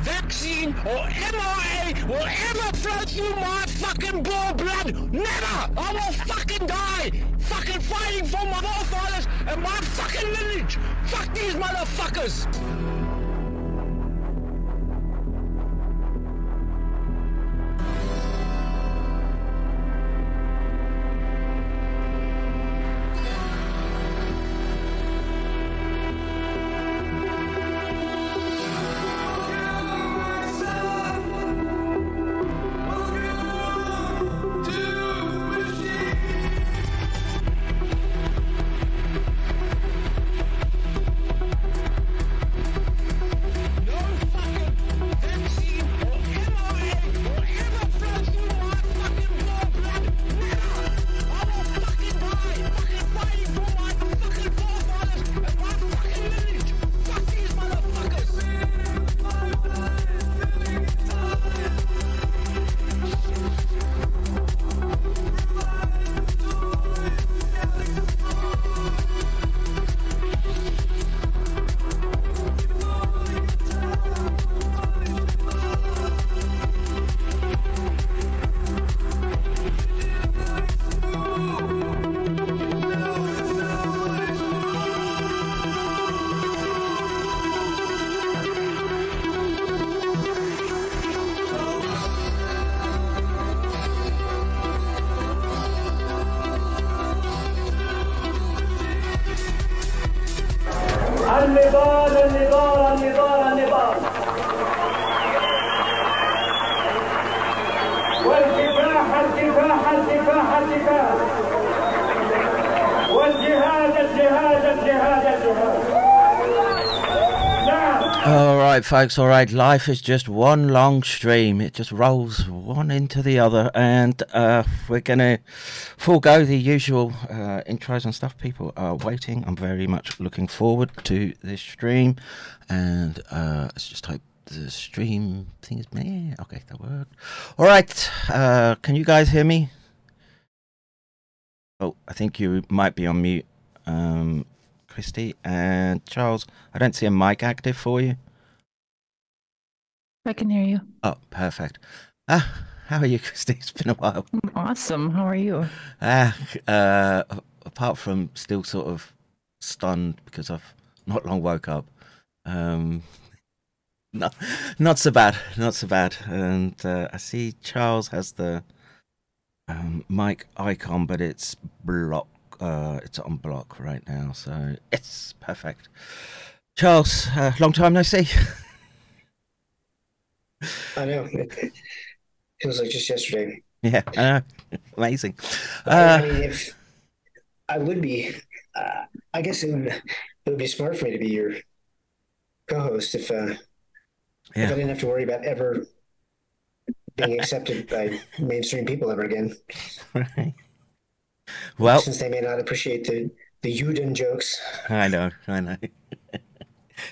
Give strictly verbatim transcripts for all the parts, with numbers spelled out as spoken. vaccine or M R A will ever flow through my fucking ball blood. Never! I will fucking die fucking fighting for my forefathers and my fucking lineage. Fuck these motherfuckers. Folks, all right, life is just one long stream. It just rolls one into the other, and uh, we're going to forego the usual uh, intros and stuff. People are waiting. I'm very much looking forward to this stream, and uh, let's just hope the stream thing is... Yeah, okay, that worked. All right, uh, can you guys hear me? Oh, I think you might be on mute, um, Christy and Charles. I don't see a mic active for you. I can hear you. Oh, perfect. Ah, how are you, Christy? It's been a while. I'm awesome. How are you? Ah, uh, apart from still sort of stunned because I've not long woke up. Um, not, not so bad. Not so bad. And uh, I see Charles has the um, mic icon, but it's block. Uh, it's on block right now, so it's perfect. Charles, uh, long time no see. I know. It was like just yesterday. Yeah, I know. Amazing. Uh, I mean, if I would be, uh, I guess it would, it would be smart for me to be your co-host if, uh, yeah. if I didn't have to worry about ever being accepted by mainstream people ever again. Right. Well, since they may not appreciate the the Yudin jokes. I know. I know.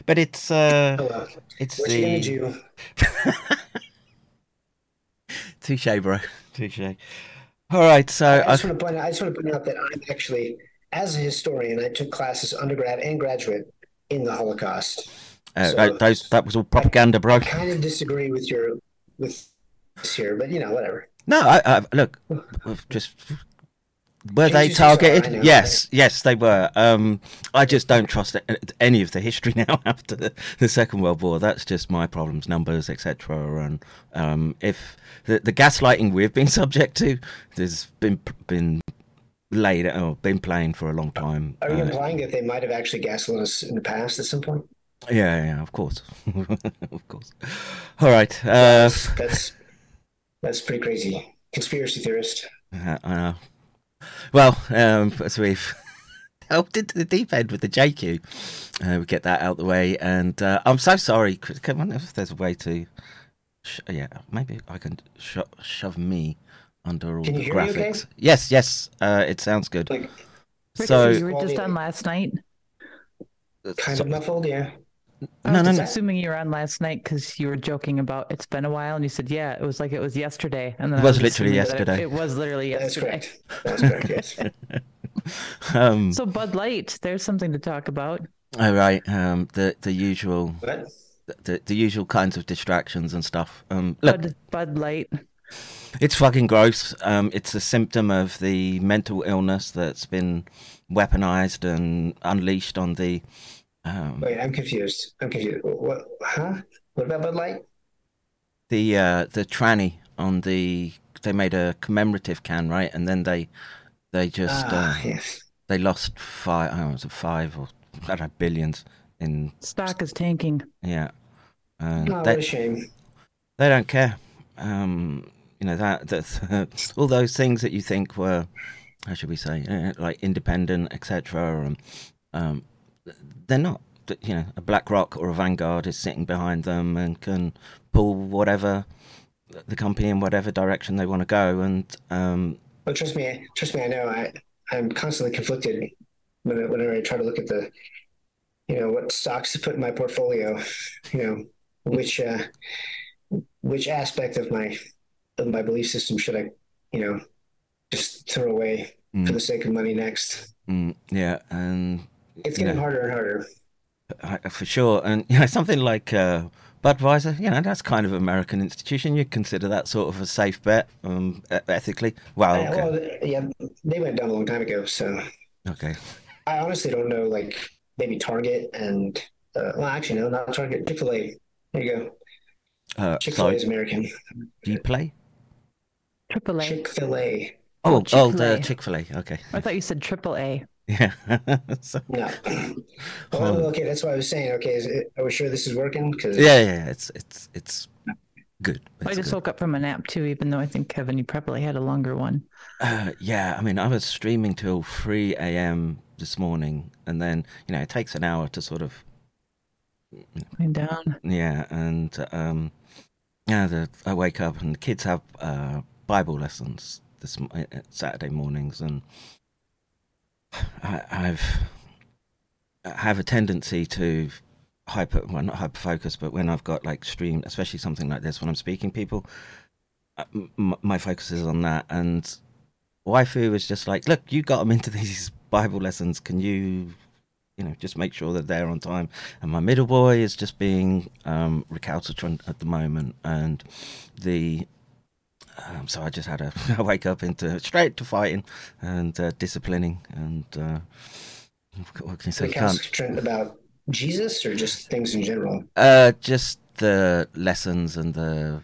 But it's uh, hello. It's what the you touche, bro. Touche. All right, so I just, I... Want to point out, I just want to point out that I'm actually, as a historian, I took classes undergrad and graduate in the Holocaust. Uh, so uh, those that was all propaganda, bro. I kind of disagree with your with this here, but you know, whatever. No, I, I look, just. Were they targeted? Yes, yes, they were. Um, I just don't trust any of the history now after the, the Second World War. That's just my problems, numbers, et cetera. And um, if the, the gaslighting we've been subject to, there's been been laid or oh, been playing for a long time. Are you uh, implying that they might have actually gaslit us in the past at some point? Yeah, yeah, of course, of course. All right, uh, that's, that's that's pretty crazy, conspiracy theorist. I know. Well, um, as we've delved into the deep end with the J Q. Uh, we get that out the way. And uh, I'm so sorry. Come on, if there's a way to... Sh- yeah, maybe I can sh- shove me under all can the graphics. Okay? Yes, yes. Uh, it sounds good. Like, so you were just on last night? Kind so, of muffled, yeah. I was no, just no, assuming no. you were on last night because you were joking about it's been a while, and you said, yeah, it was like it was yesterday. And then It was, was literally yesterday. It, it was literally yesterday. That's correct. That's correct, yes. um, so Bud Light, there's something to talk about. All right. Um, the, the usual... What? The, the usual kinds of distractions and stuff. Um, look, Bud, Bud Light. It's fucking gross. Um, it's a symptom of the mental illness that's been weaponized and unleashed on the... Um, Wait, I'm confused. I'm confused. What? Huh? What about Bud Light? The uh, the tranny on the... They made a commemorative can, right? And then they they just... Ah, uh, yes. They lost five... I don't know, was it five or... I don't know, billions... In... Stock is tanking. Yeah, uh, oh, they, what a shame. They don't care. Um, you know that that all those things that you think were, how should we say, like independent, et cetera. Um, they're not. You know, a BlackRock or a Vanguard is sitting behind them and can pull whatever the company in whatever direction they want to go. And um, oh, trust me, trust me, I know. I I'm constantly conflicted whenever, whenever I try to look at the. You know, what stocks to put in my portfolio, you know, which, uh, which aspect of my, of my belief system should I, you know, just throw away mm. for the sake of money next. Mm, yeah. And it's getting know, harder and harder. I, for sure. And, you know, something like, uh, Budweiser, you know, that's kind of an American institution. You'd consider that sort of a safe bet, um, ethically. Wow. Okay. Uh, well, yeah. They went down a long time ago. So. Okay. I honestly don't know, like, maybe Target and, uh, well, actually, no, not Target, Chick-fil-A. There you go. Uh, Chick-fil-A sorry. Is American. Do you play? Triple A. Chick-fil-A. Oh, Chick-fil-A. oh, the Chick-fil-A, okay. I thought you said triple A. Yeah. so... No. Well, um, okay, that's what I was saying. Okay, is it, are we sure this is working? Cause... Yeah, yeah, it's it's it's good. It's I just good. woke up from a nap, too, even though I think, Kevin, you probably had a longer one. Uh, yeah, I mean, I was streaming till three a.m., this morning, and then you know it takes an hour to sort of wind down. Yeah, and um, yeah, the, I wake up and the kids have uh, Bible lessons this uh, Saturday mornings, and I, I've I have a tendency to hyper, well, not hyper focus, but when I've got like stream, especially something like this, when I'm speaking people, m- my focus is on that, and Waifu was just like, "Look, you got them into these Bible lessons. Can you, you know, just make sure that they're on time?" And my middle boy is just being um, recalcitrant at the moment. And the um, so I just had a I wake up into straight to fighting and uh, disciplining. And uh, what can you say? Recalcitrant about Jesus or just things in general? Uh, just the lessons and the.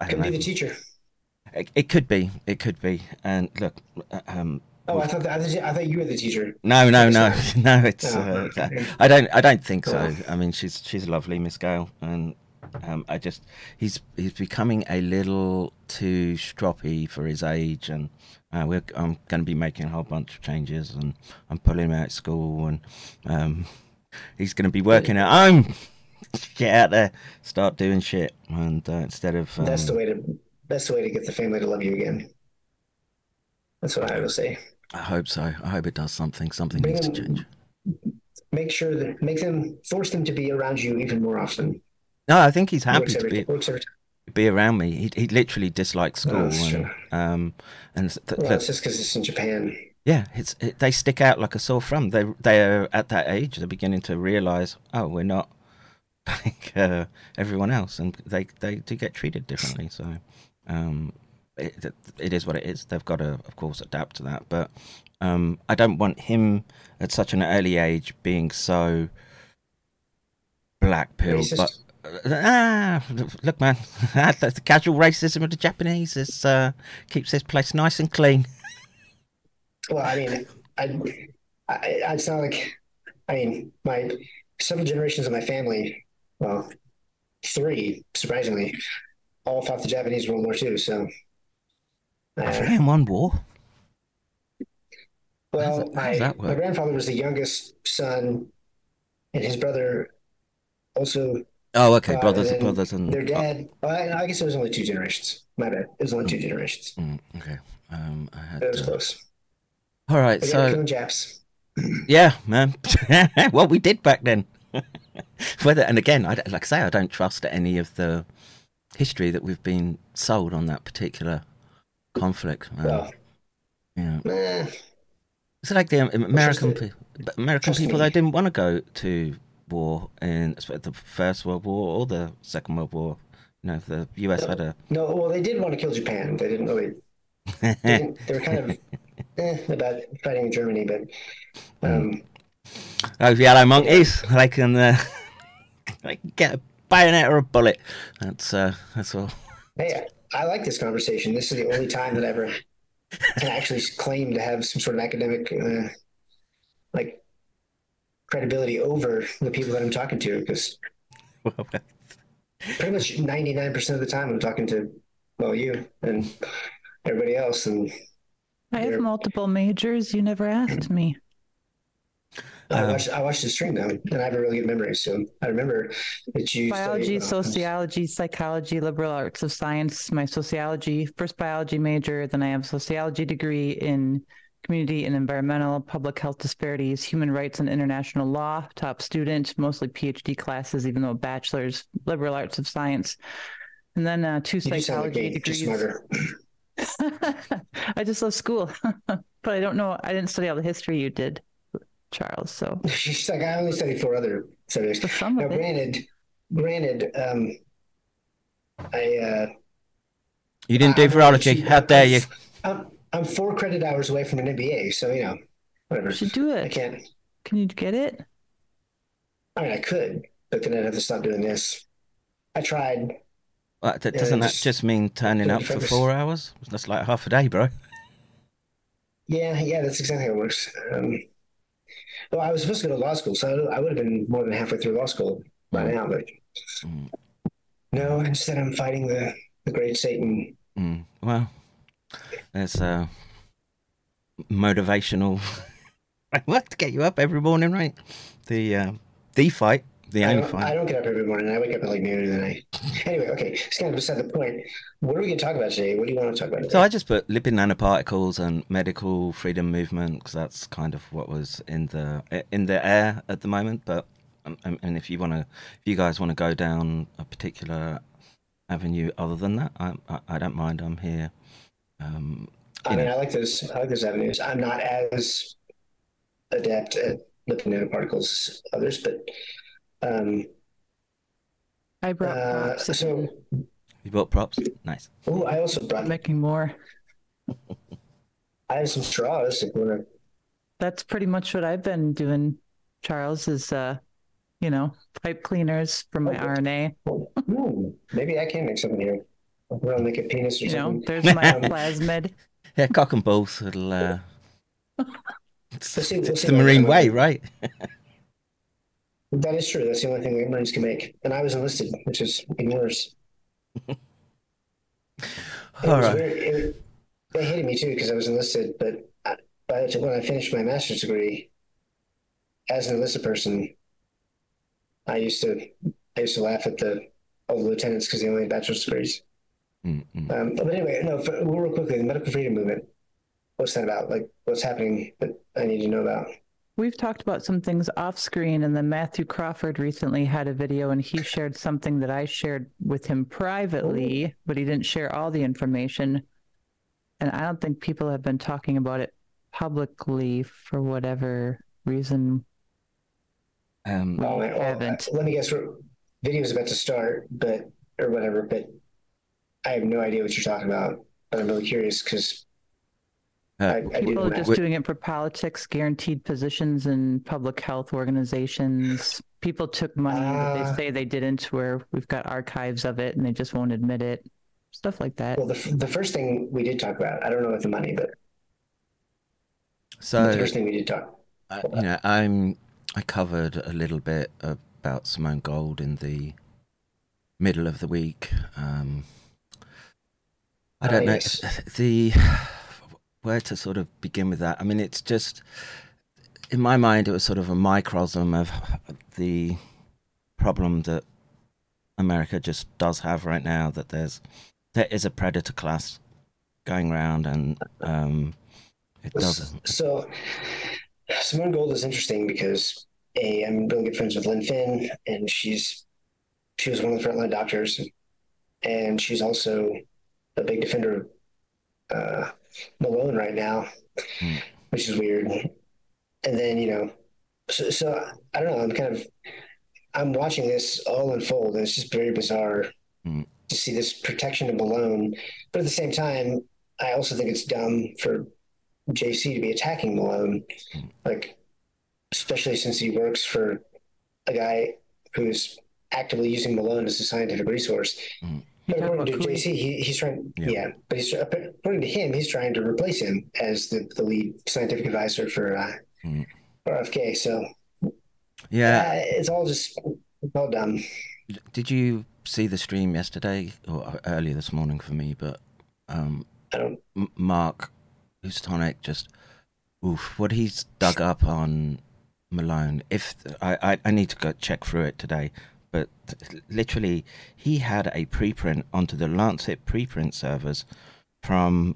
I don't know. Could be the teacher. It, it could be. It could be. And look. Um, Oh, I thought that, I thought you were the teacher. No, no, no, no. It's uh, I don't I don't think so. I mean, she's she's lovely, Miss Gale, and um, I just he's he's becoming a little too stroppy for his age, and uh, we're I'm going to be making a whole bunch of changes, and I'm pulling him out of school, and um, he's going to be working at home. Get out there, start doing shit, and uh, instead of um, that's the way to that's the way to get the family to love you again. That's what I would say. I hope so. I hope it does something. Something Bring needs them, to change. Make sure that make them force them to be around you even more often. No, I think he's happy to be time. be around me. He he literally dislikes school. Oh, and, um, and th- well, it's just because it's in Japan. Yeah, it's it, they stick out like a sore thumb. They they are at that age. They're beginning to realize, oh, we're not like uh, everyone else, and they they do get treated differently. So. Um, It, it is what it is. They've got to, of course, adapt to that. But um, I don't want him at such an early age being so black-pilled. But ah, look, man, the casual racism of the Japanese is uh, keeps this place nice and clean. Well, I mean, I, I, I sound like, I mean, my several generations of my family, well, three surprisingly, all fought the Japanese World War Two. So. Uh, three in one war. Well, my, my grandfather was the youngest son, and his brother also. Oh, okay, brothers and brothers and their dad. Oh. I, I guess it was only two generations. My bad. It was only two generations. Mm, okay, um, I had. It was uh... close. All right, I so Japs. Yeah, man. Well, we did back then. Whether and again, I, like I say, I don't trust any of the history that we've been sold on that particular conflict. Um, well, yeah. Eh. It's like the American pe- American Trust people. They didn't want to go to war in the First World War or the Second World War. You know, the U S no, had a no. Well, they did want to kill Japan. They didn't really. They, didn't, they were kind of eh, about fighting Germany, but. Um, oh, yellow monkeys! They can uh, they can get a bayonet or a bullet. That's uh, that's all. Hey, I like this conversation. This is the only time that I ever. Can actually claim to have some sort of academic, uh, like, credibility over the people that I'm talking to, because well, pretty much ninety-nine percent of the time I'm talking to, well, you and everybody else. And I have multiple majors. You never asked me. I um, watched I watched the stream though, and I have a really good memory. So I remember that you biology, studied, uh, sociology, psychology, liberal arts of science. My sociology, first biology major, then I have a sociology degree in community and environmental, public health disparities, human rights, and international law. Top student, mostly PhD classes, even though a bachelor's, liberal arts of science, and then uh, two you psychology like degrees. I just love school, but I don't know. I didn't study all the history you did. Charles, so she's like, I only studied four other subjects. Now, granted, granted, um, I uh, you didn't do virology. How dare you? I'm, I'm four credit hours away from an M B A, so you know, whatever. You should do it. I can't. Can you get it? I mean, I could, but then I'd have to stop doing this. I tried. Well, that, doesn't that just, just mean turning up for four hours? That's like half a day, bro. Yeah, yeah, that's exactly how it works. Um, Well, I was supposed to go to law school, so I would have been more than halfway through law school by now. But mm. no, instead I'm fighting the, the great Satan. Mm. Well, there's a motivational work to get you up every morning, right? The uh, the fight, the only fight. I don't get up every morning. I wake up at like noon and I. Anyway, okay, it's kind of beside the point. What are we going to talk about today? What do you want to talk about today? So I just put lipid nanoparticles and medical freedom movement because that's kind of what was in the in the air at the moment. But and if you want to, if you guys want to go down a particular avenue other than that, I I, I don't mind. I'm here. Um, I mean, know. I like those. I like those avenues. I'm not as adept at lipid nanoparticles as others, but. Um, I brought uh, props. So, you brought props? Nice. Oh, I also brought... Making more. I have some straws. If you wanna... That's pretty much what I've been doing, Charles, is, uh, you know, pipe cleaners for my oh, R N A. Oh, ooh, maybe I can make something here. I'll make a penis or you something. You know, there's my plasmid. Yeah, cock and balls. It'll, uh... it's we'll see, we'll it's the marine way, right? That is true. That's the only thing we Marines can make. And I was enlisted, which is even worse. All right. Very, it, they hated me too because I was enlisted. But I, by the, when I finished my master's degree, as an enlisted person, I used to I used to laugh at the all the lieutenants because they only had bachelor's degrees. Mm-hmm. Um, but anyway, no. For, real quickly, the medical freedom movement. What's that about? Like, what's happening that I need to know about? We've talked about some things off screen, and then Matthew Crawford recently had a video, and he shared something that I shared with him privately, but he didn't share all the information. And I don't think people have been talking about it publicly for whatever reason. Um, well, well, haven't. Let me guess, video's about to start, but or whatever, but I have no idea what you're talking about, but I'm really curious because... Uh, I, I people do are just doing it for politics, guaranteed positions in public health organizations. People took money uh, that they say they didn't, where we've got archives of it and they just won't admit it. Stuff like that. Well, the, the first thing we did talk about, I don't know about the money, but so the first thing we did talk about. I, you know, I'm, I covered a little bit about Simone Gold in the middle of the week. Um, I don't oh, know. Yes. The... where to sort of begin with that? I mean, it's just, in my mind, it was sort of a microcosm of the problem that America just does have right now, that there's there is a predator class going around, and um, it doesn't. So Simone Gold is interesting because a, I'm really good friends with Lynn Finn, and she's she was one of the frontline doctors, and she's also a big defender of uh, Malone right now, mm. which is weird. And then, you know, so, so I don't know, I'm kind of, I'm watching this all unfold, and it's just very bizarre mm. to see this protection of Malone. But at the same time, I also think it's dumb for J C to be attacking Malone, mm. like, especially since he works for a guy who's actively using Malone as a scientific resource. Mm. But according to J C, he, he's trying, yeah. yeah, but he's, according to him, he's trying to replace him as the, the lead scientific advisor for uh, mm. R F K. So, yeah, uh, it's all just well done. Did you see the stream yesterday or early this morning for me? But um, I don't. Mark, who's tonic, just oof, what he's dug up on Malone. If I, I, I need to go check through it today. But literally, he had a preprint onto the Lancet preprint servers from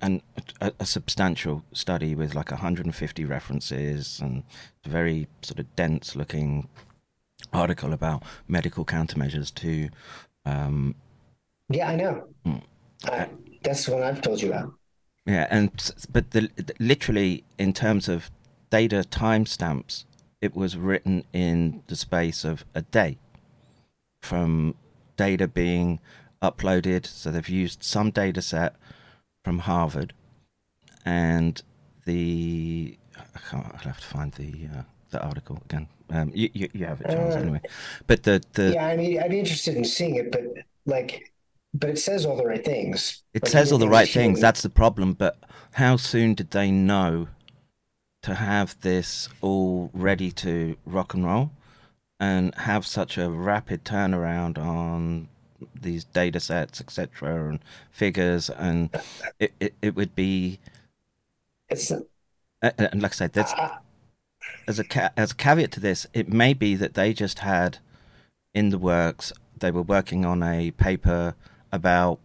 an, a, a substantial study with like one hundred fifty references and a very sort of dense looking article about medical countermeasures to... Um, yeah, I know. Mm, uh, that's what I've told you about. Yeah, and but the, literally in terms of data timestamps, it was written in the space of a day from data being uploaded. So they've used some data set from Harvard, and the I can't, I'll have to find the uh, the article again. Um, you, you, you have it, Charles, uh, anyway. But the, the yeah, I mean, I'd be interested in seeing it, but like, but it says all the right things. It like, says all the right things. That's the problem. But how soon did they know to have this all ready to rock and roll and have such a rapid turnaround on these data sets, et cetera, and figures? And it, it, it would be, it's, and like I said, that's, uh, as a as a caveat to this, it may be that they just had in the works, they were working on a paper about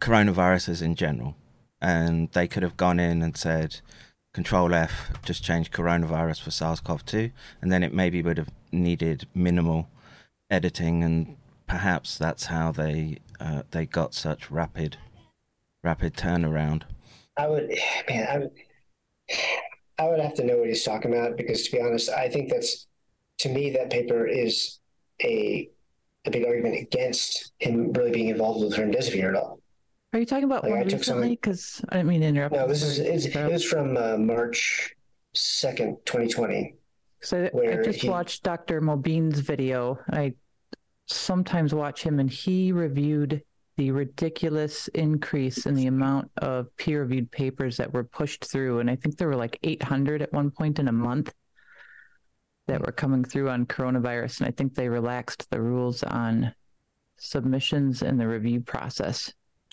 coronaviruses in general, and they could have gone in and said, Control F, just change coronavirus for SARS-CoV two, and then it maybe would have needed minimal editing, and perhaps that's how they uh, they got such rapid rapid turnaround. I would, man, I would, I would have to know what he's talking about, because to be honest, I think that's, to me, that paper is a a big argument against him really being involved with remdesivir at all. Are you talking about like one I recently? Because I didn't mean to interrupt. No, this is it's, it was from uh, March second, twenty twenty. So I just he... watched Doctor Mobine's video. I sometimes watch him, and he reviewed the ridiculous increase in the amount of peer-reviewed papers that were pushed through, and I think there were like eight hundred at one point in a month that were coming through on coronavirus, and I think they relaxed the rules on submissions and the review process.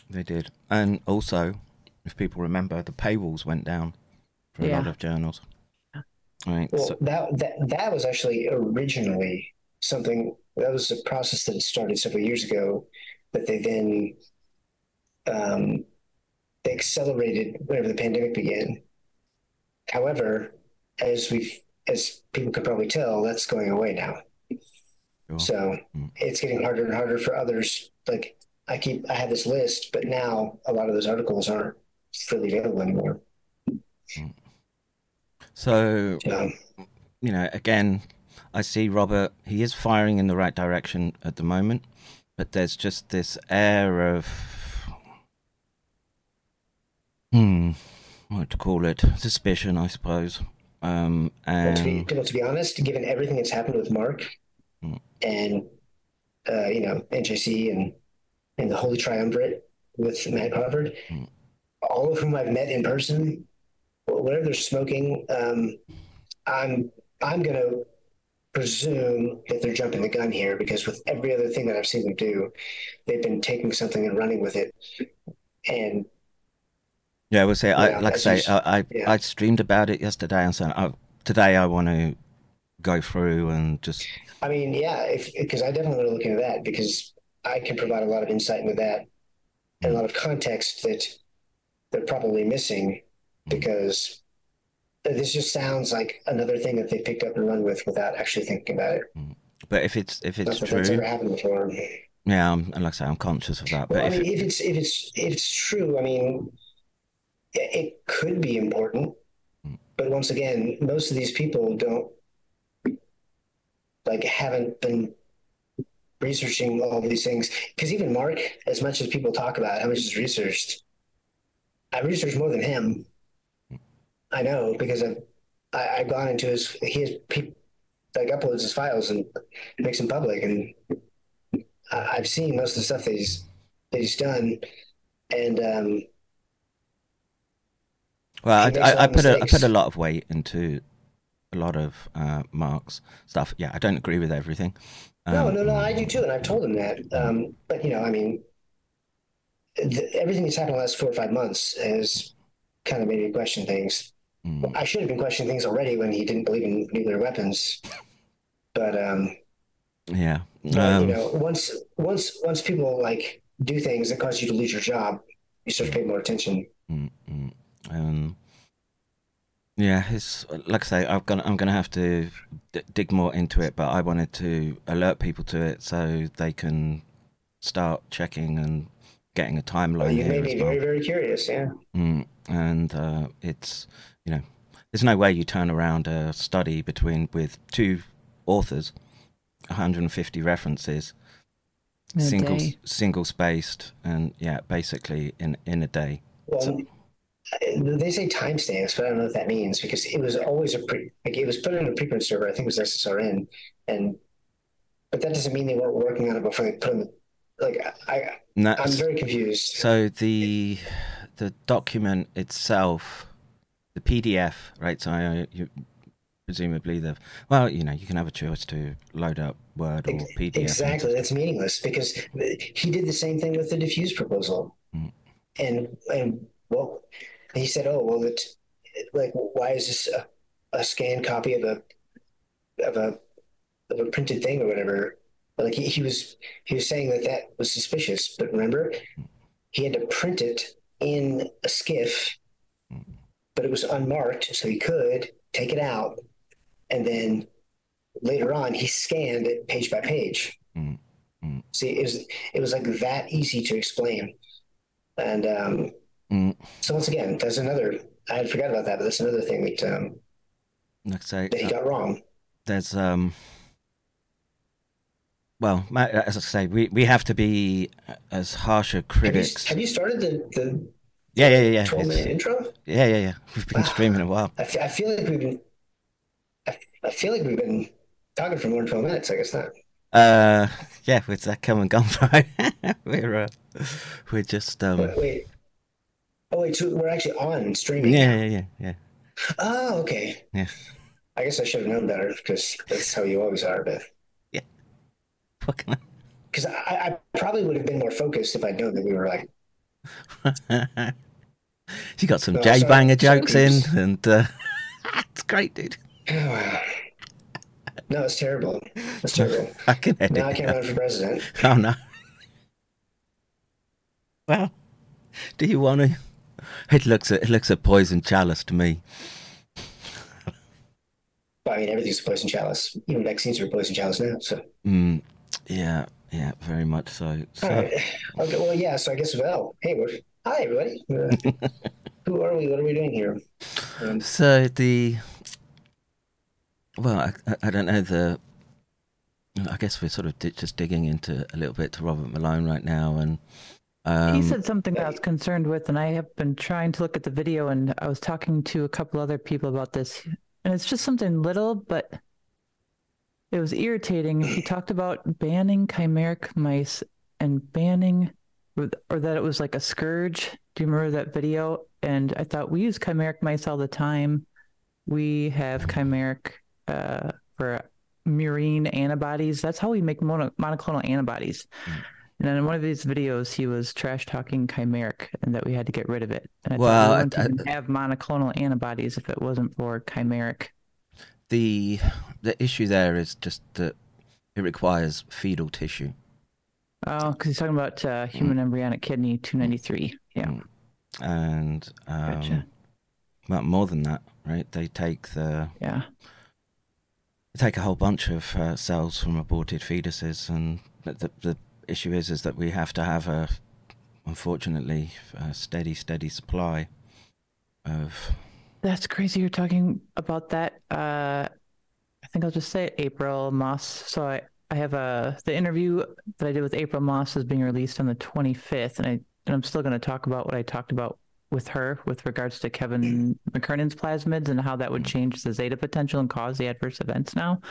They did. And also, if people remember, the paywalls went down for a yeah. lot of journals. Right. Well, so. that, that that was actually originally something, that was a process that started several years ago, that they then um, they accelerated whenever the pandemic began. However, as we've as people could probably tell, that's going away now. Sure. So mm. it's getting harder and harder for others, like, I keep, I have this list, but now a lot of those articles aren't freely available anymore. So, yeah. you know, again, I see Robert, he is firing in the right direction at the moment, but there's just this air of, hmm, what to call it, suspicion, I suppose. Um, and well, to, be, you know, to be honest, given everything that's happened with Mark mm. and, uh, you know, N J C and and the Holy Triumvirate with Matt Crawford, mm. all of whom I've met in person, whatever they're smoking, um, I'm I'm going to presume that they're jumping the gun here, because with every other thing that I've seen them do, they've been taking something and running with it. And Yeah, I would say, yeah, I, like I say, just, I, I, yeah. I streamed about it yesterday, and so I, today I want to go through and just... I mean, yeah, because I definitely want to look into that, because I can provide a lot of insight into that and a lot of context that they're probably missing, because this just sounds like another thing that they picked up and run with without actually thinking about it. But if it's if it's Not true, that's ever happened before. Yeah, I'm, like I say, I'm conscious of that. But well, if, I mean, it, if it's if it's if it's true, I mean, it could be important. But once again, most of these people don't like haven't been researching all these things, because even Mark, as much as people talk about how much is researched, I research more than him. I know, because I've I, I've gone into his he has people like uploads his files and makes them public, and I, I've seen most of the stuff that he's that he's done, and um. Well, I, I, I put a, I put a lot of weight into a lot of uh, Mark's stuff. Yeah, I don't agree with everything. Um, no, no, no, I do too, and I've told him that. Um, but you know, I mean, the, everything that's happened the last four or five months has kind of made me question things. Mm. I should have been questioning things already when he didn't believe in nuclear weapons. But um, yeah, um, uh, you know, once once once people like do things that cause you to lose your job, you start to pay more attention. Mm-hmm. Um, yeah, it's like I say, I've gonna, I'm going to have to d- dig more into it, but I wanted to alert people to it so they can start checking and getting a timeline. Well, you may be well. very, very curious, yeah. Mm, and uh, it's, you know, there's no way you turn around a study between with two authors, one hundred fifty references, no single day. single spaced, and yeah, basically in, in a day. Well, so, they say timestamps, but I don't know what that means, because it was always a pre, like it was put on a preprint server. I think it was S S R N, and but that doesn't mean they weren't working on it before they put them. Like I, I I'm very confused. So the the document itself, the P D F, right? So I, you, presumably the well, you know, you can have a choice to load up Word or P D F. Exactly, that's meaningless, because he did the same thing with the diffuse proposal, mm. and and well. He said, "Oh well, that like why is this a, a scanned copy of a of a of a printed thing or whatever?" Like he, he was he was saying that that was suspicious. But remember, he had to print it in a skiff, but it was unmarked, so he could take it out, and then later on he scanned it page by page. Mm-hmm. See, it was it was like that easy to explain, and. um So once again, there's another. I had forgot about that, but that's another thing that um, say, that he uh, got wrong. There's um. Well, as I say, we, we have to be as harsh a critics. Have you, have you started the, the yeah yeah yeah twelve minute intro? Yeah yeah yeah. We've been wow. streaming a while. I, f- I feel like we've been. I, f- I feel like we've been talking for more than twelve minutes. I guess not. Uh yeah, it's that come and gone right. we're uh, we're just um. Wait. wait. Oh, wait, so we're actually on streaming. Yeah, yeah, yeah, yeah. Oh, okay. Yeah. I guess I should have known better, because that's how you always are, Beth. Yeah. Fucking. Because I, I probably would have been more focused if I'd known that we were like. You got some no, J banger jokes sorry, in, and uh, it's great, dude. Oh, no, it's terrible. It's terrible. I can edit now I can't run for president. Oh, no. Well, do you want to? It looks it looks a poison chalice to me. Well, I mean, everything's a poison chalice. Even vaccines are a poison chalice now. So. Mm, yeah, yeah, very much so. so. All right. Okay, well, yeah. So I guess well, hey, we're, hi everybody. Uh, who are we? What are we doing here? Um, so the well, I, I don't know the. I guess we're sort of just digging into a little bit to Robert Malone right now, and. Um, he said something that I was concerned with, and I have been trying to look at the video, and I was talking to a couple other people about this, and it's just something little, but it was irritating. He talked about banning chimeric mice and banning, or that it was like a scourge. Do you remember that video? And I thought, we use chimeric mice all the time. We have chimeric uh, for murine antibodies. That's how we make mono- monoclonal antibodies. And then in one of these videos, he was trash talking chimeric and that we had to get rid of it. And I well, I didn't have monoclonal antibodies if it wasn't for chimeric. The the issue there is just that it requires fetal tissue. Oh, because he's talking about uh, human mm. embryonic kidney two ninety-three. Yeah. And um, gotcha. Well, more than that, right? They take the yeah. They take a whole bunch of uh, cells from aborted fetuses, and the the issue is is that we have to have a, unfortunately, a steady steady supply of. That's crazy. You're talking about that. Uh, I think I'll just say it, April Moss. So I. I have a, the interview that I did with April Moss is being released on the twenty-fifth, and, I, and I'm still going to talk about what I talked about with her with regards to Kevin McKernan's plasmids and how that would change the zeta potential and cause the adverse events now.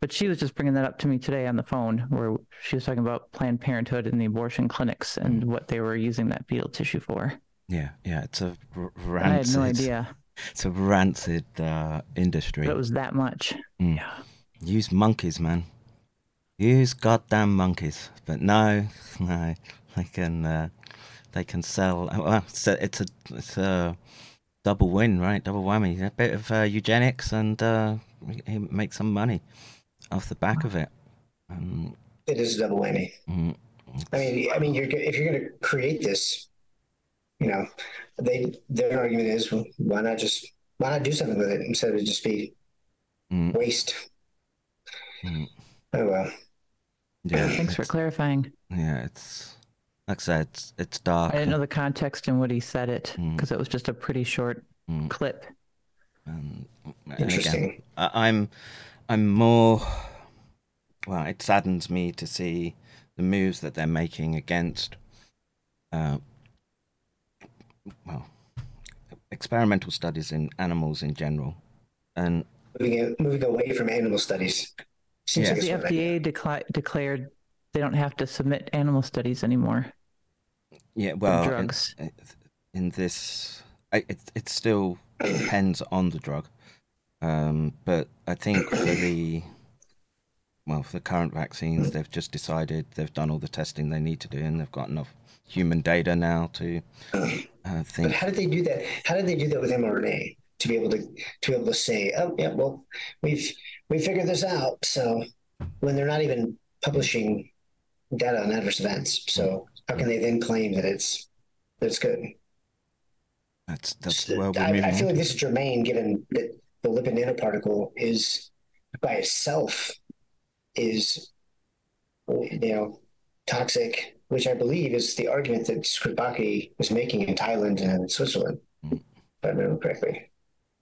But she was just bringing that up to me today on the phone, where she was talking about Planned Parenthood and the abortion clinics and what they were using that fetal tissue for. Yeah, yeah, it's a r- rancid... I had no idea. It's a rancid uh, industry. But it was that much. Mm. Yeah. Use monkeys, man. Use goddamn monkeys, but no, no, they can, uh, they can sell. Well, it's a, it's a, it's a double win, right? Double whammy. A bit of uh, eugenics, and uh, make some money off the back of it. Um, it is a double whammy. Mm, I mean, I mean, you're, if you're going to create this, you know, they their argument is, well, why not just why not do something with it instead of just be mm. waste. Mm. Oh well. Yeah, thanks for clarifying. Yeah, it's like I said, it's, it's dark. I didn't know the context in what he said it because mm. it was just a pretty short mm. clip. Um, Interesting. Again, I, I'm, I'm more. Well, it saddens me to see the moves that they're making against, uh, well, experimental studies in animals in general, and moving moving away from animal studies. Yeah. The F D A decla- declared they don't have to submit animal studies anymore. Yeah, well, drugs. In, in this, it it still depends on the drug, um, but I think for the well for the current vaccines, they've just decided they've done all the testing they need to do, and they've got enough human data now to uh, think. But how did they do that? How did they do that with mRNA? To be able to to be able to say, oh yeah, well we've we figured this out. So when they're not even publishing data on adverse events, so how can they then claim that it's that's good? That's that's so, well. I, I feel like this is germane, given that the lipid nanoparticle is by itself is you know toxic, which I believe is the argument that Skripaki was making in Thailand and in Switzerland, mm. if I remember correctly.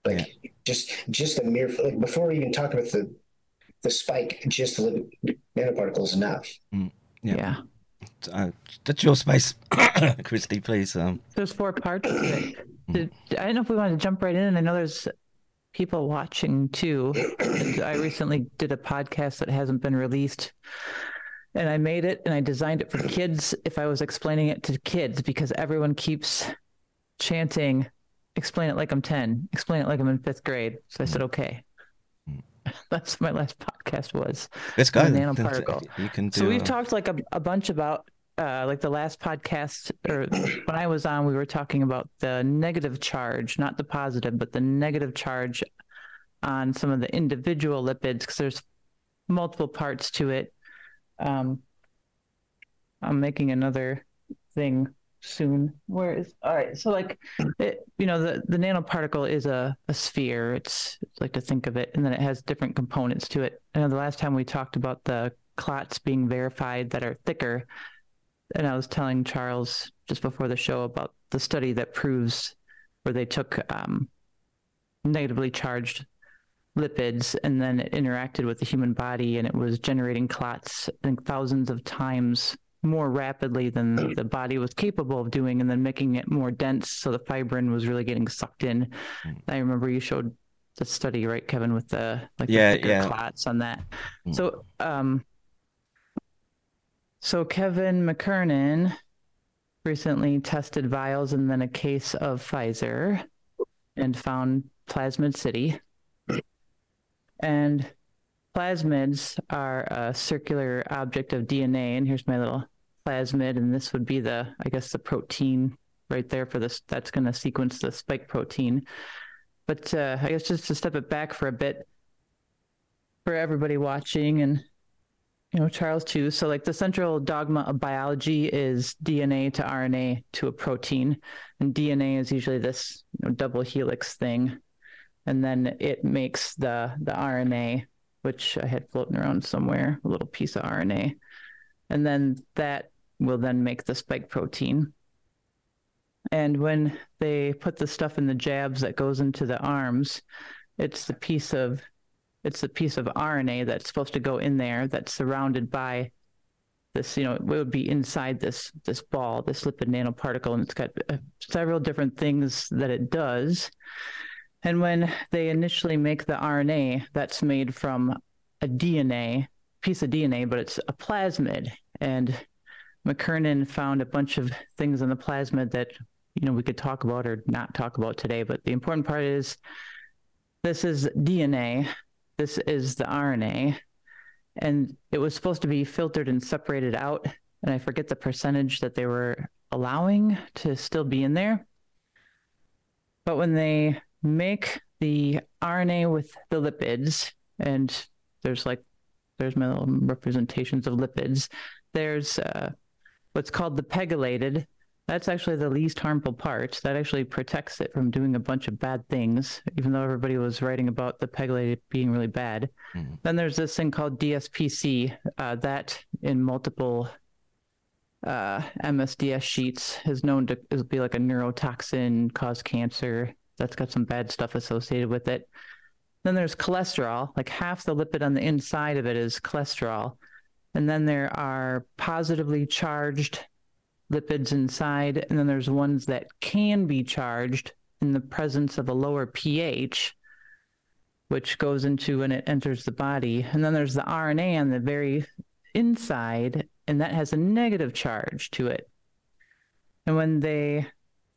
Like yeah. just just the mere like before we even talk about the the spike, just the nanoparticle is enough. Mm, yeah, yeah. Uh, that's your space, Christy. Please. Um. There's four parts of it. Did, I don't know if we want to jump right in. I know there's people watching too. I recently did a podcast that hasn't been released. And I made it, and I designed it for kids. If I was explaining it to kids, because everyone keeps chanting. Explain it like I'm ten. Explain it like I'm in fifth grade. So I said, okay. That's what my last podcast was. This guy, nanoparticle. You can do so we've a... talked like a, a bunch about, uh, like the last podcast, or when I was on, we were talking about the negative charge, not the positive, but the negative charge on some of the individual lipids, because there's multiple parts to it. Um, I'm making another thing. Soon where is all right so like it, you know the the nanoparticle is a, a sphere. It's like to think of it, and then it has different components to it. I know the last time we talked about the clots being verified that are thicker, and I was telling Charles just before the show about the study that proves where they took um negatively charged lipids, and then it interacted with the human body, and it was generating clots I think thousands of times more rapidly than the body was capable of doing, and then making it more dense so the fibrin was really getting sucked in. Mm. I remember you showed the study, right, Kevin, with the like yeah, the thicker yeah. clots on that. Mm. So um so Kevin McKernan recently tested vials and then a case of Pfizer and found plasmid city. And plasmids are a circular object of D N A, and here's my little plasmid, and this would be the, I guess, the protein right there for this. That's going to sequence the spike protein. But uh, I guess just to step it back for a bit for everybody watching and, you know, Charles too. So like the central dogma of biology is D N A to R N A to a protein. And D N A is usually this, you know, double helix thing. And then it makes the, the R N A, which I had floating around somewhere, a little piece of R N A. And then that will then make the spike protein. And when they put the stuff in the jabs that goes into the arms, it's the piece of it's the piece of R N A that's supposed to go in there that's surrounded by this, you know, it would be inside this this ball, this lipid nanoparticle, and it's got several different things that it does. And when they initially make the R N A, that's made from a D N A, piece of D N A, but it's a plasmid. And McKernan found a bunch of things in the plasmid that, you know, we could talk about or not talk about today. But the important part is this is D N A. This is the R N A. And it was supposed to be filtered and separated out. And I forget the percentage that they were allowing to still be in there. But when they make the R N A with the lipids, and there's like, there's my little representations of lipids. There's uh, what's called the pegylated. That's actually the least harmful part. That actually protects it from doing a bunch of bad things, even though everybody was writing about the pegylated being really bad. Mm-hmm. Then there's this thing called D S P C. Uh, that in multiple uh, M S D S sheets is known to is be like a neurotoxin, cause cancer. That's got some bad stuff associated with it. Then there's cholesterol. Like half the lipid on the inside of it is cholesterol. And then there are positively charged lipids inside. And then there's ones that can be charged in the presence of a lower pH, which goes into when it enters the body. And then there's the R N A on the very inside, and that has a negative charge to it. And when they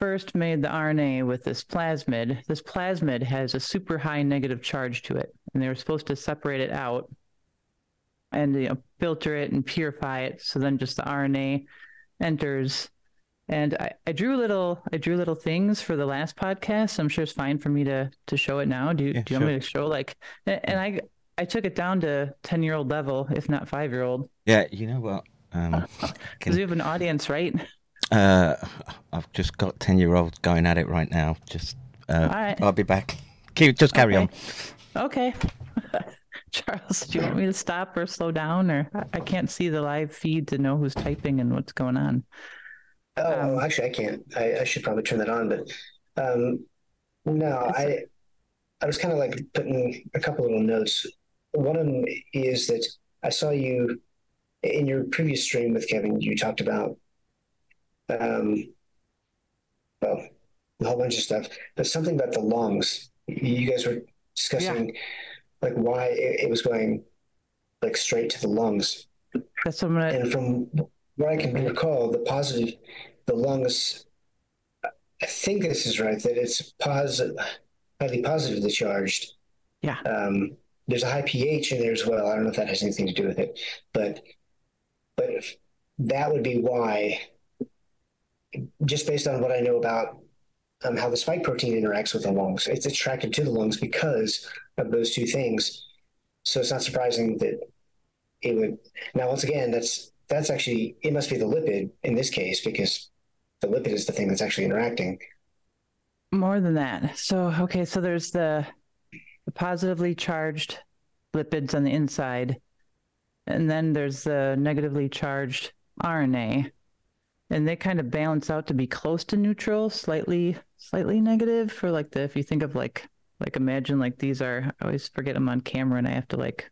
first made the R N A with this plasmid, this plasmid has a super high negative charge to it. And they were supposed to separate it out and, you know, filter it and purify it. So then just the R N A enters. And I, I drew little I drew little things for the last podcast. I'm sure it's fine for me to to show it now. Do you, yeah, do you sure. want me to show like and I I took it down to ten year old level, if not five year old. Yeah, you know what? Um because you have an audience, right? Uh I've just got ten year old going at it right now. Just uh all right. I'll be back. Keep just carry okay. on. Okay. Charles, do you want me to stop or slow down? Or I can't see the live feed to know who's typing and what's going on. Oh, um, actually, I can't. I, I should probably turn that on. But um, no, I I was kind of like putting a couple little notes. One of them is that I saw you in your previous stream with Kevin. You talked about um, well, a whole bunch of stuff, but something about the lungs. You guys were discussing. Yeah. Like why it was going like straight to the lungs. That's what I'm gonna... And from what I can recall, the positive, the lungs, I think this is right, that it's positive, highly positively charged. Yeah. Um, there's a high pH in there as well. I don't know if that has anything to do with it, but but that would be why, just based on what I know about Um, how the spike protein interacts with the lungs. It's attracted to the lungs because of those two things. So it's not surprising that it would. Now, once again, that's that's actually, it must be the lipid in this case, because the lipid is the thing that's actually interacting. More than that. So, okay, so there's the, the positively charged lipids on the inside, and then there's the negatively charged R N A. And they kind of balance out to be close to neutral, slightly, slightly negative for like the, if you think of like, like imagine like these are, I always forget I'm on camera and I have to like,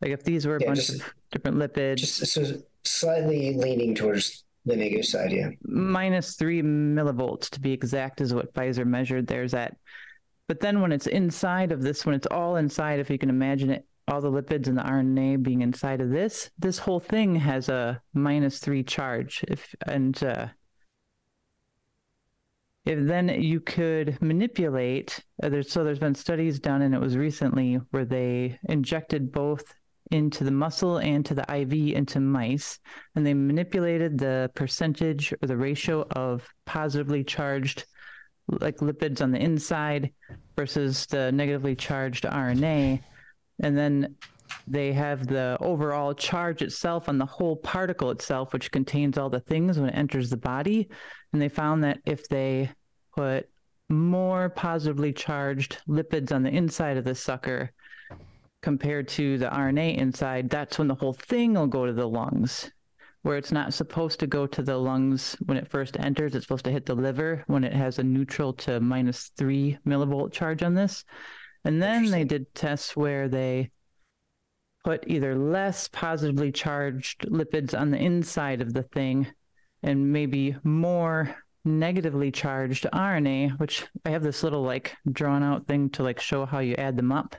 like if these were a yeah, bunch just, of different lipids. Just so slightly leaning towards the negative side, yeah. Minus three millivolts to be exact is what Pfizer measured theirs at. But then when it's inside of this, when it's all inside, if you can imagine it, all the lipids and the R N A being inside of this, this whole thing has a minus three charge. If and uh, if then you could manipulate, uh, there's, so there's been studies done, and it was recently where they injected both into the muscle and to the I V into mice, and they manipulated the percentage or the ratio of positively charged like lipids on the inside versus the negatively charged R N A. And then they have the overall charge itself on the whole particle itself, which contains all the things when it enters the body. And they found that if they put more positively charged lipids on the inside of the sucker compared to the R N A inside, that's when the whole thing will go to the lungs, where it's not supposed to go to the lungs when it first enters. It's supposed to hit the liver when it has a neutral to minus three millivolt charge on this. And then they did tests where they put either less positively charged lipids on the inside of the thing and maybe more negatively charged R N A, which I have this little like drawn out thing to like show how you add them up,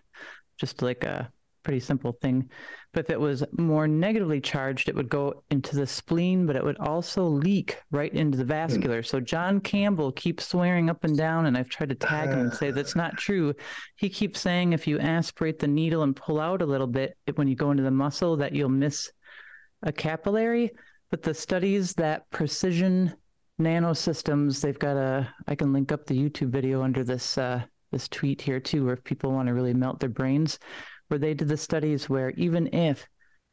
just like a pretty simple thing. But if it was more negatively charged, it would go into the spleen, but it would also leak right into the vascular. So John Campbell keeps swearing up and down, and I've tried to tag him and say that's not true. He keeps saying if you aspirate the needle and pull out a little bit when you go into the muscle that you'll miss a capillary. But the studies that Precision Nanosystems, they've got a, I can link up the YouTube video under this uh, this tweet here too, where if people want to really melt their brains, where they did the studies where even if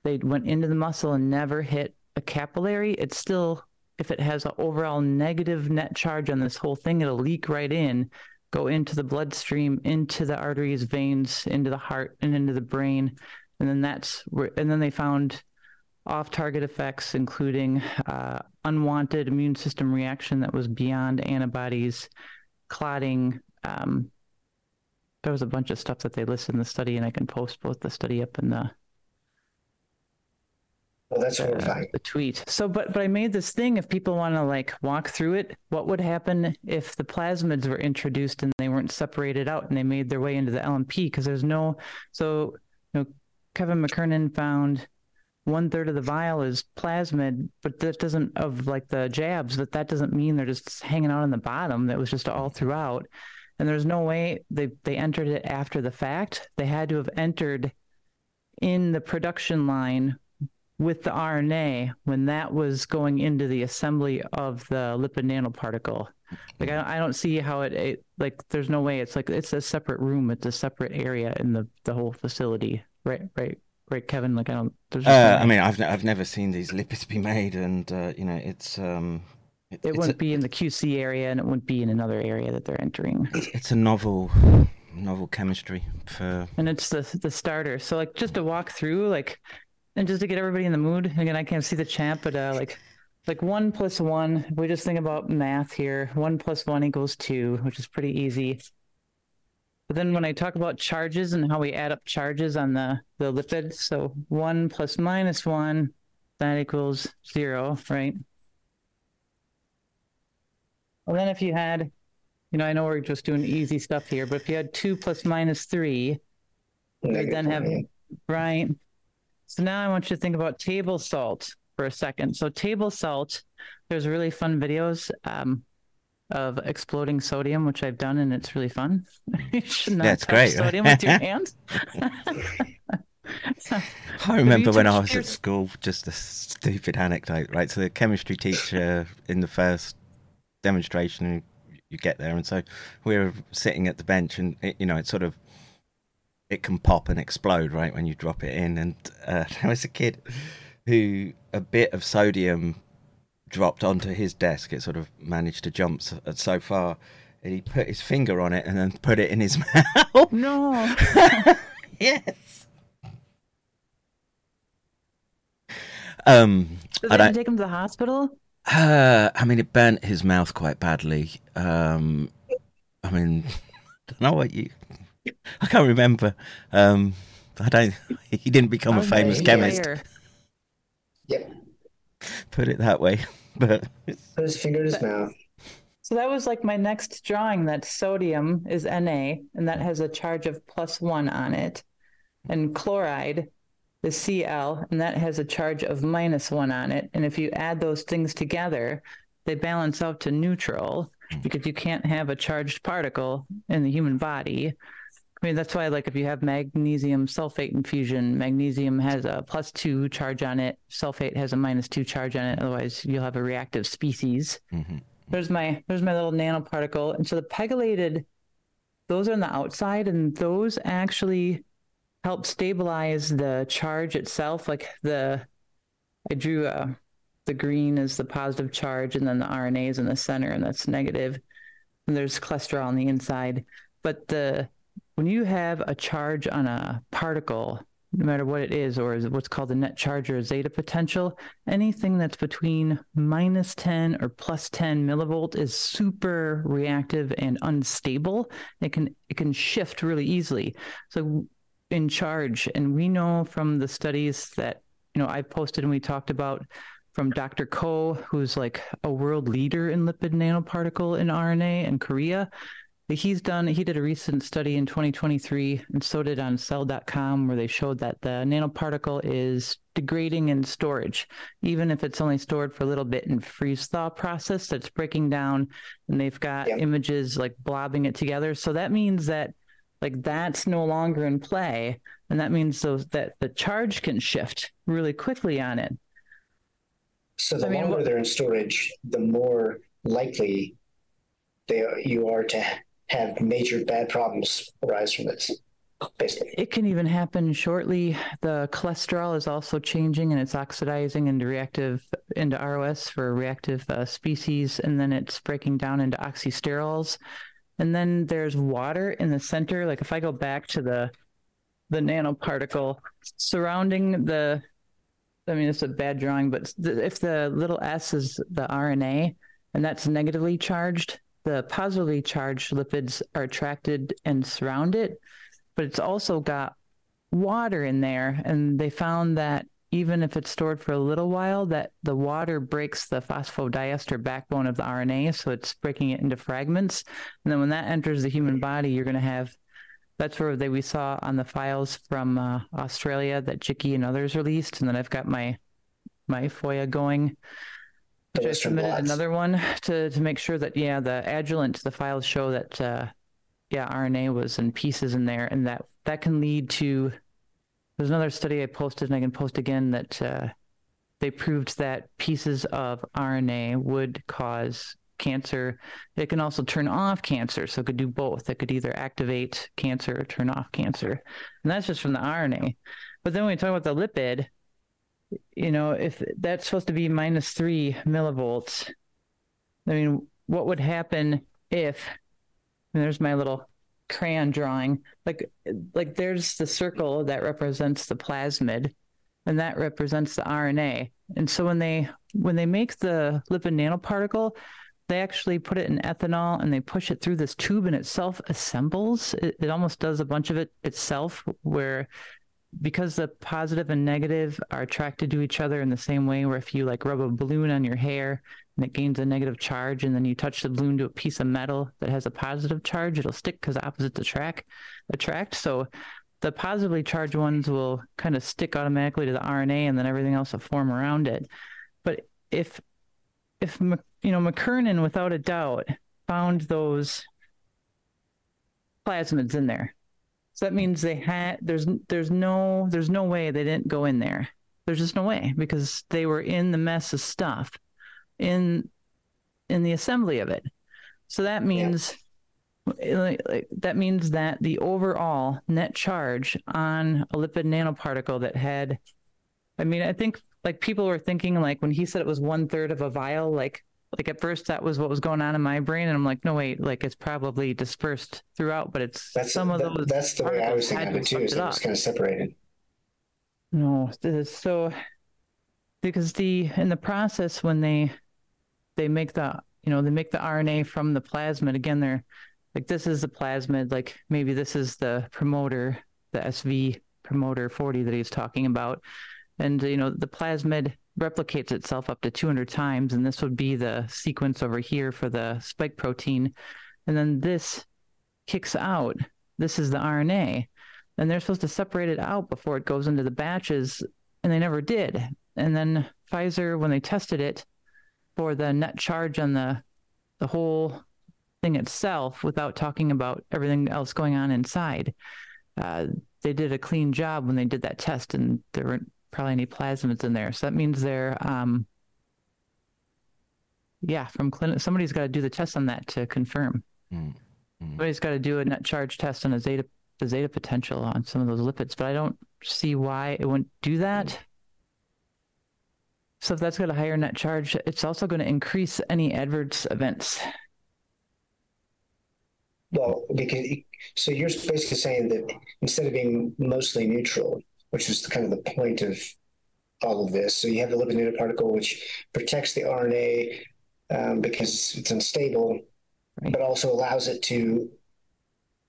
they went into the muscle and never hit a capillary, it's still, if it has an overall negative net charge on this whole thing, it'll leak right in, go into the bloodstream, into the arteries, veins, into the heart, and into the brain. And then that's where, and then they found off-target effects, including uh, unwanted immune system reaction that was beyond antibodies, clotting, um, there was a bunch of stuff that they listed in the study, and I can post both the study up and the well, that's uh, the tweet. So, but but I made this thing, if people want to like walk through it, what would happen if the plasmids were introduced and they weren't separated out and they made their way into the L M P? Because there's no, so you know, Kevin McKernan found one third of the vial is plasmid, but that doesn't, of like the jabs, but that doesn't mean they're just hanging out on the bottom. That was just all throughout. And there's no way they, they entered it after the fact. They had to have entered in the production line with the R N A when that was going into the assembly of the lipid nanoparticle. Like, I don't, I don't see how it, it, like, there's no way. It's like, it's a separate room. It's a separate area in the, the whole facility. Right, right, right, Kevin? Like, I don't... Uh, no I mean, I've, I've never seen these lipids be made, and, uh, you know, it's... Um... It, it wouldn't a, be in the Q C area, and it wouldn't be in another area that they're entering. It's a novel, novel chemistry for, and it's the the starter. So like just to walk through, like, and just to get everybody in the mood. Again, I can't see the chat, but uh, like, like one plus one. We just think about math here. One plus one equals two, which is pretty easy. But then when I talk about charges and how we add up charges on the the lipid, so one plus minus one, that equals zero, right? Well, then if you had, you know, I know we're just doing easy stuff here, but if you had two plus minus three, you'd then have, right? So now I want you to think about table salt for a second. So table salt, there's really fun videos um, of exploding sodium, which I've done, and it's really fun. You should not That's touch great. Sodium with your hands. I remember when I was your... at school, just a stupid anecdote, right? So the chemistry teacher in the first demonstration, and you get there, and so we're sitting at the bench, and it, you know, it sort of, it can pop and explode right when you drop it in. And uh, there was a kid who a bit of sodium dropped onto his desk. It sort of managed to jump so, so far, and he put his finger on it and then put it in his mouth. No. Yes. Um, so they didn't take him to the hospital. Uh, I mean, it burnt his mouth quite badly. Um, I mean, I don't know what you... I can't remember. Um, I don't... He didn't become oh, a famous yeah, chemist. Yeah. Put it that way. But put his finger in his mouth. So that was like my next drawing, that sodium is Na, and that has a charge of plus one on it. And chloride... the C L, and that has a charge of minus one on it. And if you add those things together, they balance out to neutral, because you can't have a charged particle in the human body. I mean, that's why, like, if you have magnesium sulfate infusion, magnesium has a plus two charge on it. Sulfate has a minus two charge on it. Otherwise, you'll have a reactive species. Mm-hmm. There's my there's my little nanoparticle. And so the pegylated, those are on the outside, and those actually help stabilize the charge itself. Like the, I drew a, the green is the positive charge, and then the R N A is in the center, and that's negative. And there's cholesterol on the inside. But the when you have a charge on a particle, no matter what it is, or is what's called the net charge or zeta potential, anything that's between minus ten or plus ten millivolt is super reactive and unstable. It can it can shift really easily. So in charge, and we know from the studies that, you know, I posted and we talked about from Doctor Ko, who's like a world leader in lipid nanoparticle and R N A in Korea. He's done, he did a recent study in twenty twenty-three, and so did on cell dot com, where they showed that the nanoparticle is degrading in storage, even if it's only stored for a little bit in freeze-thaw process that's breaking down, and they've got yeah. images like blobbing it together. So that means that, like, that's no longer in play, and that means those, that the charge can shift really quickly on it. So the I mean, longer what, they're in storage, the more likely they are, you are to have major bad problems arise from this, basically. It can even happen shortly. The cholesterol is also changing, and it's oxidizing into reactive, into R O S for reactive uh, species, and then it's breaking down into oxysterols. And then there's water in the center. Like if I go back to the the nanoparticle surrounding the, I mean, it's a bad drawing, but the, if the little S is the R N A and that's negatively charged, the positively charged lipids are attracted and surround it, but it's also got water in there. And they found that even if it's stored for a little while, that the water breaks the phosphodiester backbone of the R N A. So it's breaking it into fragments. And then when that enters the human body, you're going to have, that's where they, we saw on the files from uh, Australia that Jicky and others released. And then I've got my, my FOIA going. I submitted lots. Another one to, to make sure that, yeah, the Agilent, the files show that, uh, yeah, R N A was in pieces in there, and that, that can lead to, there's another study I posted, and I can post again, that uh, they proved that pieces of R N A would cause cancer. It can also turn off cancer, so it could do both. It could either activate cancer or turn off cancer, and that's just from the R N A. But then when we talk about the lipid, you know, if that's supposed to be minus three millivolts, I mean, what would happen if, and there's my little crayon drawing, like, like there's the circle that represents the plasmid, and that represents the R N A. And so when they, when they make the lipid nanoparticle, they actually put it in ethanol and they push it through this tube, and it self-assembles. It, it almost does a bunch of it itself, where because the positive and negative are attracted to each other in the same way, where if you like rub a balloon on your hair and it gains a negative charge, and then you touch the balloon to a piece of metal that has a positive charge, it'll stick because opposites attract, attract. So the positively charged ones will kind of stick automatically to the R N A, and then everything else will form around it. But if, if you know, McKernan, without a doubt, found those plasmids in there. So that means they had, there's there's no there's no way they didn't go in there. There's just no way, because they were in the mess of stuff in in the assembly of it. So that means yeah. that means that the overall net charge on a lipid nanoparticle that had, I mean, I think like people were thinking, like when he said it was one third of a vial, like Like at first that was what was going on in my brain, and I'm like, no wait, like it's probably dispersed throughout, but it's that's some the, of those. That's the way I was thinking of it too, is it was kind of separated. No, this is so because the in the process when they they make the you know they make the R N A from the plasmid, again they're like, this is the plasmid, like maybe this is the promoter, the S V promoter forty that he's talking about, and you know the plasmid replicates itself up to two hundred times, and this would be the sequence over here for the spike protein, and then this kicks out, this is the R N A, and they're supposed to separate it out before it goes into the batches, and they never did. And then Pfizer, when they tested it for the net charge on the the whole thing itself without talking about everything else going on inside. Uh, they did a clean job when they did that test, and there weren't probably any plasmids in there. So that means they're, um, yeah, from clinic, somebody's got to do the test on that to confirm. Mm-hmm. Somebody's got to do a net charge test on a zeta, the zeta potential on some of those lipids, but I don't see why it wouldn't do that. So if that's got a higher net charge, it's also going to increase any adverse events. Well, because so you're basically saying that instead of being mostly neutral, which is kind of the point of all of this, so you have the lipid nanoparticle, which protects the R N A um, because it's unstable, right, but also allows it to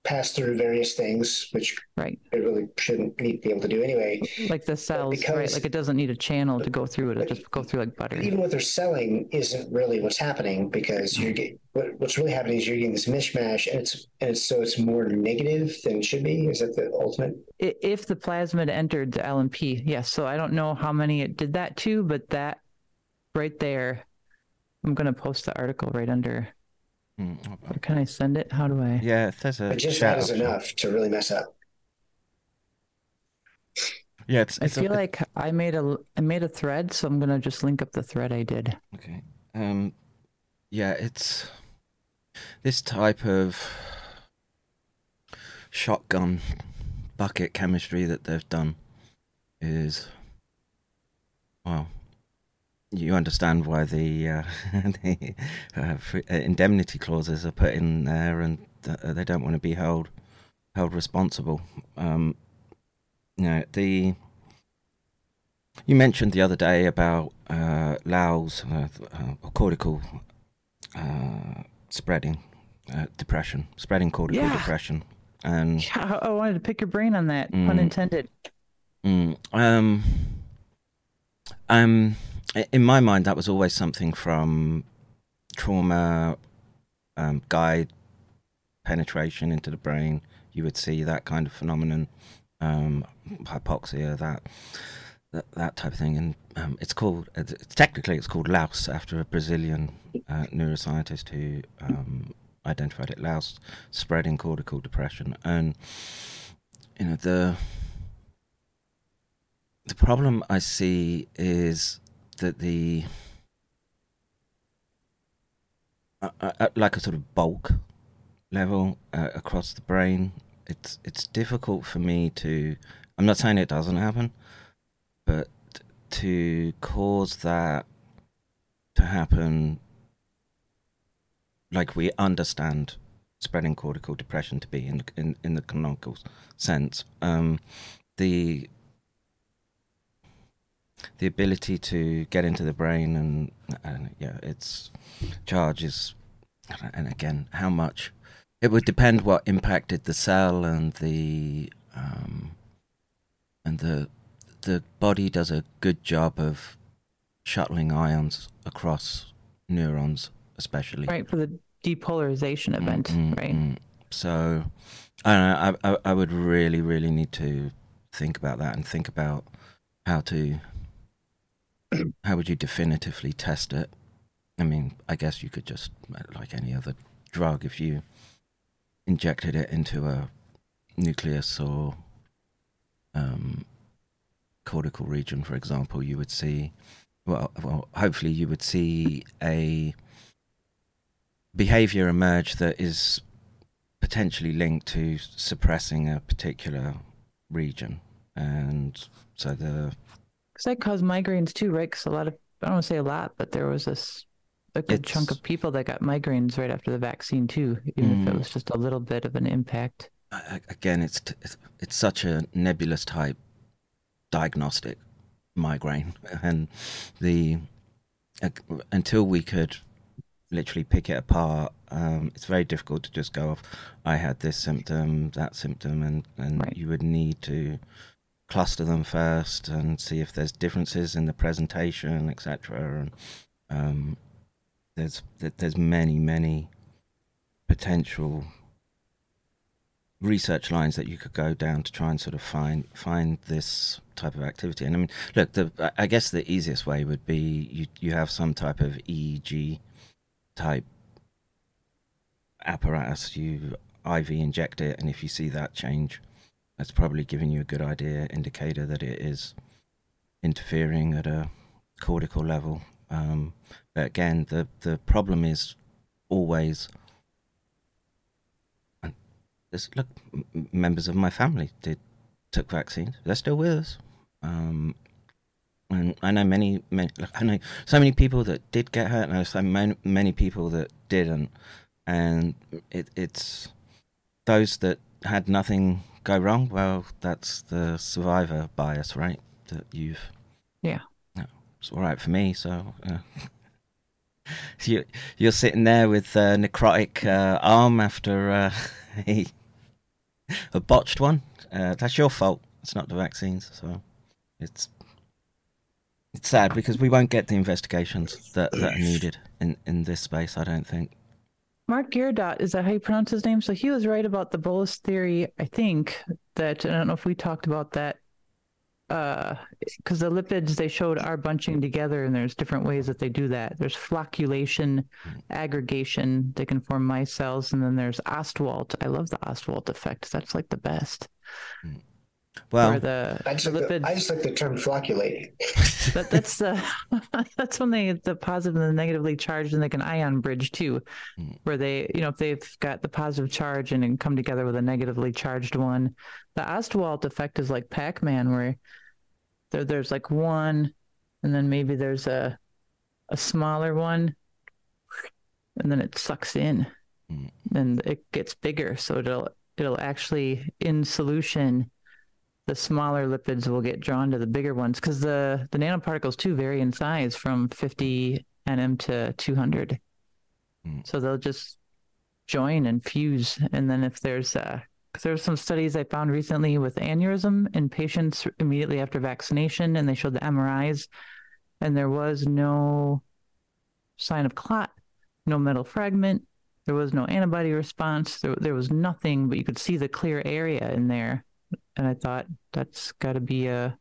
pass through various things, which right, it really shouldn't need to be able to do anyway. Like the cells, because, right? Like it doesn't need a channel to go through it. It just go through like butter. Even what they're selling isn't really what's happening, because you're get, what, what's really happening is you're getting this mishmash, and it's and it's, so it's more negative than it should be. Is that the ultimate? If the plasmid entered the L N P, yes. So I don't know how many it did that to, but that right there, I'm going to post the article right under. Where can I send it? How do I? Yeah, there's a. But just that is enough to really mess up. Yeah, it's. it's I feel a, like I made a I made a thread, so I'm gonna just link up the thread I did. Okay. Um. Yeah, it's this type of shotgun bucket chemistry that they've done is. Wow. You understand why the, uh, the uh, indemnity clauses are put in there, and th- they don't want to be held held responsible. Um, now, the you mentioned the other day about uh, Laos uh, uh, cortical uh, spreading uh, depression, spreading cortical yeah. depression, and yeah, I wanted to pick your brain on that. Mm, pun intended. Mm, um. Um. In my mind, that was always something from trauma, um, guide penetration into the brain. You would see that kind of phenomenon, um, hypoxia, that, that that type of thing. And um, it's called, it's, technically it's called Laos, after a Brazilian uh, neuroscientist who um, identified it, Laos spreading cortical depression. And, you know, the the problem I see is that the uh, uh, like a sort of bulk level uh, across the brain, it's it's difficult for me to, I'm not saying it doesn't happen, but to cause that to happen, like we understand spreading cortical depression to be in in, in the canonical sense, um, the The ability to get into the brain and, and yeah, its charge is, and again, how much it would depend what impacted the cell, and the um, and the the body does a good job of shuttling ions across neurons, especially right for the depolarization event, mm-hmm, right? Mm-hmm. So, I don't know, I I would really really need to think about that and think about how to. How would you definitively test it? I mean, I guess you could just, like any other drug, if you injected it into a nucleus or um, cortical region, for example, you would see, well, well, hopefully you would see a behavior emerge that is potentially linked to suppressing a particular region. And so the... that caused migraines too, right? Because a lot of, I don't want to say a lot, but there was this a good it's, chunk of people that got migraines right after the vaccine too, even mm, if it was just a little bit of an impact. Again, it's it's such a nebulous type diagnostic migraine, and the until we could literally pick it apart, um, it's very difficult to just go off. I had this symptom, that symptom, and and right, you would need to cluster them first and see if there's differences in the presentation, et cetera. And um, there's there's many many potential research lines that you could go down to try and sort of find find this type of activity. And I mean, look, the I guess the easiest way would be you you have some type of E E G type apparatus, you I V inject it, and if you see that change, that's probably giving you a good idea, indicator that it is interfering at a cortical level. Um, but again, the, the problem is always, and this, look, m- members of my family did took vaccines. They're still with us. Um, and I know many, many, I know so many people that did get hurt, and I know so many, many people that didn't. And it, it's those that had nothing go wrong. Well, that's the survivor bias, right? That you've, yeah, no, it's all right for me. So, uh, so you, you're sitting there with a necrotic uh, arm after uh, a, a botched one. Uh, that's your fault. It's not the vaccines. So it's it's sad because we won't get the investigations that, that are needed in, in this space, I don't think. Mark Girardot, is that how you pronounce his name? So he was right about the bolus theory, I think, that, I don't know if we talked about that, because uh, the lipids they showed are bunching together, and there's different ways that they do that. There's flocculation, aggregation, they can form micelles, and then there's Ostwald. I love the Ostwald effect. That's like the best. Well, the, I, just the like the, I just like the term flocculate. But that's the that's when they the positive and the negatively charged, and they can ion bridge too, where they, you know, if they've got the positive charge and, and come together with a negatively charged one. The Ostwald effect is like Pac-Man, where there, there's like one, and then maybe there's a a smaller one, and then it sucks in, and it gets bigger, so it'll it'll actually in solution. The smaller lipids will get drawn to the bigger ones because the, the nanoparticles too vary in size from fifty nanometers to two hundred. Mm. So they'll just join and fuse. And then if there's a, cause there were some studies I found recently with aneurysm in patients immediately after vaccination, and they showed the M R Is, and there was no sign of clot, no metal fragment. There was no antibody response. There, there was nothing, but you could see the clear area in there. And I thought that's got to be a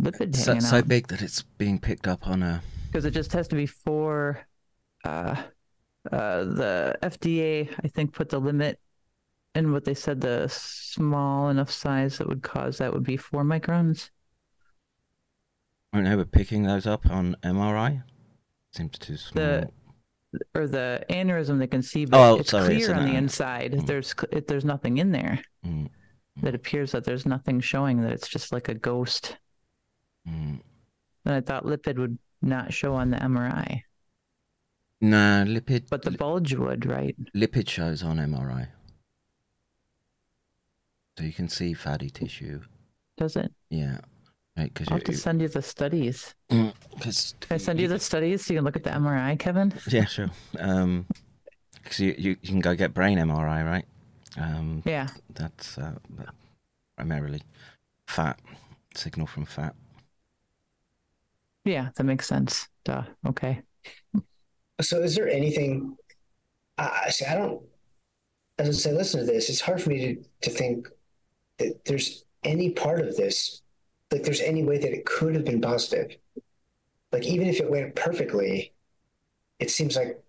lipid it's hanging so, so big that it's being picked up on a. Because it just has to be four. Uh, uh, the F D A, I think, put the limit in what they said the small enough size that would cause that would be four microns. I don't know, but picking those up on M R I seems too small. The, or the aneurysm they can see, but oh, it's sorry, clear it's on the inside. Mm. There's it, there's nothing in there. Mm. That appears that there's nothing showing, that it's just like a ghost. Mm. And I thought lipid would not show on the M R I. No, lipid... But the bulge would, right? Lipid shows on M R I. So you can see fatty tissue. Does it? Yeah. Right, cause I'll have to send you the studies. Can I send you the studies so you can look at the M R I, Kevin? Yeah, sure. Um, because you, you, you can go get brain M R I, right? Um, yeah. That's uh, primarily fat, signal from fat. Yeah, that makes sense. Duh. Okay. So is there anything... Uh, see, I don't... As I say, listen to this. It's hard for me to, to think that there's any part of this... Like there's any way that it could have been positive. Like even if it went perfectly, it seems like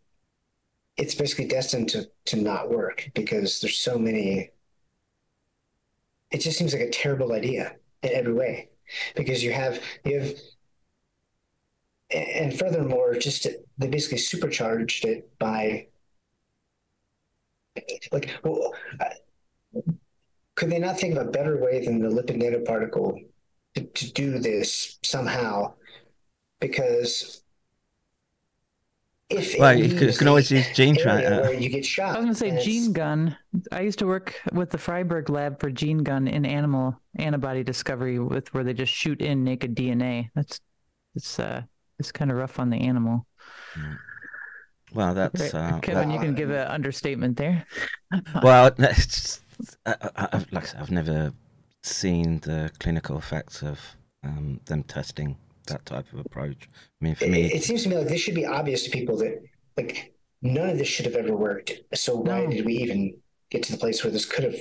it's basically destined to, to not work because there's so many, it just seems like a terrible idea in every way because you have, you have, and furthermore, just they basically supercharged it by like, well, could they not think of a better way than the lipid nanoparticle To, to do this somehow, because if well, it you can always use gene transfer, you get shot. I was going to say gene gun. I used to work with the Freiberg lab for gene gun in animal antibody discovery, with where they just shoot in naked D N A. That's it's uh it's kind of rough on the animal. Mm. Well, that's uh, Kevin. That, you can give an understatement there. Well, that's I, I, like I said, I've never. seen the clinical effects of um, them testing that type of approach. I mean, for me, it, it seems to me like this should be obvious to people that like none of this should have ever worked. So why no. did we even get to the place where this could have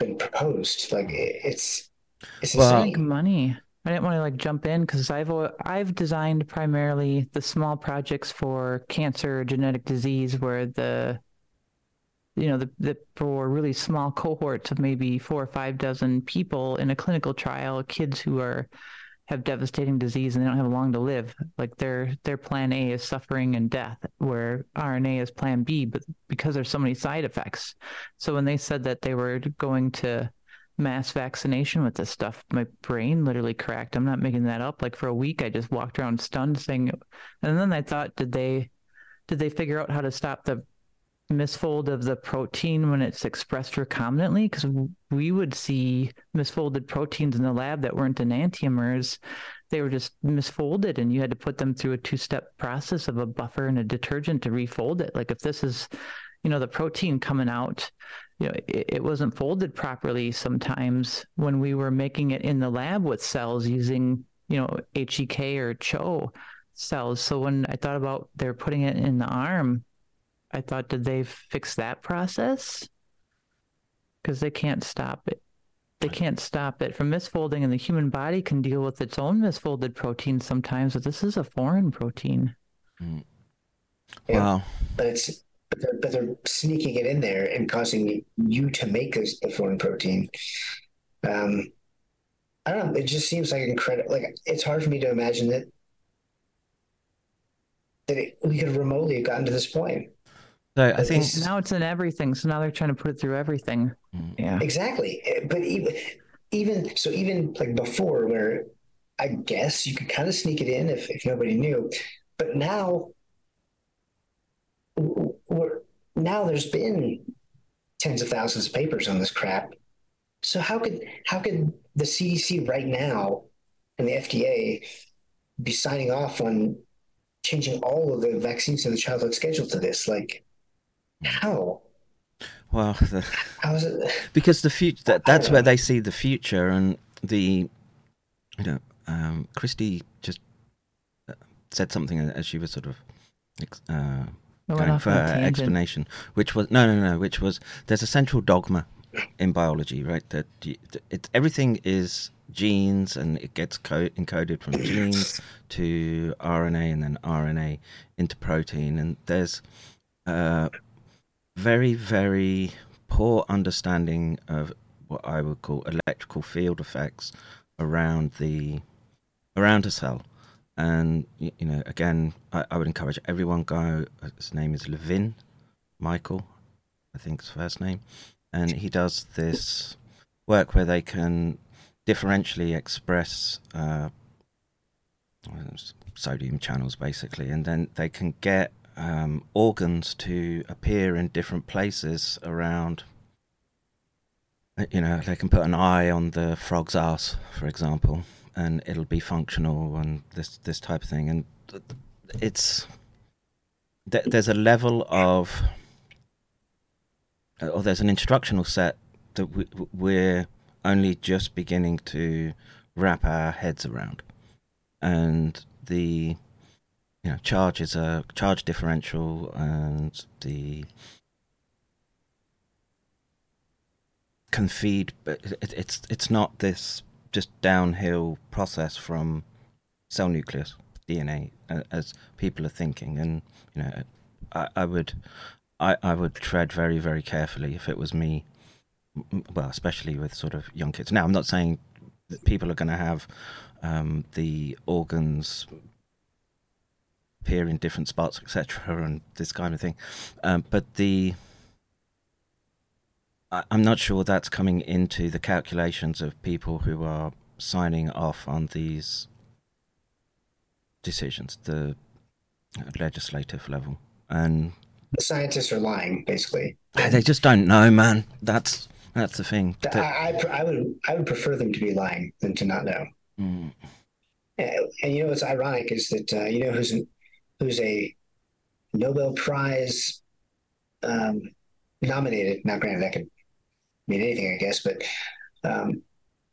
been proposed? Like it, it's it's well, like money. I didn't want to like jump in because I've I've designed primarily the small projects for cancer, genetic disease, where the you know the, the for really small cohorts of maybe four or five dozen people in a clinical trial, kids who are have devastating disease and they don't have long to live. Like their their plan A is suffering and death, where R N A is plan B, but because there's so many side effects. So when they said that they were going to mass vaccination with this stuff, my brain literally cracked. I'm not making that up. Like for a week, I just walked around stunned saying, and then I thought, did they, did they figure out how to stop the misfold of the protein when it's expressed recombinantly? Because we would see misfolded proteins in the lab that weren't enantiomers. They were just misfolded, and you had to put them through a two-step process of a buffer and a detergent to refold it. Like if this is, you know, the protein coming out, you know, it, it wasn't folded properly sometimes when we were making it in the lab with cells using, you know, H E K or CHO cells. So when I thought about they're putting it in the arm, I thought, did they fix that process? Because they can't stop it. They can't stop it from misfolding, and the human body can deal with its own misfolded protein sometimes, but this is a foreign protein. Mm. Yeah, wow. But it's but they're, but they're sneaking it in there and causing you to make a, a foreign protein. Um, I don't know. It just seems like incredible. Like it's hard for me to imagine that that it, we could have remotely have gotten to this point. So I think now it's in everything. So now they're trying to put it through everything. Yeah, exactly. But even, even so, even like before, where I guess you could kind of sneak it in if, if nobody knew. But now, we're, now there's been tens of thousands of papers on this crap. So how could how could the C D C right now and the F D A be signing off on changing all of the vaccines in the childhood schedule to this? Like. How? Well, the, How is it? Because the future, that, that's where they see the future, and the, you know, um, Christy just said something as she was sort of uh, going for her explanation, which was, no, no, no, which was, there's a central dogma in biology, right? That it's, everything is genes, and it gets co- encoded from genes to R N A, and then R N A into protein, and there's, uh, very, very poor understanding of what I would call electrical field effects around the around a cell. And, you know, again, I, I would encourage everyone, go, his name is Levin, Michael, I think his first name. And he does this work where they can differentially express uh, sodium channels, basically, and then they can get Um, organs to appear in different places around, you know, they can put an eye on the frog's ass, for example, and it'll be functional and this this type of thing. And it's, there's a level of, or there's an instructional set that we're only just beginning to wrap our heads around. And the You know, charge is a charge differential, and the can feed, but it, it's it's not this just downhill process from cell nucleus D N A uh, as people are thinking. And you know, I, I would I, I would tread very, very carefully if it was me. Well, especially with sort of young kids. Now, I'm not saying that people are going to have um, the organs appear in different spots, et cetera, and this kind of thing. Um, but the I, I'm not sure that's coming into the calculations of people who are signing off on these decisions, the legislative level. And the scientists are lying, basically. They just don't know, man. That's that's the thing. I, I, I would I would prefer them to be lying than to not know. Mm. And you know what's ironic is that uh, you know who's an, who's a Nobel Prize um, nominated. Now, granted, that could mean anything, I guess, but um,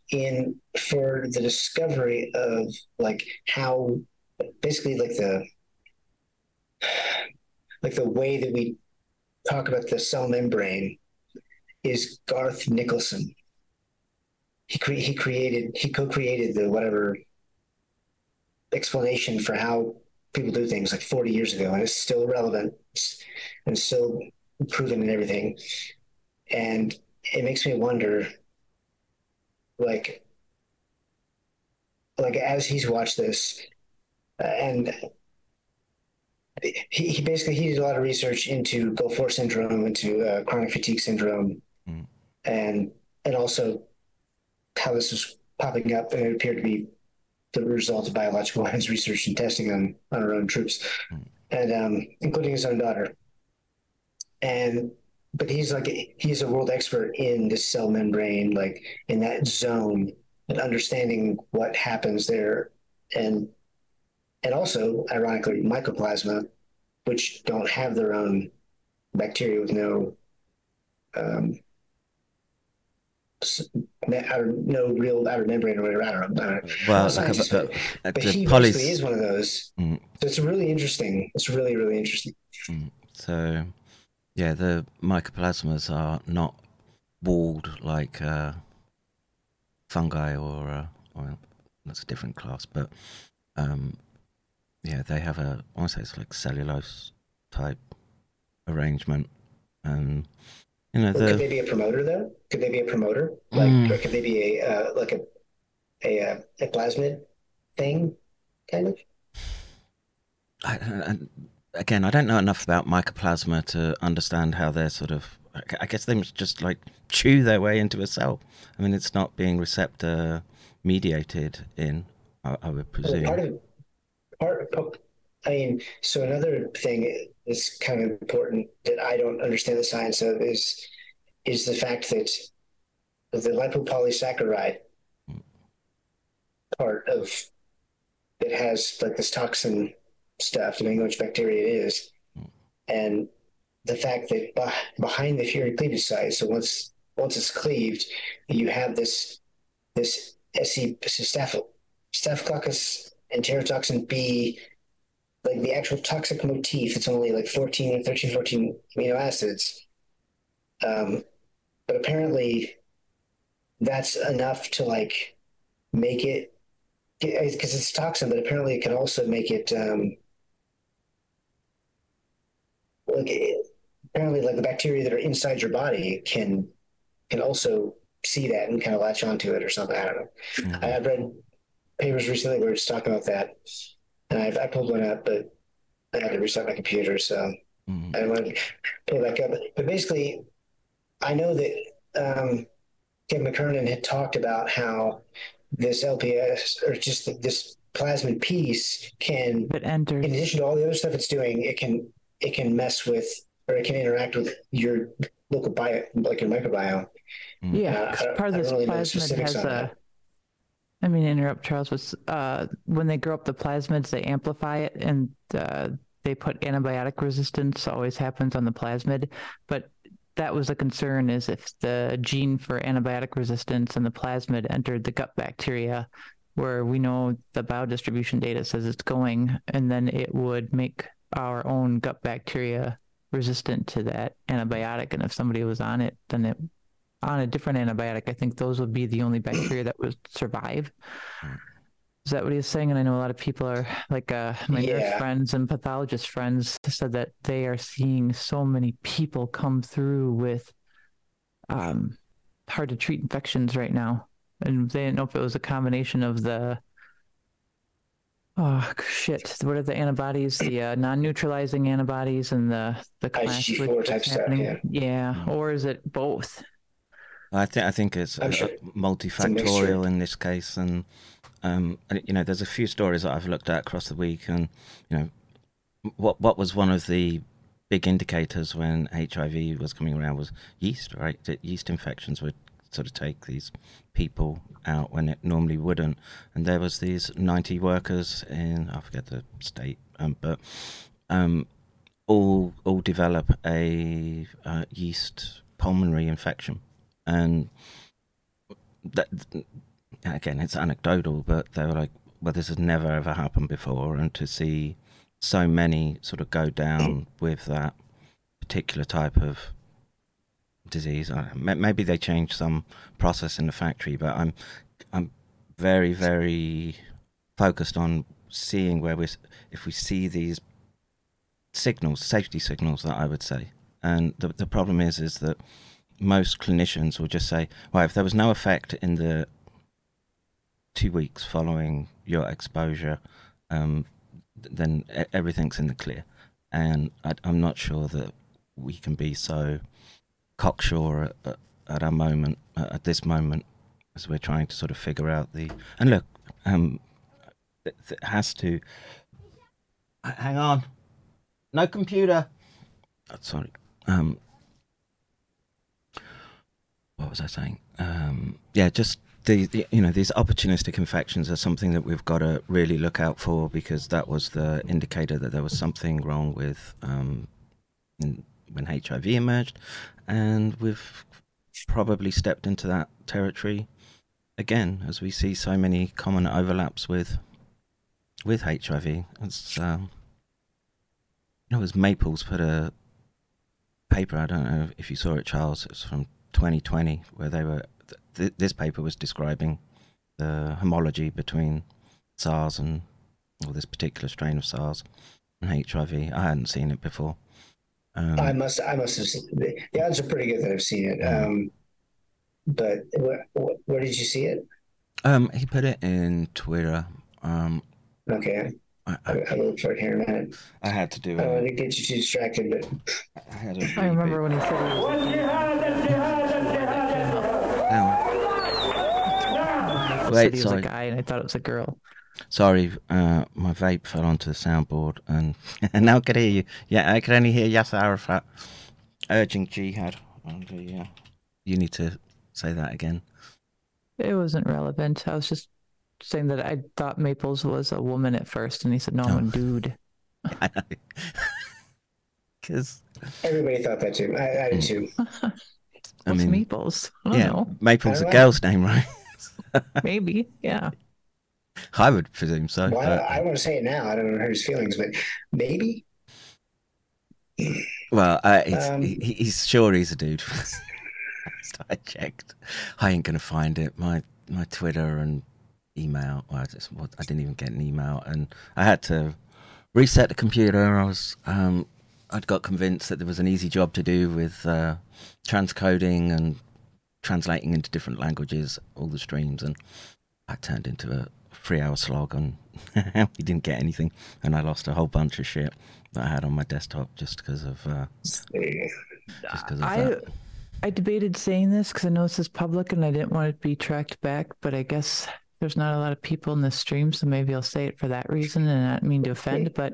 in for the discovery of like how basically like the like the way that we talk about the cell membrane is Garth Nicholson, he cre- he created he co-created the whatever explanation for how people do things like forty years ago, and it's still relevant and still proven and everything. And it makes me wonder, like, like as he's watched this, uh, and he, he basically, he did a lot of research into Gulf four syndrome, into uh, chronic fatigue syndrome, mm. and, and also how this was popping up, and it appeared to be the result of biological weapons research and testing on, on our own troops, mm. and um, including his own daughter. And, but he's like, he's a world expert in the cell membrane, like in that zone, and understanding what happens there. And, and also ironically, mycoplasma, which don't have their own bacteria with no, um, outer, no real outer membrane or whatever. I don't know. I don't know. Well, I but, but, but, but he poly- basically is one of those. Mm. So it's really interesting. It's really, really interesting. Mm. So yeah, the mycoplasmas are not walled like uh, fungi or, uh, or that's a different class, but um, yeah, they have a, I want to say it's like cellulose type arrangement. And, you know, well, the... could they be a promoter though? Could they be a promoter? Like, mm. or could they be a, uh, like a, a, a plasmid thing kind of? I, I Again, I don't know enough about mycoplasma to understand how they're sort of, I guess they must just like chew their way into a cell. I mean, it's not being receptor mediated in, I, I would presume. Part of, part of, I mean, so another thing that's kind of important that I don't understand the science of is, is the fact that the lipopolysaccharide mm. part of it has like this toxin stuff, knowing which bacteria it is, mm. and the fact that be- behind the furin cleavage site, so once once it's cleaved, you have this this staphylococcus enterotoxin B, like the actual toxic motif. It's only like fourteen, thirteen, fourteen amino acids, um, but apparently that's enough to like make it, because it's toxin, but apparently it can also make it. Um, Like it, apparently, like the bacteria that are inside your body can can also see that and kind of latch onto it or something. I don't know. Mm-hmm. I, I've read papers recently where it's talking about that, and I've, I pulled one up, but I had to restart my computer, so mm-hmm. I didn't want to pull it back up. But, but basically, I know that um, Kevin McKernan had talked about how this L P S or just this plasmid piece can, but enters. In addition to all the other stuff it's doing, it can. It can mess with, or it can interact with your local bio, like your microbiome. Yeah, uh, part of this really plasmid has a. I mean, interrupt Charles was uh, when they grow up the plasmids, they amplify it, and uh, they put antibiotic resistance always happens on the plasmid. But that was a concern: is if the gene for antibiotic resistance and the plasmid entered the gut bacteria, where we know the biodistribution data says it's going, and then it would make our own gut bacteria resistant to that antibiotic. And if somebody was on it, then it on a different antibiotic, I think those would be the only bacteria that would survive. Is that what he was saying? And I know a lot of people are like, uh, my yeah. nurse friends and pathologist friends said that they are seeing so many people come through with, um, hard to treat infections right now. And they didn't know if it was a combination of the, Oh shit! what are the antibodies? The uh, non-neutralizing antibodies and the the class I G four type stuff. Yeah. yeah, or is it both? I think I think it's uh, sure. multifactorial it's in this case, and um, you know, there's a few stories that I've looked at across the week, and you know, what what was one of the big indicators when H I V was coming around was yeast, right? That yeast infections would sort of take these people out when it normally wouldn't, and there was these ninety workers in I forget the state, um, but um, all all develop a uh, yeast pulmonary infection, and that again it's anecdotal, but they were like, well, this has never ever happened before, and to see so many sort of go down with that particular type of disease. I, maybe they changed some process in the factory, but I'm I'm very, very focused on seeing where we if we see these signals, safety signals, that I would say. And the the problem is is that most clinicians will just say, well, if there was no effect in the two weeks following your exposure, um, then everything's in the clear. And I, I'm not sure that we can be so cocksure at, at our moment, at this moment, as we're trying to sort of figure out the... And look, um, it, it has to... Hang on. No computer. Oh, sorry. Um, what was I saying? Um, yeah, just... The, the, you know, these opportunistic infections are something that we've got to really look out for, because that was the indicator that there was something wrong with um, in, when H I V emerged, and we've probably stepped into that territory again as we see so many common overlaps with with H I V. It's um, you know, it was Maples put a paper. I don't know if you saw it, Charles. It was from twenty twenty where they were. This paper was describing the homology between SARS and, or this particular strain of SARS and H I V. I hadn't seen it before. Um, I must, I must have seen it. The odds are pretty good that I've seen it. Um, but where, where did you see it? Um, he put it in Twitter. Um, okay. I, I, I looked for it here in a minute. I had to do it. I wanted to get you too distracted, but I, had a I remember big... when he said it. Was I Wait, said he was sorry. a guy and I thought it was a girl. Sorry, uh, my vape fell onto the soundboard and, and now I could hear you. Yeah, I could only hear Yasser Arafat urging jihad. The, uh, you need to say that again. It wasn't relevant. I was just saying that I thought Maples was a woman at first, and he said, no, oh. I'm a dude. I know. Cause... Everybody thought that too. I, I did too. I What's mean, Maples? I don't yeah, know. Maple's don't a know. girl's name, right? Maybe, yeah. I would presume so. Well, but... I, I want to say it now. I don't hurt his feelings, but maybe. Well, uh, it's, um, he, he's sure he's a dude. So I checked. I ain't gonna find it. My my Twitter and email. Well, I just I didn't even get an email, and I had to reset the computer. I was um, I'd got convinced that there was an easy job to do with. Uh, transcoding and translating into different languages, all the streams, and I turned into a three-hour slog, and we didn't get anything, and I lost a whole bunch of shit that I had on my desktop just because of, uh, just because of I, that. I debated saying this because I know this is public, and I didn't want it to be tracked back, but I guess there's not a lot of people in this stream, so maybe I'll say it for that reason, and I don't mean to offend, but...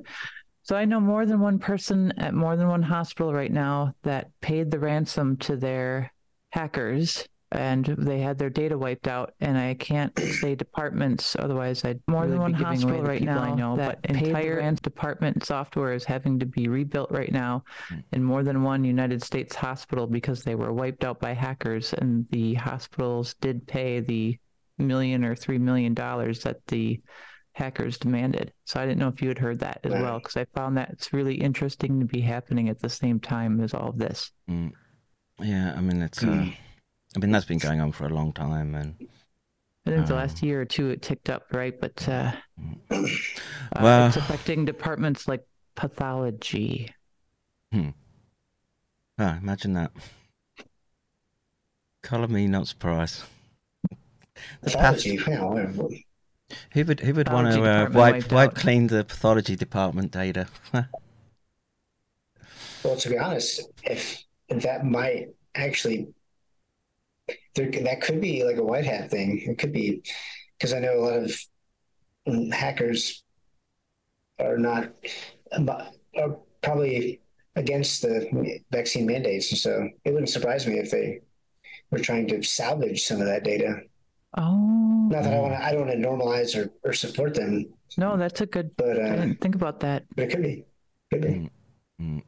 So I know more than one person at more than one hospital right now that paid the ransom to their hackers, and they had their data wiped out. And I can't say departments, otherwise I'd more really than one hospital right now I know, that but entire paid... department software is having to be rebuilt right now in more than one United States hospital because they were wiped out by hackers, and the hospitals did pay the million or three million dollars that the hackers demanded. So I didn't know if you had heard that as well, because I found that it's really interesting to be happening at the same time as all of this. Mm. Yeah, I mean, it's. Uh, I mean, that's been going on for a long time, and I think um, the last year or two it ticked up, right? But uh, well, uh, it's affecting departments like pathology. Hmm. Ah, imagine that. Color me not surprised. Pathology. Who would who would want to uh, wipe wipe clean the pathology department data? Well, to be honest, if that might actually, there, that could be like a white hat thing. It could be, because I know a lot of hackers are not are probably against the vaccine mandates, and so it wouldn't surprise me if they were trying to salvage some of that data. Oh, not that I want to. I don't want to normalize or, or support them. No, that's a good. But uh, I didn't think about that. But it could be. Could be. Mm-hmm.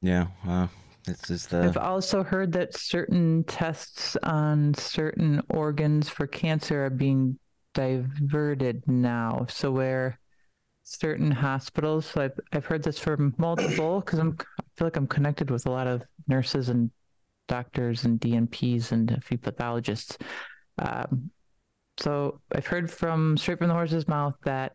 Yeah, uh, this is the. I've also heard that certain tests on certain organs for cancer are being diverted now. So where certain hospitals, so I've I've heard this from multiple because I'm I feel like I'm connected with a lot of nurses and doctors and D N Ps and a few pathologists. Um, so I've heard from straight from the horse's mouth that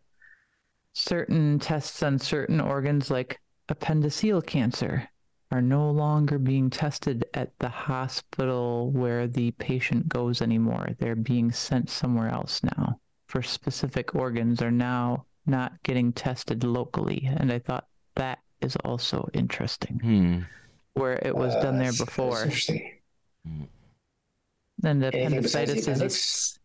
certain tests on certain organs like appendiceal cancer are no longer being tested at the hospital where the patient goes anymore. They're being sent somewhere else now. For specific organs are now not getting tested locally. And I thought that is also interesting. Hmm. Where it was uh, done there before. And the appendicitis is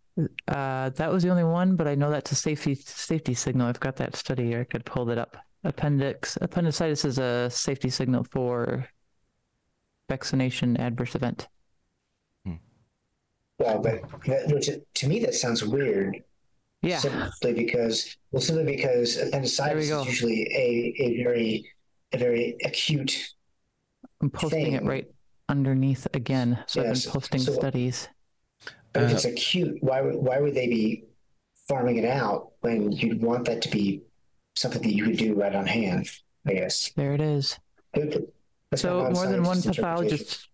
uh, that was the only one, but I know that's a safety safety signal. I've got that study here. I could pull it up. Appendix appendicitis is a safety signal for vaccination adverse event. Hmm. Well, but which to me that sounds weird. Yeah. Simply because well, simply because appendicitis is usually a, a very a very acute. I'm posting thing. It right underneath again. So yes. I've been posting so, studies. But if it's acute, why would why would they be farming it out when you'd want that to be something that you could do right on hand, I guess. There it is. That's so more than one pathologist,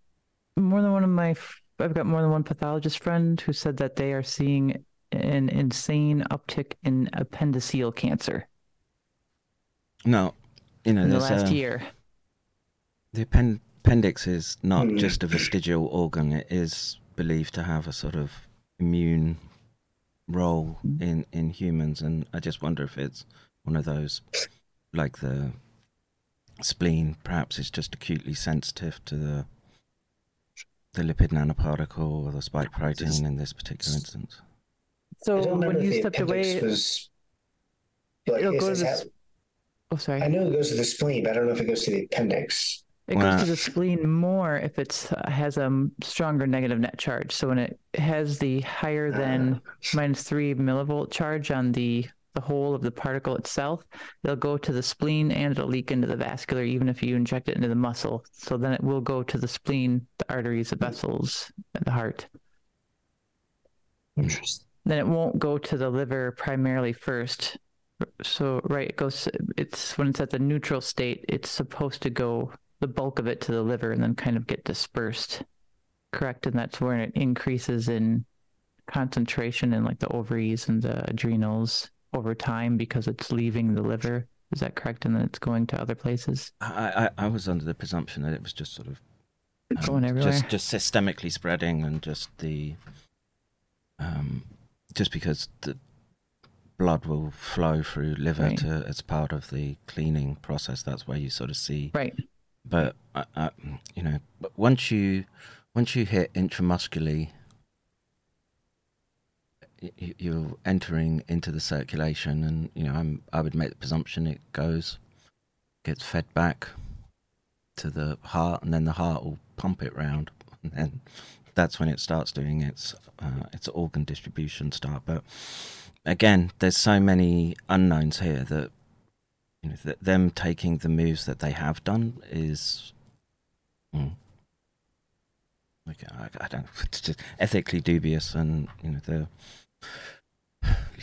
more than one of my, I've got more than one pathologist friend who said that they are seeing an insane uptick in appendiceal cancer. No, you know, in the last uh, year. The append- appendix is not mm. just a vestigial organ. It is believed to have a sort of immune role mm. in, in humans. And I just wonder if it's one of those, like the spleen, perhaps it's just acutely sensitive to the the lipid nanoparticle or the spike protein it's, in this particular instance. So when you stepped away... Was, like, it'll go to the... Oh, sorry. I know it goes to the spleen, but I don't know if it goes to the appendix. It wow. goes to the spleen more if it uh, has a stronger negative net charge. So when it has the higher than uh, minus three millivolt charge on the, the whole of the particle itself, they'll go to the spleen and it'll leak into the vascular, even if you inject it into the muscle. So then it will go to the spleen, the arteries, the vessels, the heart. Interesting. Then it won't go to the liver primarily first. So, right, it goes, it's when it's at the neutral state, it's supposed to go the bulk of it to the liver and then kind of get dispersed, correct? And that's where it increases in concentration in like the ovaries and the adrenals over time because it's leaving the liver. Is that correct? And then it's going to other places? I, I, I was under the presumption that it was just sort of um, going everywhere, just, just systemically spreading and just the, um, just because the blood will flow through liver right. to, as part of the cleaning process. That's where you sort of see. Right. But I, I, you know, but once you once you hit intramuscularly, you, you're entering into the circulation, and you know, I'm I would make the presumption it goes, gets fed back to the heart, and then the heart will pump it round, and then that's when it starts doing its uh, its organ distribution start, but. Again, there's so many unknowns here that, you know, that them taking the moves that they have done is, mm, like, I, I don't know, it's just ethically dubious, and you know, the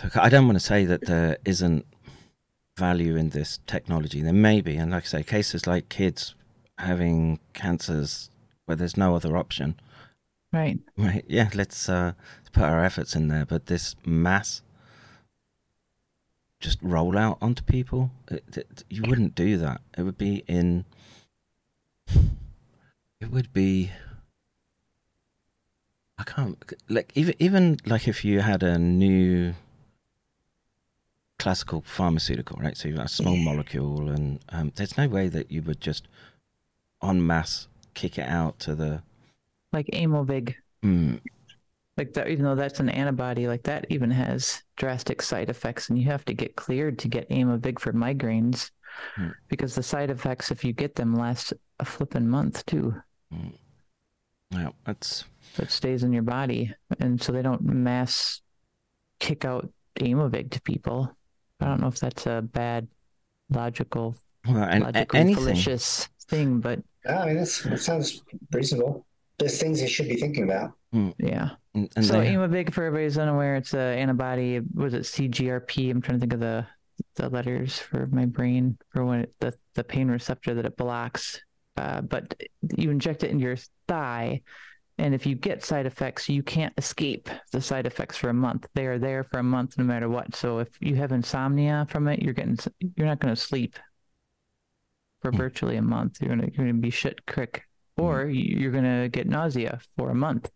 look, I don't want to say that there isn't value in this technology. There may be, and like I say, cases like kids having cancers where there's no other option. Right. Right. Yeah. Let's uh, put our efforts in there, but this mass. Just roll out onto people. It, it, you wouldn't do that. It would be in. It would be. I can't like even even like if you had a new. Classical pharmaceutical, right? So you've got a small molecule, and um, there's no way that you would just, en masse, kick it out to the. Like Amovig. Mm. Like that, even though that's an antibody, like that even has drastic side effects, and you have to get cleared to get Amovig for migraines, mm. because the side effects, if you get them, last a flippin' month too. Mm. Yeah, that's that stays in your body, and so they don't mass kick out Amovig to people. I don't know if that's a bad logical, well, and, logically anything. Malicious thing, but I mean, that's, that sounds reasonable. There's things you should be thinking about. Mm. Yeah. And, and so they... Amovig, for everybody's unaware, it's an antibody. Was it C G R P? I'm trying to think of the the letters for my brain for when it, the the pain receptor that it blocks. uh, but you inject it in your thigh, and if you get side effects, you can't escape the side effects for a month. They are there for a month no matter what. So if you have insomnia from it, you're getting you're not going to sleep for virtually a month. You're going to be shit quick, or you're going to get nausea for a month,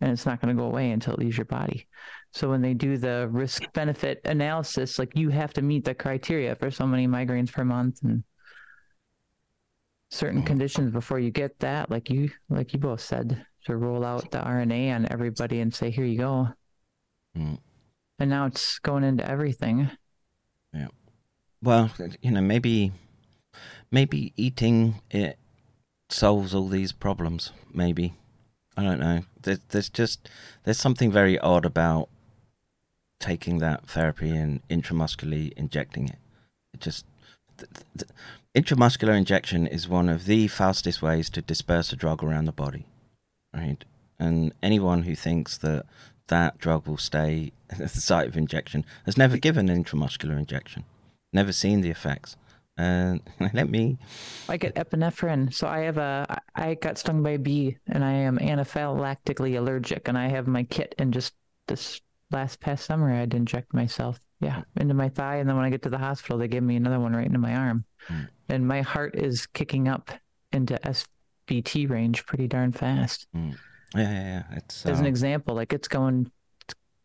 and it's not going to go away until it leaves your body. So when they do the risk-benefit analysis, like, you have to meet the criteria for so many migraines per month and certain conditions before you get that. Like you, like you both said, to roll out the R N A on everybody and say, "Here you go," mm. and now it's going into everything. Yeah. Well, you know, maybe, maybe eating it solves all these problems. Maybe. I don't know. There's, there's just there's something very odd about taking that therapy and intramuscularly injecting it. It just the, the, intramuscular injection is one of the fastest ways to disperse a drug around the body, right? And anyone who thinks that that drug will stay at the site of injection has never given an intramuscular injection, never seen the effects. And uh, let me. I get epinephrine. So I have a. I got stung by a bee, and I am anaphylactically allergic. And I have my kit. And just this last past summer, I'd inject myself, yeah, into my thigh. And then when I get to the hospital, they give me another one right into my arm. Mm. And my heart is kicking up into S V T range pretty darn fast. Mm. Yeah, yeah, yeah. It's, As uh... an example, like it's going,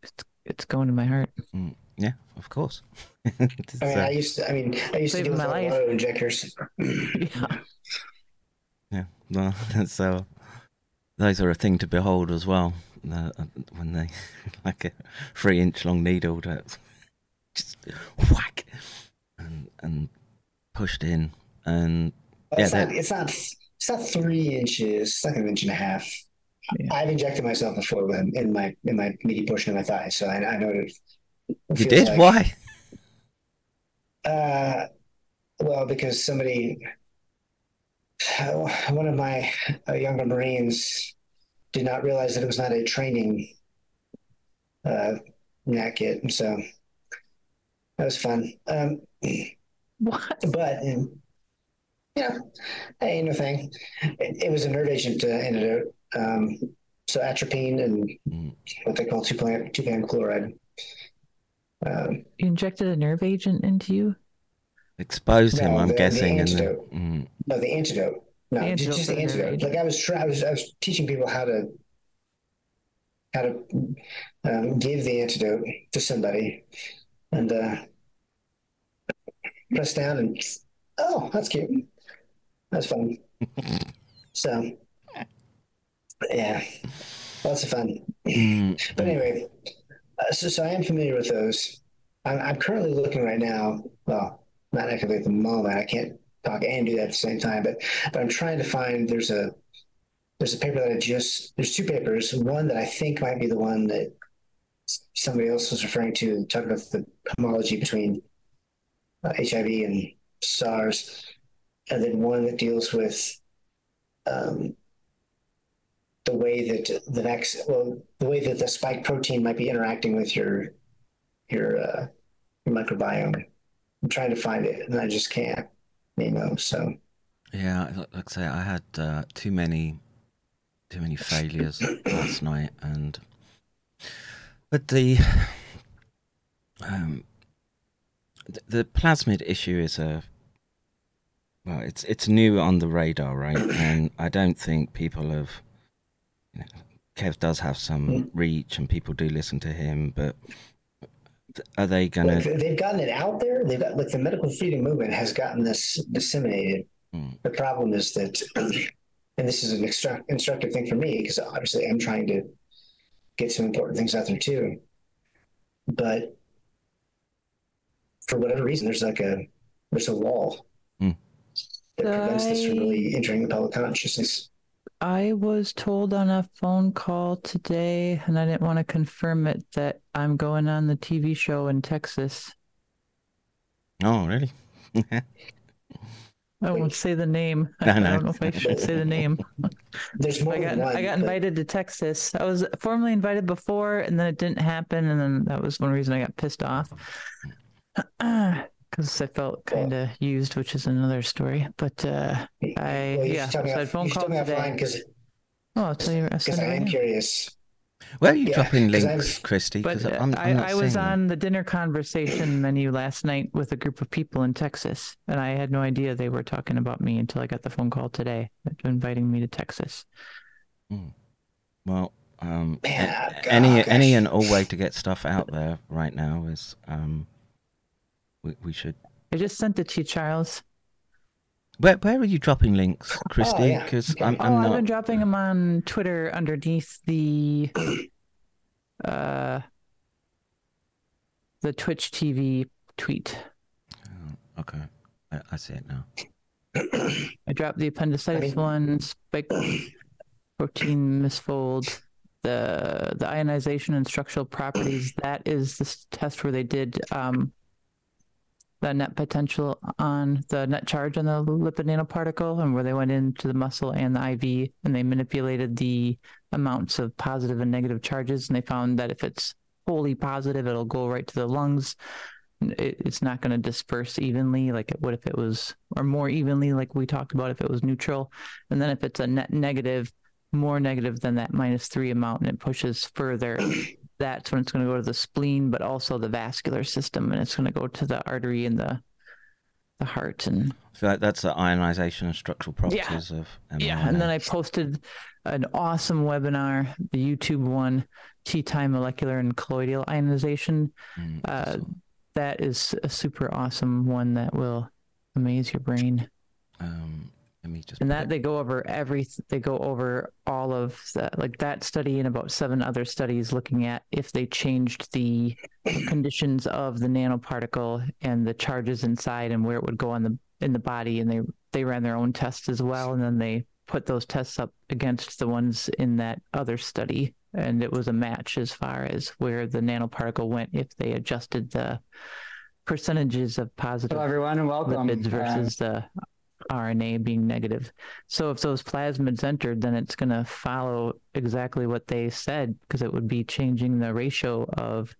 it's, it's going to my heart. Mm. Yeah, of course. I mean, I used to. I mean, I used to do my life. Auto injectors. yeah. Yeah. Well, so uh, those are a thing to behold as well. Uh, when they like a three-inch long needle that's just whack and and pushed in, and well, yeah, it's not, it's not. It's not three inches. It's like an inch and a half. Yeah. I've injected myself before in my in my meaty portion of my thigh, so I, I know it. You did? Like, why? Uh, well, because somebody, one of my younger Marines did not realize that it was not a training uh, knack yet. So that was fun. Um, what? But, um, yeah, ain't no thing. It, it was a nerve agent uh, antidote. Um, so atropine and mm. what they call two-pan chloride. Um, you injected a nerve agent into you? Exposed no, him, I'm the, guessing. The antidote. And the, mm. No, the antidote. No, the antidote just the antidote. Agent. Like I was, try, I was, I was teaching people how to how to um, give the antidote to somebody, and uh, press down, and oh, that's cute. That's fun. So, yeah, lots of fun. Mm. But anyway. Uh, so, so I am familiar with those. I'm, I'm currently looking right now. Well, not actively at the moment. I can't talk and do that at the same time. But, but I'm trying to find. There's a there's a paper that I just. There's two papers. One that I think might be the one that somebody else was referring to, talking about the homology between uh, H I V and SARS, and then one that deals with um, the way that the next, well, the way that the spike protein might be interacting with your your, uh, your microbiome. I'm trying to find it, and I just can't, you know. So yeah, like I say, I had uh, too many too many failures last night, and but the um the plasmid issue is a. Well, it's it's new on the radar, right? And I don't think people have. Kev does have some reach, and people do listen to him, but are they going to... Like, they've gotten it out there. They've got, like, the medical freedom movement has gotten this disseminated. Mm. The problem is that, and this is an instru- instructive thing for me, because obviously I'm trying to get some important things out there too, but for whatever reason, there's like a, there's a wall mm. that prevents I... this from really entering the public consciousness. I was told on a phone call today, and I didn't want to confirm it, that I'm going on the T V show in Texas. Oh, really? I won't say the name. No, I, no. I don't know if I should say the name. There's more I got, one, I got but... invited to Texas. I was formally invited before, and then it didn't happen, and then that was one reason I got pissed off. because I felt kind of yeah. used, which is another story. But uh, I, well, yeah, so I had phone calls today. Oh, I'll tell you. Because I am right curious. Where are you yeah, dropping links, Christy? But I'm, I'm I, I was on the dinner conversation menu last night with a group of people in Texas, and I had no idea they were talking about me until I got the phone call today inviting me to Texas. Mm. Well, um, Man, God, any gosh. any and all way to get stuff out there right now is um, we, we should. I just sent it to you, Charles. Where where are you dropping links, Christy? Because oh, yeah. I'm, I'm oh, not... I've been dropping them on Twitter underneath the uh, the Twitch T V tweet. Oh, okay, I, I see it now. I dropped the appendicitis I mean... one, spike protein misfold, the the ionization and structural properties. That is this test where they did. Um, the net potential on the net charge on the lipid nanoparticle, and where they went into the muscle and the I V, and they manipulated the amounts of positive and negative charges, and they found that if it's wholly positive, it'll go right to the lungs. It's not going to disperse evenly like it would if it was, or more evenly like we talked about if it was neutral. And then if it's a net negative, more negative than that minus three amount, and it pushes further, that's when it's going to go to the spleen, but also the vascular system, and it's going to go to the artery and the the heart. And so that, that's the ionization and structural properties yeah. of mRNA. Yeah, and then I posted an awesome webinar, the YouTube one, T-Time Molecular and Colloidal Ionization. Mm, uh, awesome. That is a super awesome one that will amaze your brain. Um, let me just and that it. they go over every they go over all of that, like that study and about seven other studies looking at if they changed the conditions of the nanoparticle and the charges inside and where it would go on the in the body, and they they ran their own tests as well, and then they put those tests up against the ones in that other study, and it was a match as far as where the nanoparticle went if they adjusted the percentages of positive Hello, everyone, and welcome. lipids versus uh, the R N A being negative. So if those plasmids entered, then it's going to follow exactly what they said, because it would be changing the ratio of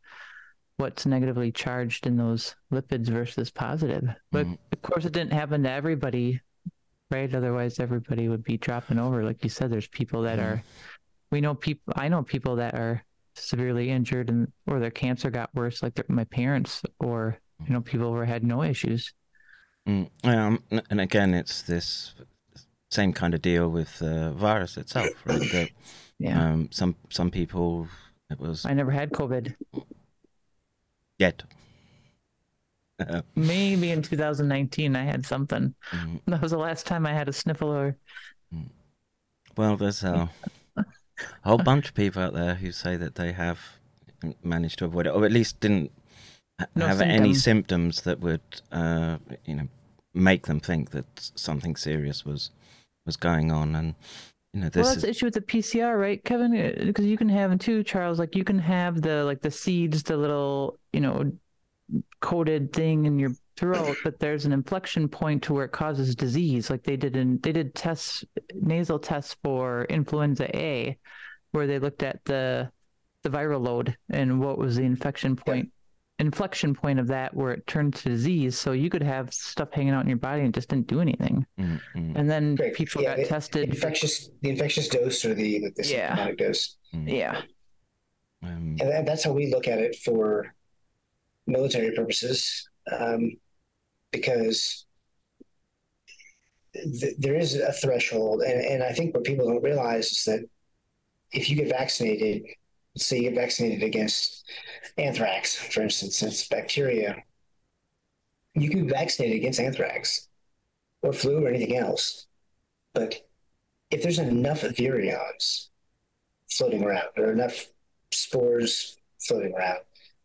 what's negatively charged in those lipids versus positive. But mm. of course, it didn't happen to everybody, right? Otherwise, everybody would be dropping over. Like you said, there's people that mm. are, we know people, I know people that are severely injured and or their cancer got worse, like my parents, or, you know, people who had no issues. Um, and again, it's this same kind of deal with the virus itself, right? That, yeah. Um, some some people, it was. I never had COVID. Yet. Uh, Maybe in two thousand nineteen I had something. Mm, that was the last time I had a sniffle or. Well, there's a, a whole bunch of people out there who say that they have managed to avoid it, or at least didn't. No have symptom. any symptoms that would, uh, you know, make them think that something serious was was going on. And, you know, this well, that's is... the issue with the P C R, right, Kevin? Because you can have, and too, Charles, like you can have the, like the seeds, the little, you know, coated thing in your throat, but there's an inflection point to where it causes disease. Like they did in, they did tests, nasal tests for influenza A, where they looked at the, the viral load and what was the infection point. Yeah. inflection point of that where it turned to disease. So you could have stuff hanging out in your body and just didn't do anything. Mm-hmm. And then Great. people yeah, got the, tested. The infectious, the infectious dose or the, the, the yeah. symptomatic dose. Yeah. Um, and that, that's how we look at it for military purposes, um, because th- there is a threshold. And, and I think what people don't realize is that if you get vaccinated, let's say you get vaccinated against anthrax, for instance, it's bacteria. You can be vaccinated against anthrax or flu or anything else. But if there's enough virions floating around or enough spores floating around,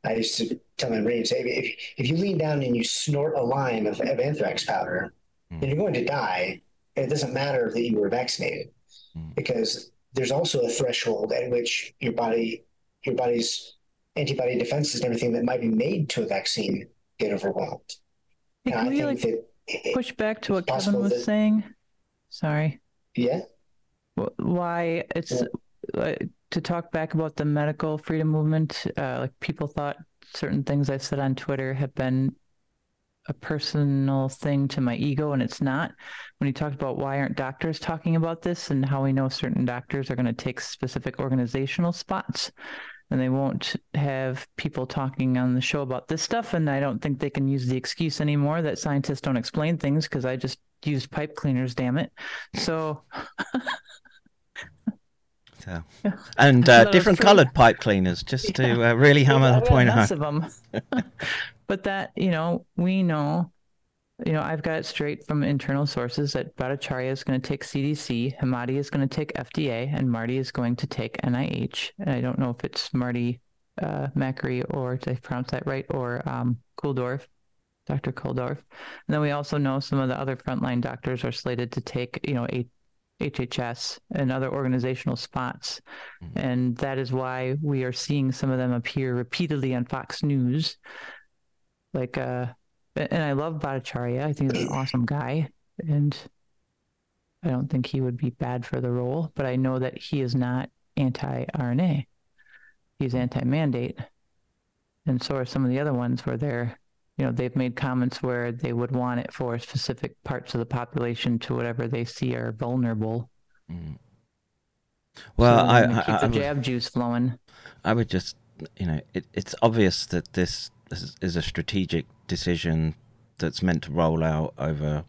I used to tell my Marines, hey, if, if you lean down and you snort a line of, of anthrax powder, mm. then you're going to die. And it doesn't matter that you were vaccinated mm. because there's also a threshold at which your body, your body's antibody defenses and everything that might be made to a vaccine get overwhelmed. Hey, can we like push back to what Kevin was that... saying? Sorry. Yeah. Why it's yeah. Uh, to talk back about the medical freedom movement. Uh, like people thought certain things I've said on Twitter have been a personal thing to my ego, and it's not. When he talked about why aren't doctors talking about this and how we know certain doctors are going to take specific organizational spots, and they won't have people talking on the show about this stuff. And I don't think they can use the excuse anymore that scientists don't explain things, because I just used pipe cleaners, damn it. So... Yeah. And uh, different coloured pipe cleaners, just yeah. to uh, really hammer yeah, the point lots home. Of them. But that, you know, we know, you know, I've got it straight from internal sources that Bhattacharya is going to take C D C, Hamadi is going to take F D A, and Marty is going to take N I H. And I don't know if it's Marty uh, Makary, or did I pronounce that right, or um, Kuldorf, Doctor Kuldorf. And then we also know some of the other frontline doctors are slated to take, you know, a H H S and other organizational spots. Mm-hmm. And that is why we are seeing some of them appear repeatedly on Fox News. Like, uh, and I love Bhattacharya. I think he's an awesome guy. And I don't think he would be bad for the role, but I know that he is not anti-R N A. He's anti-mandate. And so are some of the other ones where they're, you know, they've made comments where they would want it for specific parts of the population to whatever they see are vulnerable. Mm. Well, so I, I keep I, the jab would, juice flowing. I would just, you know, it, it's obvious that this is a strategic decision that's meant to roll out over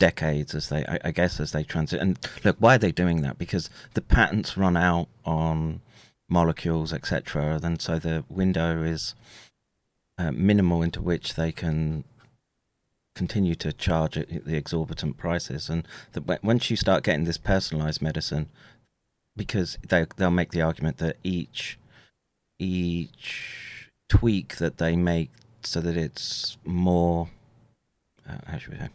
decades, as they, I, I guess, as they transit. And look, why are they doing that? Because the patents run out on molecules, et cetera. And so the window is Uh, minimal into which they can continue to charge at the exorbitant prices. And the, once you start getting this personalized medicine, because they, they'll make the argument that each each tweak that they make so that it's more uh, how should we say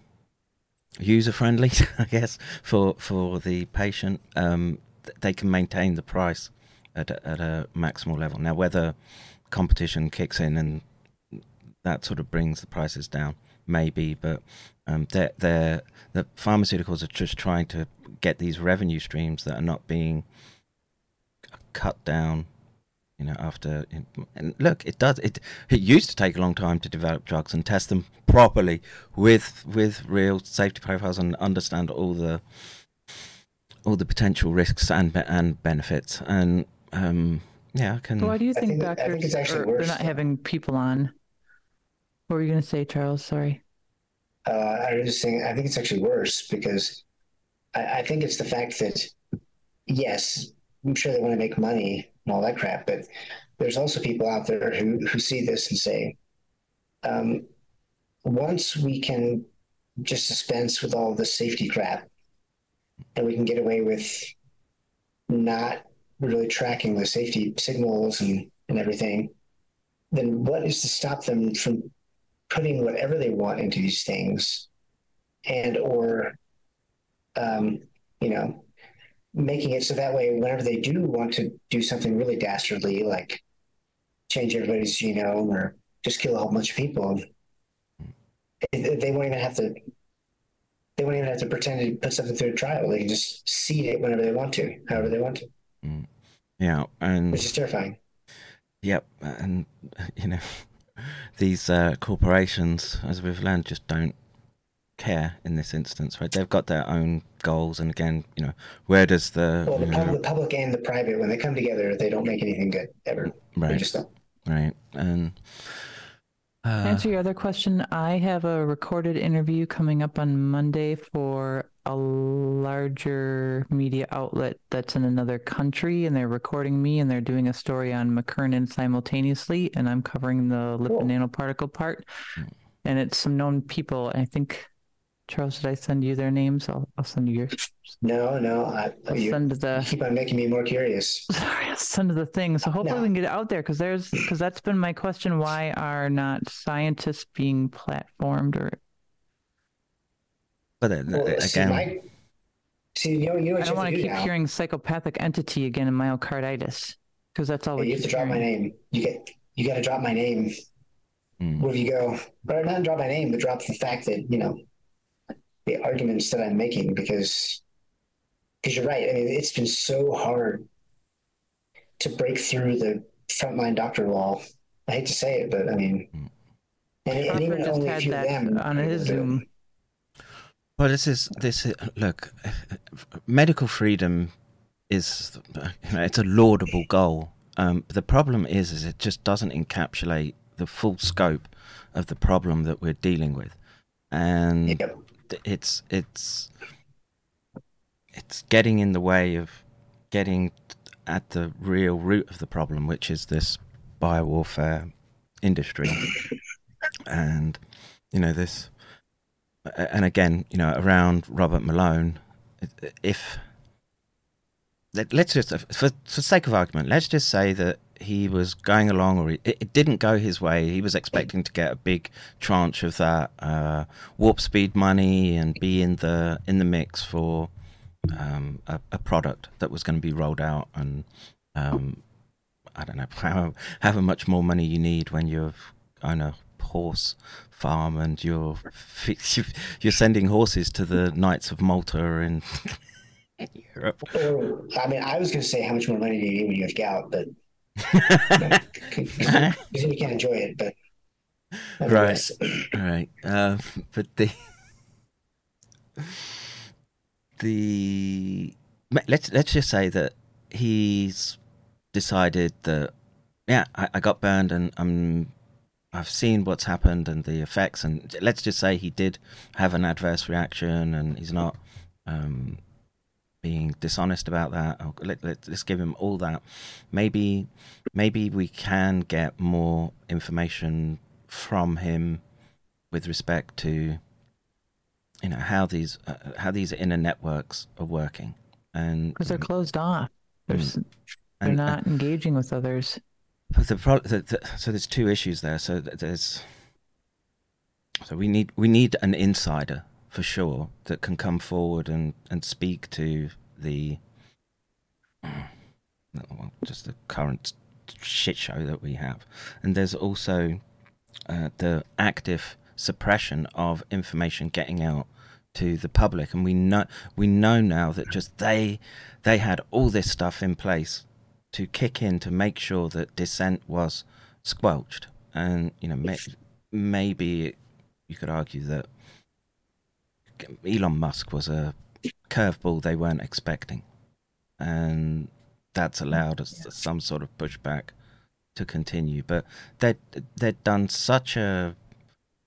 user friendly, I guess, for for the patient, um, they can maintain the price at a, at a maximal level. Now, whether competition kicks in and that sort of brings the prices down, maybe, but um, they're, they're, the pharmaceuticals are just trying to get these revenue streams that are not being cut down, you know, after... And look, it does. It it used to take a long time to develop drugs and test them properly with with real safety profiles and understand all the all the potential risks and and benefits. And, um, yeah, I can... Why do you think, think doctors are they're not having people on? What were you going to say, Charles? Sorry. Uh, I was just saying, I think it's actually worse because I, I think it's the fact that, yes, I'm sure they want to make money and all that crap, but there's also people out there who, who see this and say, um, once we can just dispense with all this safety crap and we can get away with not really tracking the safety signals and, and everything, then what is to stop them from putting whatever they want into these things and or, um, you know, making it so that way whenever they do want to do something really dastardly, like change everybody's genome or just kill a whole bunch of people, they, they won't even have to, they won't even have to pretend to put something through a trial. They can just seed it whenever they want to, however they want to. Yeah. And which is terrifying. Yep. And, you know, these uh, corporations, as we've learned, just don't care in this instance, right? They've got their own goals. And again, you know, where does the... Well, the, pub- know, the public and the private, when they come together, they don't make anything good ever. Right. They just don't. Right. And... Uh, to answer your other question, I have a recorded interview coming up on Monday for a larger media outlet that's in another country, and they're recording me, and they're doing a story on McKernan simultaneously, and I'm covering the lipid cool. nanoparticle part, and it's some known people. I think, Charles, did I send you their names? I'll, I'll send you yours. No, no. I, I'll you, send the, you keep on making me more curious. Sorry, I'll send the thing. So hopefully no. we can get it out there, because there's because that's been my question. Why are not scientists being platformed? Or but then, well, again, see, my, see, you know, you know I don't want to do keep now. hearing psychopathic entity again in myocarditis, because that's all. Hey, we you have to hearing. drop my name. You get you got to drop my name. Mm. Where do you go? Or not drop my name, but drop the fact that you know. the arguments that I'm making, because because you're right. I mean, it's been so hard to break through the frontline doctor wall. I hate to say it, but I mean, And, and even only a few of them on his Zoom. Well, this is this is, look, medical freedom is, you know, it's a laudable goal. Um, the problem is, is it just doesn't encapsulate the full scope of the problem that we're dealing with, and yep. it's it's it's getting in the way of getting at the real root of the problem, which is this biowarfare industry, and you know this. And again, you know, around Robert Malone, if let's just, for for sake of argument, let's just say that he was going along, or he, it didn't go his way. He was expecting to get a big tranche of that uh, warp speed money and be in the in the mix for um, a, a product that was going to be rolled out. And um, I don't know how however much more money you need when you've, I don't know, horse farm, and you're you're sending horses to the Knights of Malta in Europe. I mean, I was going to say how much more money do you need when you have gout, but because you can't enjoy it. But right, right. Uh, but the the let's let's just say that he's decided that yeah, I, I got burned, and I'm. I've seen what's happened and the effects, and let's just say he did have an adverse reaction and he's not um, being dishonest about that. Let, let, let's give him all that. Maybe, maybe we can get more information from him with respect to, you know, how these uh, how these inner networks are working, and because they're closed off, they're, and, they're not uh, engaging with others. But the, pro- the, the so there's two issues there. So there's so we need we need an insider for sure that can come forward and, and speak to the well, just the current shit show that we have. And there's also uh, the active suppression of information getting out to the public. And we know we know now that just they they had all this stuff in place to kick in to make sure that dissent was squelched. And, you know, may, maybe you could argue that Elon Musk was a curveball they weren't expecting. And that's allowed us yeah. some sort of pushback to continue. But they'd, they'd done such a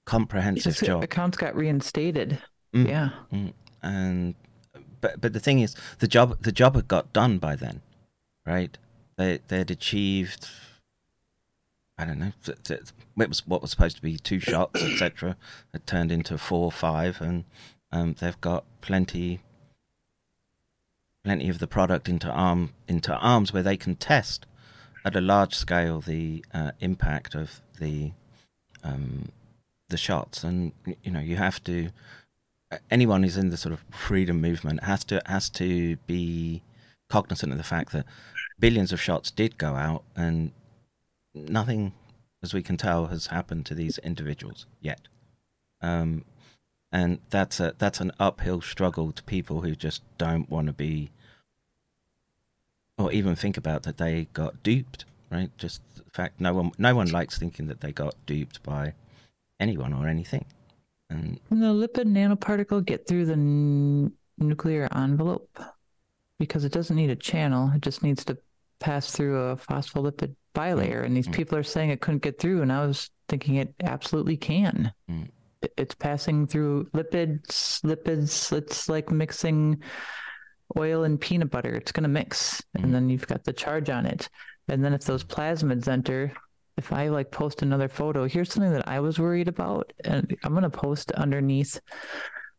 comprehensive His job. Accounts got reinstated. Mm, yeah. Mm, and but but the thing is, the job the job had got done by then, right? They, they'd achieved, I don't know, it was what was supposed to be two shots, et cetera. It turned into four or five, and um, they've got plenty, plenty of the product into arm into arms where they can test at a large scale the uh, impact of the um, the shots. And you know, you have to. Anyone who's in the sort of freedom movement has to has to be cognizant of the fact that billions of shots did go out, and nothing, as we can tell, has happened to these individuals yet. Um, and that's a that's an uphill struggle to people who just don't want to be, or even think about that they got duped, right? Just the fact no one no one likes thinking that they got duped by anyone or anything. And, and the lipid nanoparticle get through the n- nuclear envelope because it doesn't need a channel; it just needs to pass through a phospholipid bilayer, and these mm. people are saying it couldn't get through, and I was thinking it absolutely can. Mm. It's passing through lipids, lipids, it's like mixing oil and peanut butter. It's going to mix, mm. and then you've got the charge on it. And then if those plasmids enter, if I like post another photo, here's something that I was worried about, and I'm going to post underneath.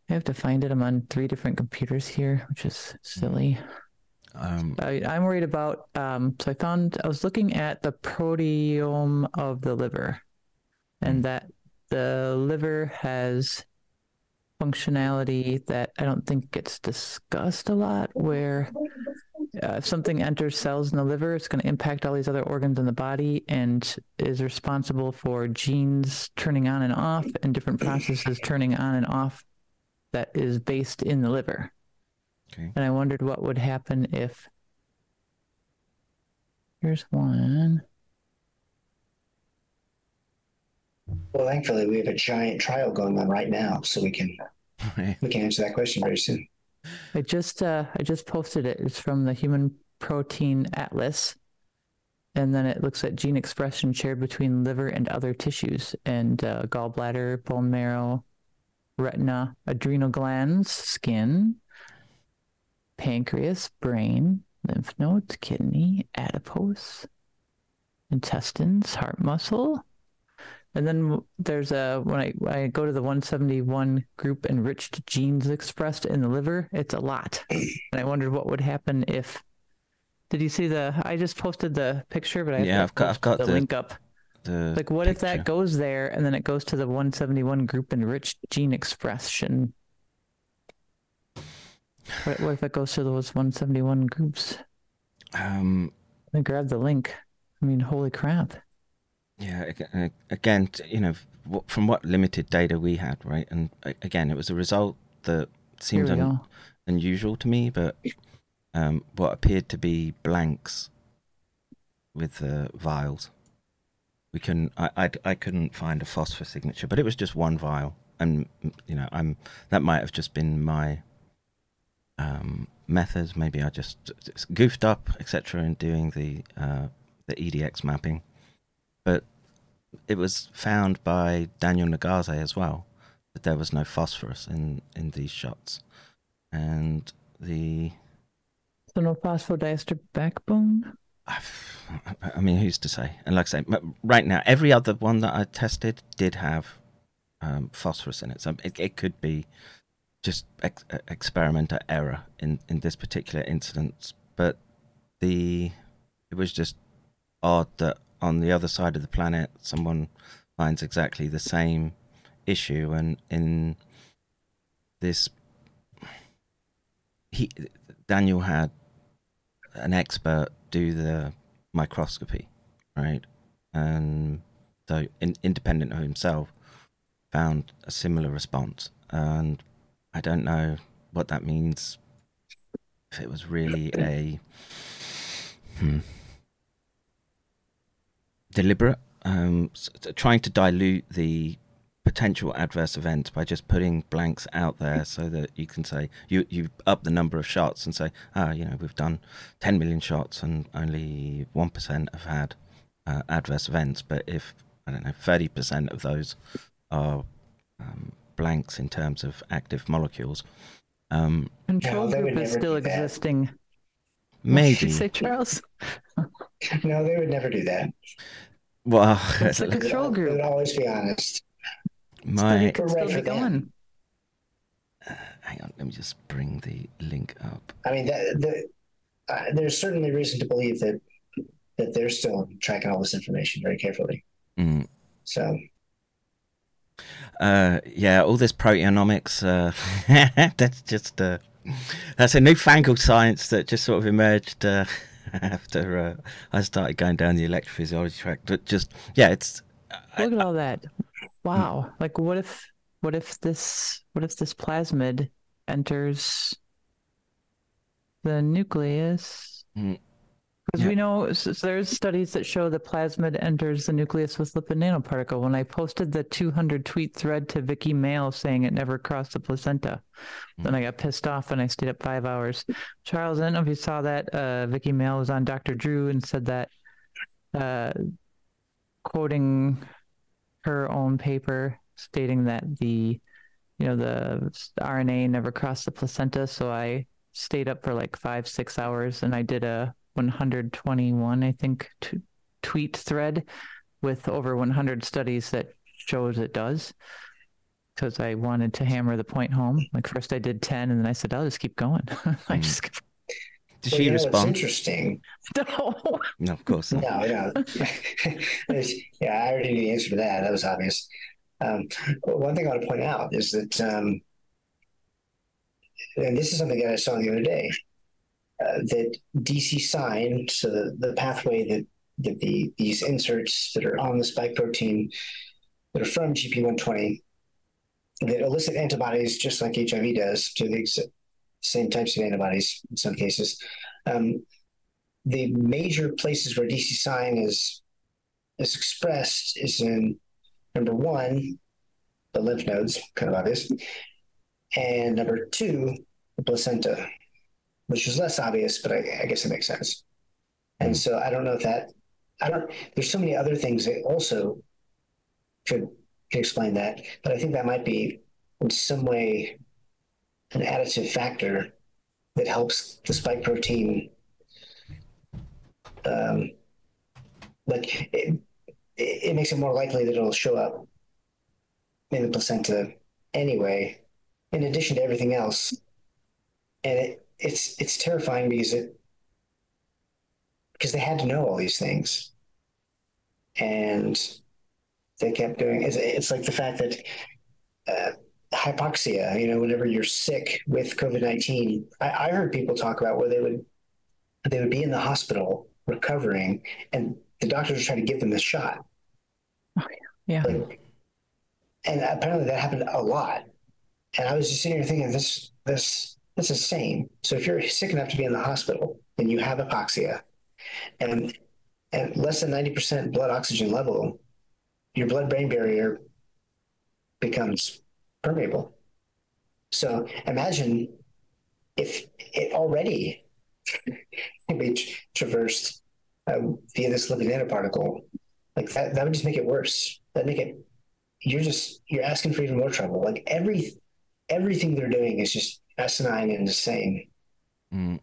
I have to find it. I'm on three different computers here, which is silly. Mm. Um, I, I'm worried about, um, so I found, I was looking at the proteome of the liver, and that the liver has functionality that I don't think gets discussed a lot, where uh, if something enters cells in the liver, it's going to impact all these other organs in the body and is responsible for genes turning on and off and different processes turning on and off that is based in the liver. Okay. And I wondered what would happen if, here's one. Well, thankfully, we have a giant trial going on right now, so we can right. we can answer that question very soon. I just uh, I just posted it. It's from the Human Protein Atlas, and then it looks at gene expression shared between liver and other tissues, and uh, gallbladder, bone marrow, retina, adrenal glands, skin, pancreas, brain, lymph nodes, kidney, adipose, intestines, heart muscle. And then there's a, when I, when I go to the one seventy-one group enriched genes expressed in the liver, it's a lot. And I wondered what would happen if, did you see the, I just posted the picture, but I yeah, I've got, I've got the, the link up. The like what picture. If that goes there and then it goes to the one seventy-one group enriched gene expression? What, what if it goes to those one seventy-one groups? Um, I grab the link. I mean, holy crap. Yeah, again, you know, from what limited data we had, right? And again, it was a result that seemed un- unusual to me, but um, what appeared to be blanks with uh, vials. We couldn't, I, I, I couldn't find a phosphor signature, but it was just one vial, and you know, I'm that might have just been my um, methods. Maybe I just goofed up, et cetera, in doing the uh, the E D X mapping. But it was found by Daniel Nagaze as well, that there was no phosphorus in, in these shots. And the... So no phosphodiester backbone? I've, I mean, who's to say? And like I say, right now, every other one that I tested did have um, phosphorus in it. So it, it could be just ex- experimental error in, in this particular incident. But the it was just odd that on the other side of the planet, someone finds exactly the same issue. And in this, he, Daniel had an expert do the microscopy, right? And so in, independent of himself, found a similar response. And I don't know what that means, if it was really a... Hmm, deliberate, um, trying to dilute the potential adverse events by just putting blanks out there so that you can say, you you up the number of shots and say, ah, you know, we've done ten million shots and only one percent have had uh, adverse events. But if, I don't know, thirty percent of those are um, blanks in terms of active molecules. Um, Control group is still existing. Maybe. Say, Charles? No, they would never do that. Well, it's a control group. They would always be honest. My, it's still right going. Uh, hang on, let me just bring the link up. I mean, the, the, uh, there's certainly reason to believe that that they're still tracking all this information very carefully. Mm. So, uh, yeah, all this proteomics, uh, that's just uh, that's a newfangled science that just sort of emerged. Uh, After uh, I started going down the electrophysiology track, but just yeah, it's look I, at all that. Wow! Like, what if, what if this, what if this plasmid enters the nucleus? Because yeah. we know so there's studies that show the plasmid enters the nucleus with lipid nanoparticle. When I posted the two hundred tweet thread to Vicky Maïl saying it never crossed the placenta. Then I got pissed off and I stayed up five hours. Charles, I don't know if you saw that. Uh, Vicky Mail was on Doctor Drew and said that, uh, quoting her own paper, stating that the, you know, the R N A never crossed the placenta. So I stayed up for like five, six hours and I did a one hundred twenty-one, I think, t- tweet thread with over one hundred studies that shows it does. Because I wanted to hammer the point home. Like first I did ten, and then I said, "I'll just keep going." I just. Kept... Did well, she you know, respond? It's interesting. No. No, of course not. No, no. Yeah, I already knew the answer to that. That was obvious. Um, one thing I want to point out is that, um, and this is something that I saw the other day, uh, that D C-sign, so the, the pathway that that the these inserts that are on the spike protein that are from G P one twenty. That elicit antibodies just like H I V does to the ex- same types of antibodies in some cases. Um, the major places where D C sign is is expressed is in Number one, the lymph nodes, kind of obvious. And number two, the placenta, which is less obvious, but I, I guess it makes sense. And so I don't know if that, I don't, there's so many other things that also could, could explain that, but I think that might be in some way an additive factor that helps the spike protein. Um, like it, it makes it more likely that it'll show up in the placenta anyway, in addition to everything else. And it, it's, it's terrifying because it, because they had to know all these things and they kept doing it. It's like the fact that uh, hypoxia, you know, whenever you're sick with COVID nineteen, I, I heard people talk about where they would, they would be in the hospital recovering and the doctors would try to give them the shot. Oh, yeah. Yeah. Like, and apparently that happened a lot. And I was just sitting here thinking, this, this, that's insane. So if you're sick enough to be in the hospital and you have hypoxia, and at less than ninety percent blood oxygen level, your blood-brain barrier becomes permeable. So imagine if it already can be tra- traversed uh, via this lipid nanoparticle, like that, that would just make it worse. That'd make it, you're just, you're asking for even more trouble. Like every, everything they're doing is just asinine and insane. Mm.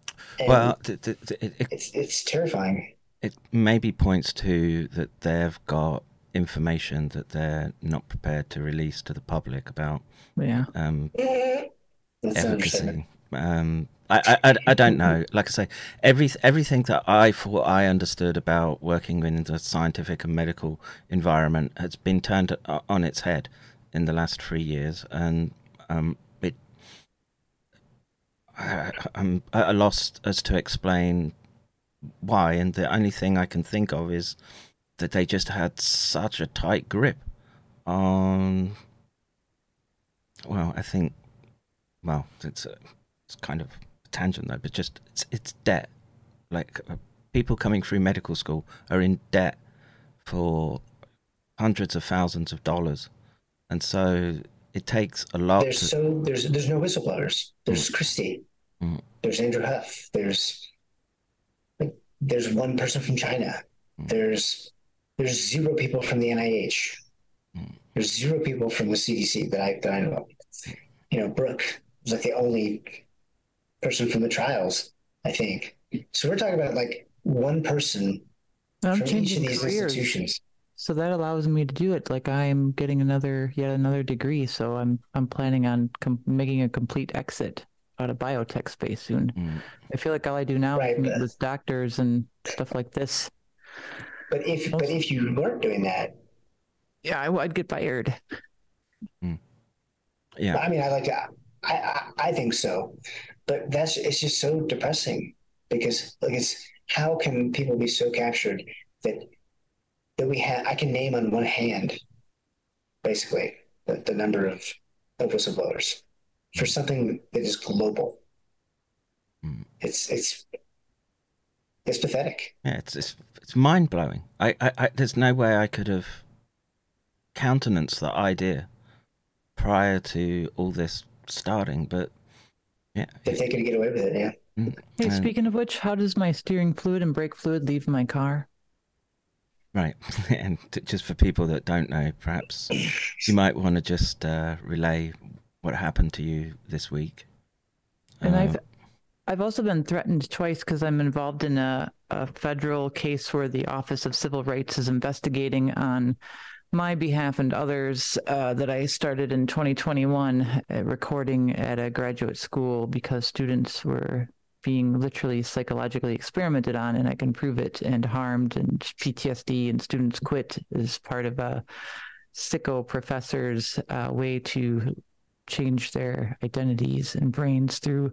Well, th- th- th- it, it, it's, it's terrifying. It maybe points to that they've got information that they're not prepared to release to the public about yeah. um, efficacy. Um, I, I, I don't know. Like I say, every everything that I thought I understood about working in the scientific and medical environment has been turned on its head in the last three years, and um. I, I'm at a loss as to explain why, and the only thing I can think of is that they just had such a tight grip on. Well, I think, well, it's a, it's kind of a tangent though, but just it's it's debt. Like uh, people coming through medical school are in debt for hundreds of thousands of dollars, and so. It takes a lot. There's to... so there's there's no whistleblowers. There's mm. Christie. Mm. There's Andrew Huff. There's like, there's one person from China. Mm. There's there's zero people from the N I H. Mm. There's zero people from the C D C that I that I know of. You know, Brooke was like the only person from the trials, I think. So we're talking about like one person I'm from each of these careers. Institutions. So that allows me to do it. Like I am getting another, yet another degree. So I'm, I'm planning on com- making a complete exit out of biotech space soon. Mm. I feel like all I do now right, is meet but, with doctors and stuff like this. But if, also, but if you weren't doing that, yeah, I, I'd get fired. Mm. Yeah. I mean, I like to, I, I, I think so, but that's, it's just so depressing because like it's, how can people be so captured that that we have, I can name on one hand, basically, the, the number of, of whistleblowers for something that is global. Mm. It's it's it's pathetic. Yeah, it's it's, it's mind blowing. I, I, I there's no way I could have countenanced that idea prior to all this starting, but yeah, if they could get away with it, yeah. Mm. Hey, um, speaking of which, how does my steering fluid and brake fluid leave my car? Right, and just for people that don't know, perhaps you might want to just uh, relay what happened to you this week. And uh, I've I've also been threatened twice because I'm involved in a, a federal case where the Office of Civil Rights is investigating on my behalf and others uh, that I started in twenty twenty-one uh, recording at a graduate school because students were being literally psychologically experimented on, and I can prove it, and harmed, and P T S D, and students quit as part of a sicko professor's uh, way to change their identities and brains through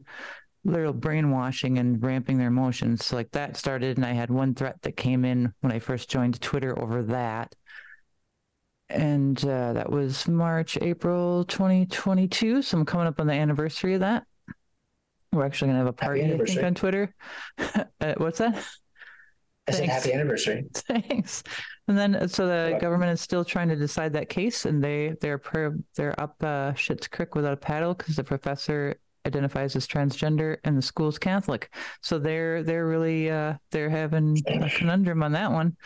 literal brainwashing and ramping their emotions. So like that started, and I had one threat that came in when I first joined Twitter over that. And uh, that was March, April, twenty twenty-two. So I'm coming up on the anniversary of that. We're actually going to have a party, I think, on Twitter. uh, what's that? I said happy anniversary. Thanks. And then, so the Hello. government is still trying to decide that case, and they, they're, per, they're up uh, Schitt's Creek without a paddle because the professor identifies as transgender and the school's Catholic. So they're, they're really, uh, they're having a conundrum on that one.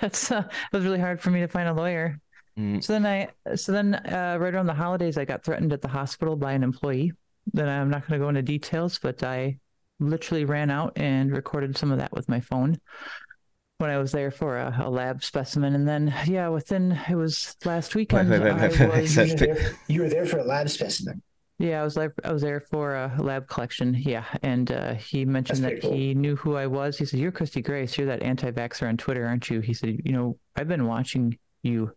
That's, uh, it was really hard for me to find a lawyer. Mm. So then I, so then, uh, right around the holidays, I got threatened at the hospital by an employee. Then I'm not going to go into details, but I literally ran out and recorded some of that with my phone when I was there for a, a lab specimen. And then, yeah, within, it was last weekend. Wait, wait, wait, wait, was, you, were there, you were there for a lab specimen. Yeah, I was there, I was there for a lab collection. Yeah. And uh, he mentioned That's that cool. he knew who I was. He said, "You're Christy Grace. You're that anti-vaxxer on Twitter, aren't you?" He said, "You know, I've been watching you."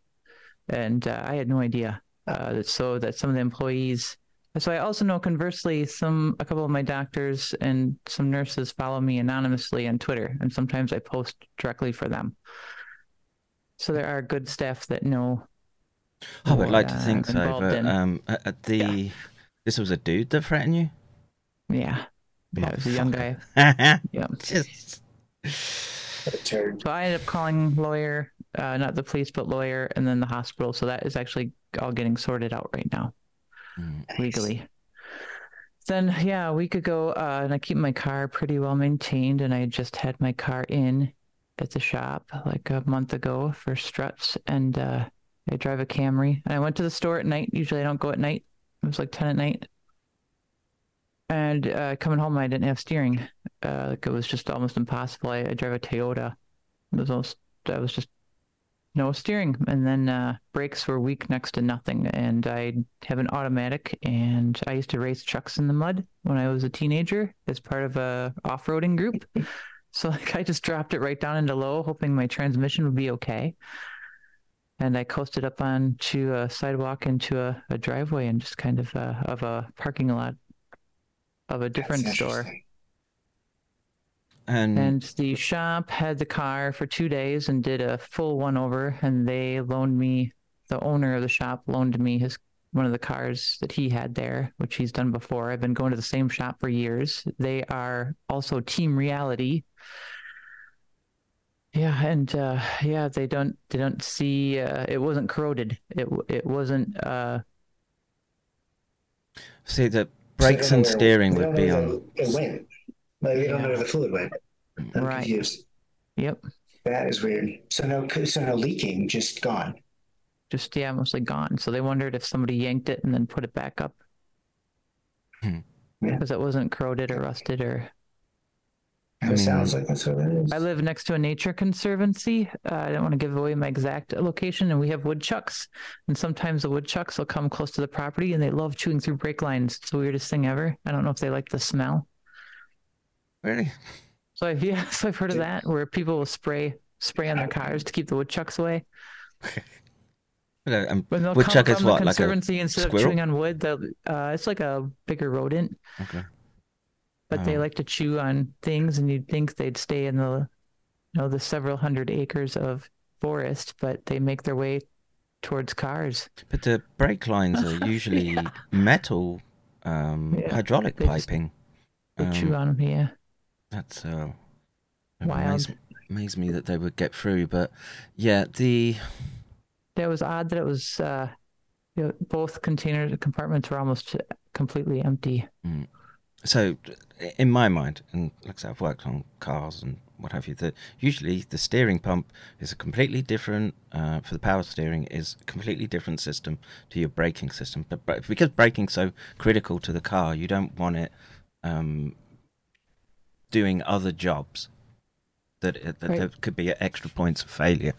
And uh, I had no idea. Uh, so that some of the employees... So I also know, conversely, some a couple of my doctors and some nurses follow me anonymously on Twitter, and sometimes I post directly for them. So there are good staff that know. I would like to think so, but um, at the yeah. this was a dude that threatened you. Yeah, yeah, it was a young guy. yeah, just so I ended up calling lawyer, uh, not the police, but lawyer, and then the hospital. So that is actually all getting sorted out right now. Nice. Legally. Then, yeah, a week ago, uh, and I keep my car pretty well maintained, and I just had my car in at the shop like a month ago for struts, and uh, I drive a Camry. And I went to the store at night. Usually I don't go at night. It was like ten at night. And uh, coming home, I didn't have steering. Uh, like it was just almost impossible. I, I drive a Toyota. It was almost, I was just no steering, and then uh, brakes were weak, next to nothing. And I have an automatic, and I used to race trucks in the mud when I was a teenager as part of a off-roading group. So like I just dropped it right down into low, hoping my transmission would be okay. And I coasted up onto a sidewalk into a, a driveway, and just kind of a, of a parking lot of a different store. And... and the shop had the car for two days and did a full one over, and they loaned me, the owner of the shop loaned me his one of the cars that he had there, which he's done before. I've been going to the same shop for years. They are also Team Reality. Yeah, and uh, yeah, they don't they don't see uh, it wasn't corroded. It it wasn't. Uh... See, the brakes so and steering would be on. It went. Like, they don't yeah. know where the fluid went. I'm right. confused. Yep. That is weird. So no, so no leaking, just gone. Just, yeah, mostly gone. So they wondered if somebody yanked it and then put it back up. Because hmm. yeah. it wasn't corroded or rusted or... It I mean, sounds like that's what it is. I live next to a nature conservancy. Uh, I don't want to give away my exact location, and we have woodchucks. And sometimes the woodchucks will come close to the property, and they love chewing through brake lines. It's the weirdest thing ever. I don't know if they like the smell. Really? So yeah, so I've heard of that, where people will spray spray on their cars to keep the woodchucks away. Okay. Woodchuck is what, like a instead of chewing on wood, uh, it's like a bigger rodent. Okay. But um, they like to chew on things, and you'd think they'd stay in the, you know, the several hundred acres of forest, but they make their way towards cars. But the brake lines are usually yeah. metal, um, yeah. hydraulic it's, piping. They chew on them, yeah. That's uh, wild. Amazed me that they would get through, but yeah, the that was odd that it was uh, you know, both containers compartments were almost completely empty. Mm. So, in my mind, and like I said, I've worked on cars and what have you. That usually the steering pump is a completely different uh, for the power steering is a completely different system to your braking system. But because braking's so critical to the car, you don't want it. Um, doing other jobs that, that, that right. there could be extra points of failure.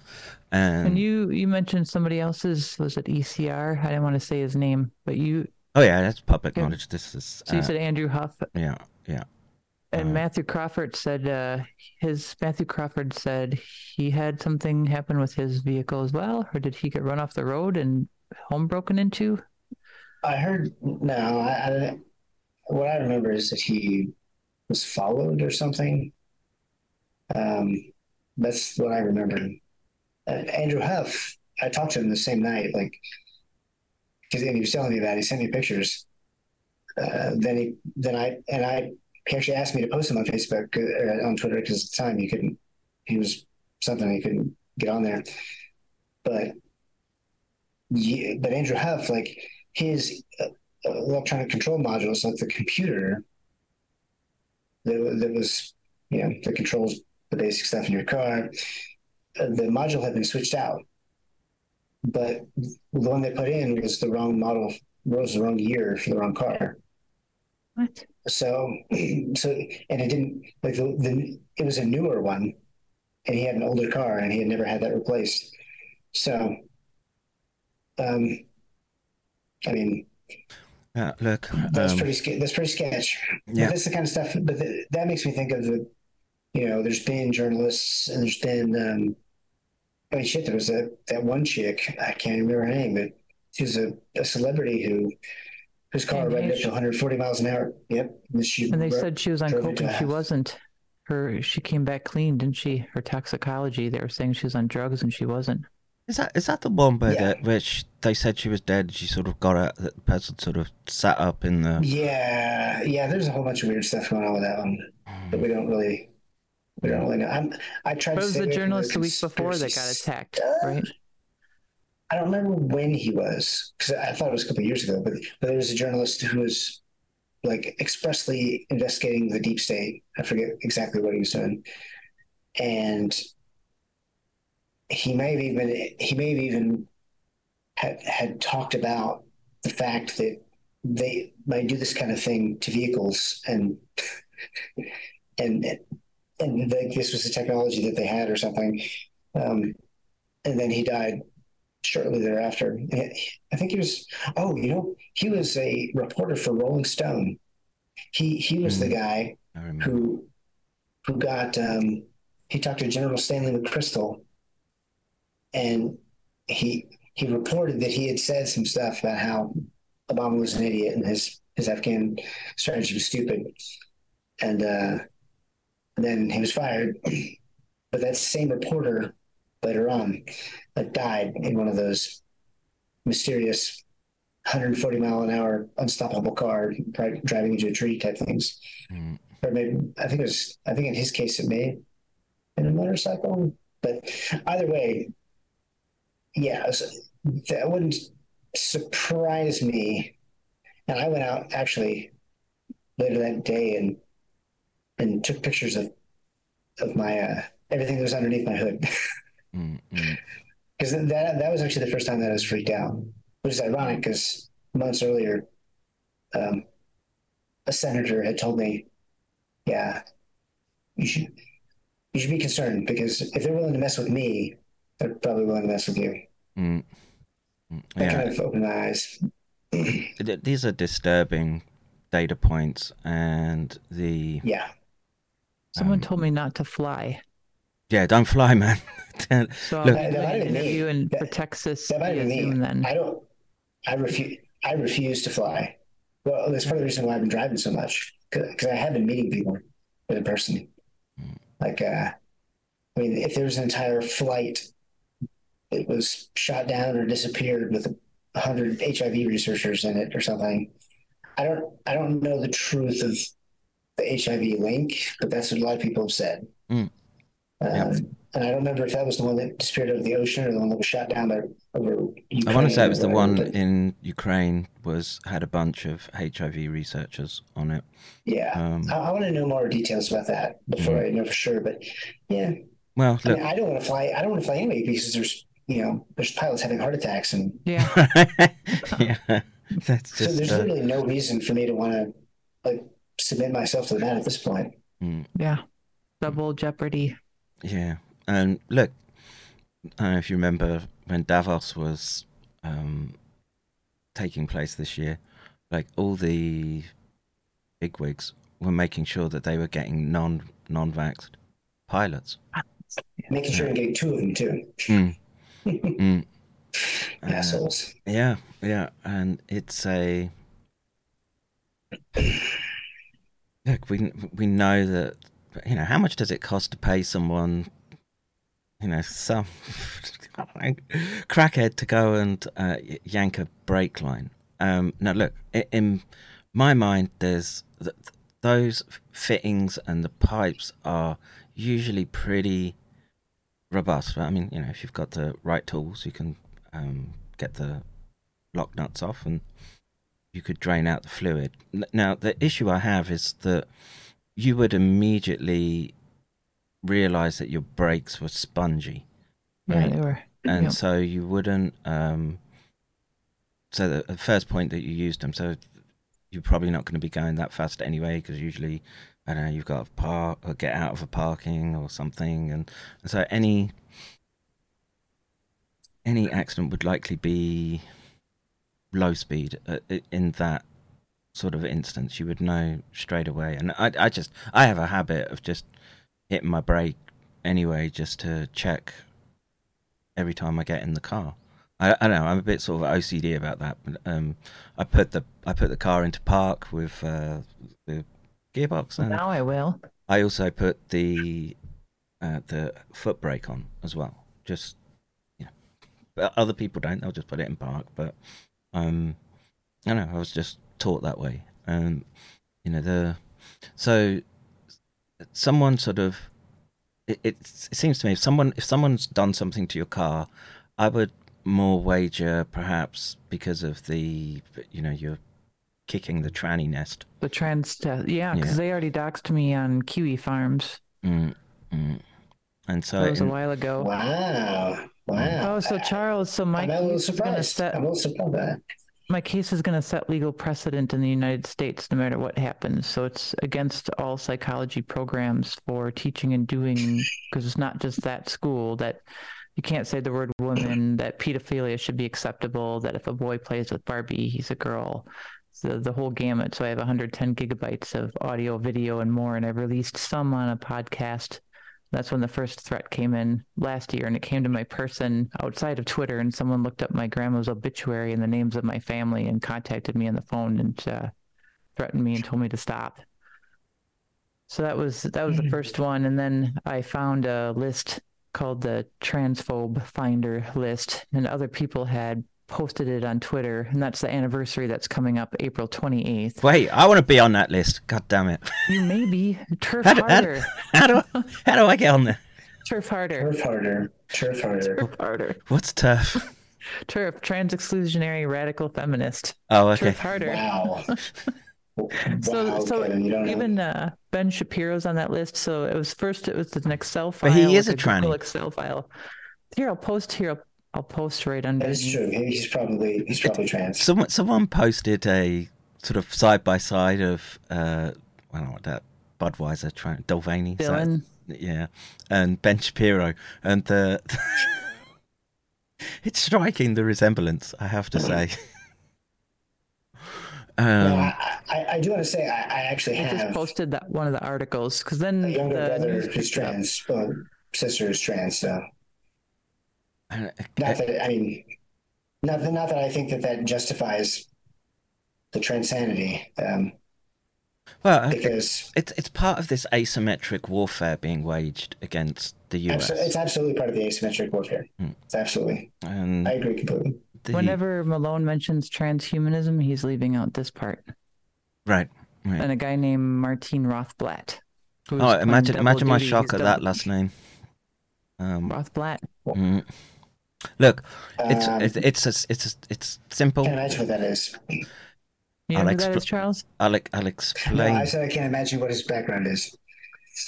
Um, and you, you mentioned somebody else's, was it E C R? I didn't want to say his name, but you... Oh yeah, that's public yeah. knowledge. This is... So uh, you said Andrew Huff. Yeah, yeah. And uh, Matthew Crawford said, uh, his, Matthew Crawford said he had something happen with his vehicle as well, or did he get run off the road and home broken into? I heard, no, I didn't. What I remember is that he was followed or something. Um, that's what I remember. Uh, Andrew Huff, I talked to him the same night, like, because he was telling me that he sent me pictures. Uh, then he, then I, and I he actually asked me to post him on Facebook, uh, on Twitter, because at the time you couldn't, he was something he couldn't get on there. But yeah, but Andrew Huff, like his uh, electronic control module is like the computer that, that was, you know, that controls the basic stuff in your car. Uh, the module had been switched out, but the one they put in was the wrong model, was the wrong year for the wrong car. What? So, so, and it didn't, like the, the, it was a newer one, and he had an older car, and he had never had that replaced. So, um, I mean, uh, look, that's um, pretty, that's pretty sketch. Yeah. That's the kind of stuff, but the, that makes me think of the, you know, there's been journalists, and there's been, um, I mean, shit, there was that, that one chick, I can't remember her name, but she was a, a celebrity who, whose car revved up to one hundred forty miles an hour. Yep. And, she and they wrote, said she was on coke, and she wasn't. Her, she came back clean, didn't she? Her toxicology, they were saying she was on drugs, and she wasn't. Is that is that the one by yeah. the, which they said she was dead? She sort of got out, the person sort of sat up in the. Yeah, yeah. There's a whole bunch of weird stuff going on with that one that we don't really, we don't really know. I'm, I tried. But to was the journalist the week before that got attacked, stuff. Right? I don't remember when he was, because I thought it was a couple of years ago. But but there was a journalist who was like expressly investigating the deep state. I forget exactly what he was doing, and. He may have even he may have even had, had talked about the fact that they might do this kind of thing to vehicles, and and and they, this was the technology that they had or something. Um, and then he died shortly thereafter. And I think he was oh you know he was a reporter for Rolling Stone. He he was mm-hmm. the guy who who got um, he talked to General Stanley McChrystal. And he he reported that he had said some stuff about how Obama was an idiot and his, his Afghan strategy was stupid. And, uh, and then he was fired. But that same reporter later on uh, died in one of those mysterious one hundred forty mile an hour unstoppable car driving into a tree type things. Mm. Or maybe, I think it was, I think in his case it may in a motorcycle. But either way, yeah, so that wouldn't surprise me. And I went out actually later that day and and took pictures of of my uh, everything that was underneath my hood, because that that was actually the first time that I was freaked out, which is ironic because months earlier, um, a senator had told me, "Yeah, you should you should be concerned because if they're willing to mess with me, they're probably willing to mess with you." Mm. Yeah. I kind of open my eyes. These are disturbing data points, and the yeah. Someone um, told me not to fly. Yeah, don't fly, man. So Look, that, that I didn't interview me. in that, Texas. That might be me. Then. I don't. I refuse. I refuse to fly. Well, that's part of the reason why I've been driving so much, because I have been meeting people in person. Mm. Like, uh, I mean, if there was an entire flight. It was shot down or disappeared with a hundred H I V researchers in it or something. I don't, I don't know the truth of the H I V link, but that's what a lot of people have said. Mm. Um, yeah. And I don't remember if that was the one that disappeared over the ocean or the one that was shot down by, over Ukraine. I want to say it was the one but... in Ukraine was had a bunch of H I V researchers on it. Yeah. Um, I, I want to know more details about that before mm. I know for sure, but yeah. Well, I, mean, I don't want to fly. I don't want to fly anyway because there's, you know, there's pilots having heart attacks and yeah, yeah. That's just, so there's uh, literally no reason for me to want to like submit myself to that at this point. Yeah, double jeopardy. Yeah, and look, I don't know if you remember when Davos was um, taking place this year, like all the bigwigs were making sure that they were getting non non vaxxed pilots, making sure yeah. you're getting two of them too. Mm. mm. Assholes. Uh, yeah, yeah, and it's a look. We we know that, you know, how much does it cost to pay someone, you know, some crackhead to go and uh, yank a brake line? Um, now, look, in my mind, there's those fittings and the pipes are usually pretty robust. I mean, you know, if you've got the right tools, you can um, get the lock nuts off and you could drain out the fluid. Now, the issue I have is that you would immediately realize that your brakes were spongy. Right? Yeah, they were. And yep. so you wouldn't... Um, so the, the first point that you used them, so you're probably not going to be going that fast anyway, because usually, I don't know, you've got to park or get out of a parking or something. And, and so any any accident would likely be low speed uh, in that sort of instance. You would know straight away. And I, I just, I have a habit of just hitting my brake anyway, just to check every time I get in the car. I, I don't know, I'm a bit sort of O C D about that. But, um, I put the I put the car into park with uh, the gearbox. And now I will. I also put the uh, the foot brake on as well. Just, you know, but other people don't. They'll just put it in park. But um, I don't know. I was just taught that way. Um, you know the so someone sort of it, it. It seems to me if someone if someone's done something to your car, I would. More wager, perhaps because of the, you know, you're kicking the tranny nest. The trans test, yeah, because yeah. they already doxed me on kiwi farms. Mm, mm. And so that was in, a while ago. Wow, wow. Oh, so Charles, so my case is going to set. I'm also surprised. My case is going to set legal precedent in the United States, no matter what happens. So it's against all psychology programs for teaching and doing, because it's not just that school that. You can't say the word woman, that pedophilia should be acceptable, that if a boy plays with Barbie, he's a girl, so the whole gamut. So I have one hundred ten gigabytes of audio, video, and more, and I've released some on a podcast. That's when the first threat came in last year, and it came to my person outside of Twitter, and someone looked up my grandma's obituary and the names of my family and contacted me on the phone and uh, threatened me and told me to stop. So that was that was the first one, and then I found a list called the Transphobe Finder list, and other people had posted it on Twitter, and that's the anniversary that's coming up April twenty-eighth. Wait, I want to be on that list. God damn it. You may be. Turf how do, harder. How do, how do, how do I get on there? Turf harder. Turf harder. Turf harder. Turf harder. What's turf? Turf, trans exclusionary radical feminist. Oh, okay. Turf harder. Wow. So, wow, so okay, even uh, Ben Shapiro's on that list. So it was first, it was the Excel file. But he is a tranny. Excel file. Here, I'll post here. I'll, I'll post right under. That's true. He's probably he's probably it, trans. Someone someone posted a sort of side by side of uh, I don't know what that Budweiser tran Delvaney. Dylan. So, yeah, and Ben Shapiro, and the it's striking the resemblance, I have to say. Um, no, I, I, I do want to say I, I actually I have just posted that one of the articles because then the younger the brother is trans, well, sister is trans. So I, I, not that I mean, not that not that I think that that justifies the transanity. Um, well, because it's it's part of this asymmetric warfare being waged against the U S. Abso- it's absolutely part of the asymmetric warfare. Hmm. It's absolutely. Um, I agree completely. The... Whenever Malone mentions transhumanism, he's leaving out this part. Right. right. And a guy named Martin Rothblatt. Oh, imagine imagine my duty. shock he's at double... that last name. Um, Rothblatt. Mm. Look, it's um, it's it's a, it's a, it's simple. Can't imagine what that is. You know I'll who expl- that is, Charles? I'll, I'll explain. No, I said I can't imagine what his background is.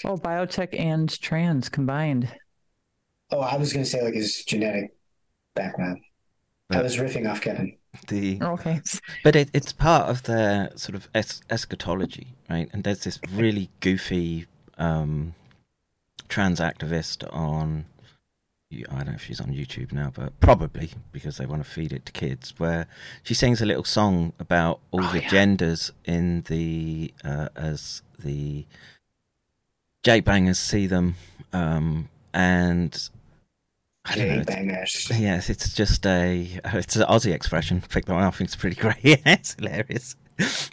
Oh, biotech and trans combined. Oh, I was going to say like his genetic background. But I was riffing off Kevin. The, okay. But it, it's part of their sort of es- eschatology, right? And there's this really goofy um, trans activist on, I don't know if she's on YouTube now, but probably because they want to feed it to kids, where she sings a little song about all oh, the yeah. genders in the, uh, as the J-bangers see them, um, and... I don't know, it's, yes, it's just a it's an Aussie expression. Pick that one up. I think it's pretty great. It's hilarious.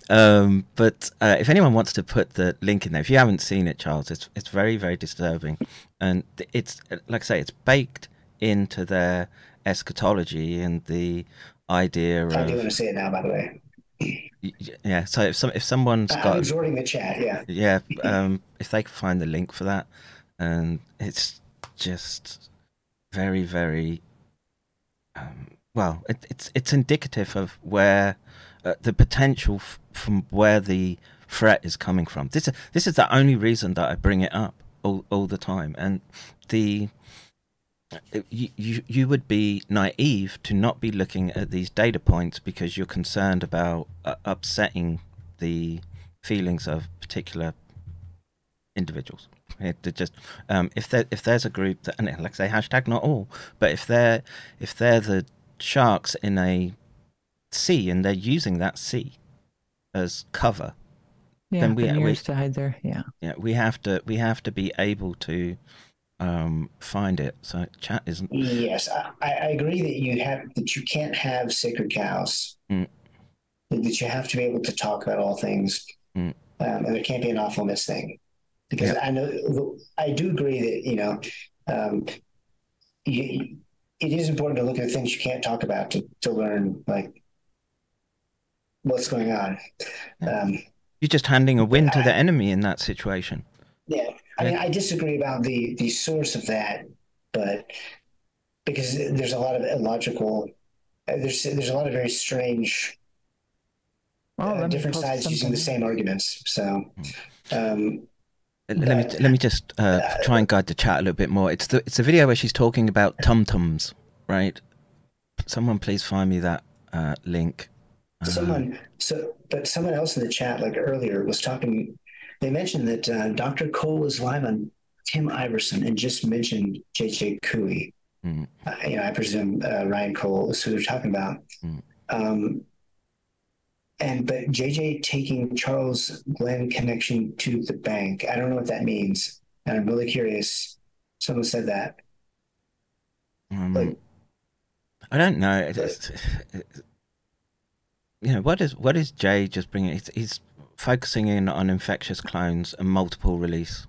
Um, but uh, if anyone wants to put the link in there, if you haven't seen it, Charles, it's it's very very disturbing, and it's like I say, it's baked into their eschatology and the idea. I of... I do want to see it now, by the way. Yeah. So if some if someone's got I'm exhorting the chat, yeah, yeah, um, if they can find the link for that, and it's just very, very, um, well, it, it's it's indicative of where uh, the potential f- from where the threat is coming from. This this is the only reason that I bring it up all all the time, and the. You, you you would be naive to not be looking at these data points because you're concerned about uh, upsetting the feelings of particular individuals. It, just um, if there if there's a group that, and like I say, hashtag not all, but if they're if they're the sharks in a sea and they're using that sea as cover, yeah, then we we to hide there. Yeah, yeah, we have to we have to be able to. Um, find it. So chat isn't. Yes, I, I agree that you have that you can't have sacred cows. Mm. That you have to be able to talk about all things, mm. um, and there can't be an awfulness thing. Because yeah. I know I do agree that you know, um, you, it is important to look at things you can't talk about to to learn like what's going on. Yeah. Um, You're just handing a win to I, the enemy in that situation. Yeah. I mean, I disagree about the, the source of that, but because there's a lot of illogical, there's there's a lot of very strange uh, well, different sides something. using the same arguments. So um, let but, me let me just uh, uh, try and guide the chat a little bit more. It's the it's a video where she's talking about tum-tums, right? Someone please find me that uh, link. Uh-huh. Someone so, but someone else in the chat, like earlier, was talking. They mentioned that uh, Doctor Cole is live on Tim Iverson and just mentioned J J Cooey. Mm. Uh, you know, I presume uh, Ryan Cole is who they're talking about. Mm. Um, and but J J taking Charles Glenn connection to the bank. I don't know what that means, and I'm really curious. Someone said that. Um, like, I don't know. It's, it's, it's, you know, what is what is Jay just bringing? He's, he's focusing in on infectious clones and multiple release,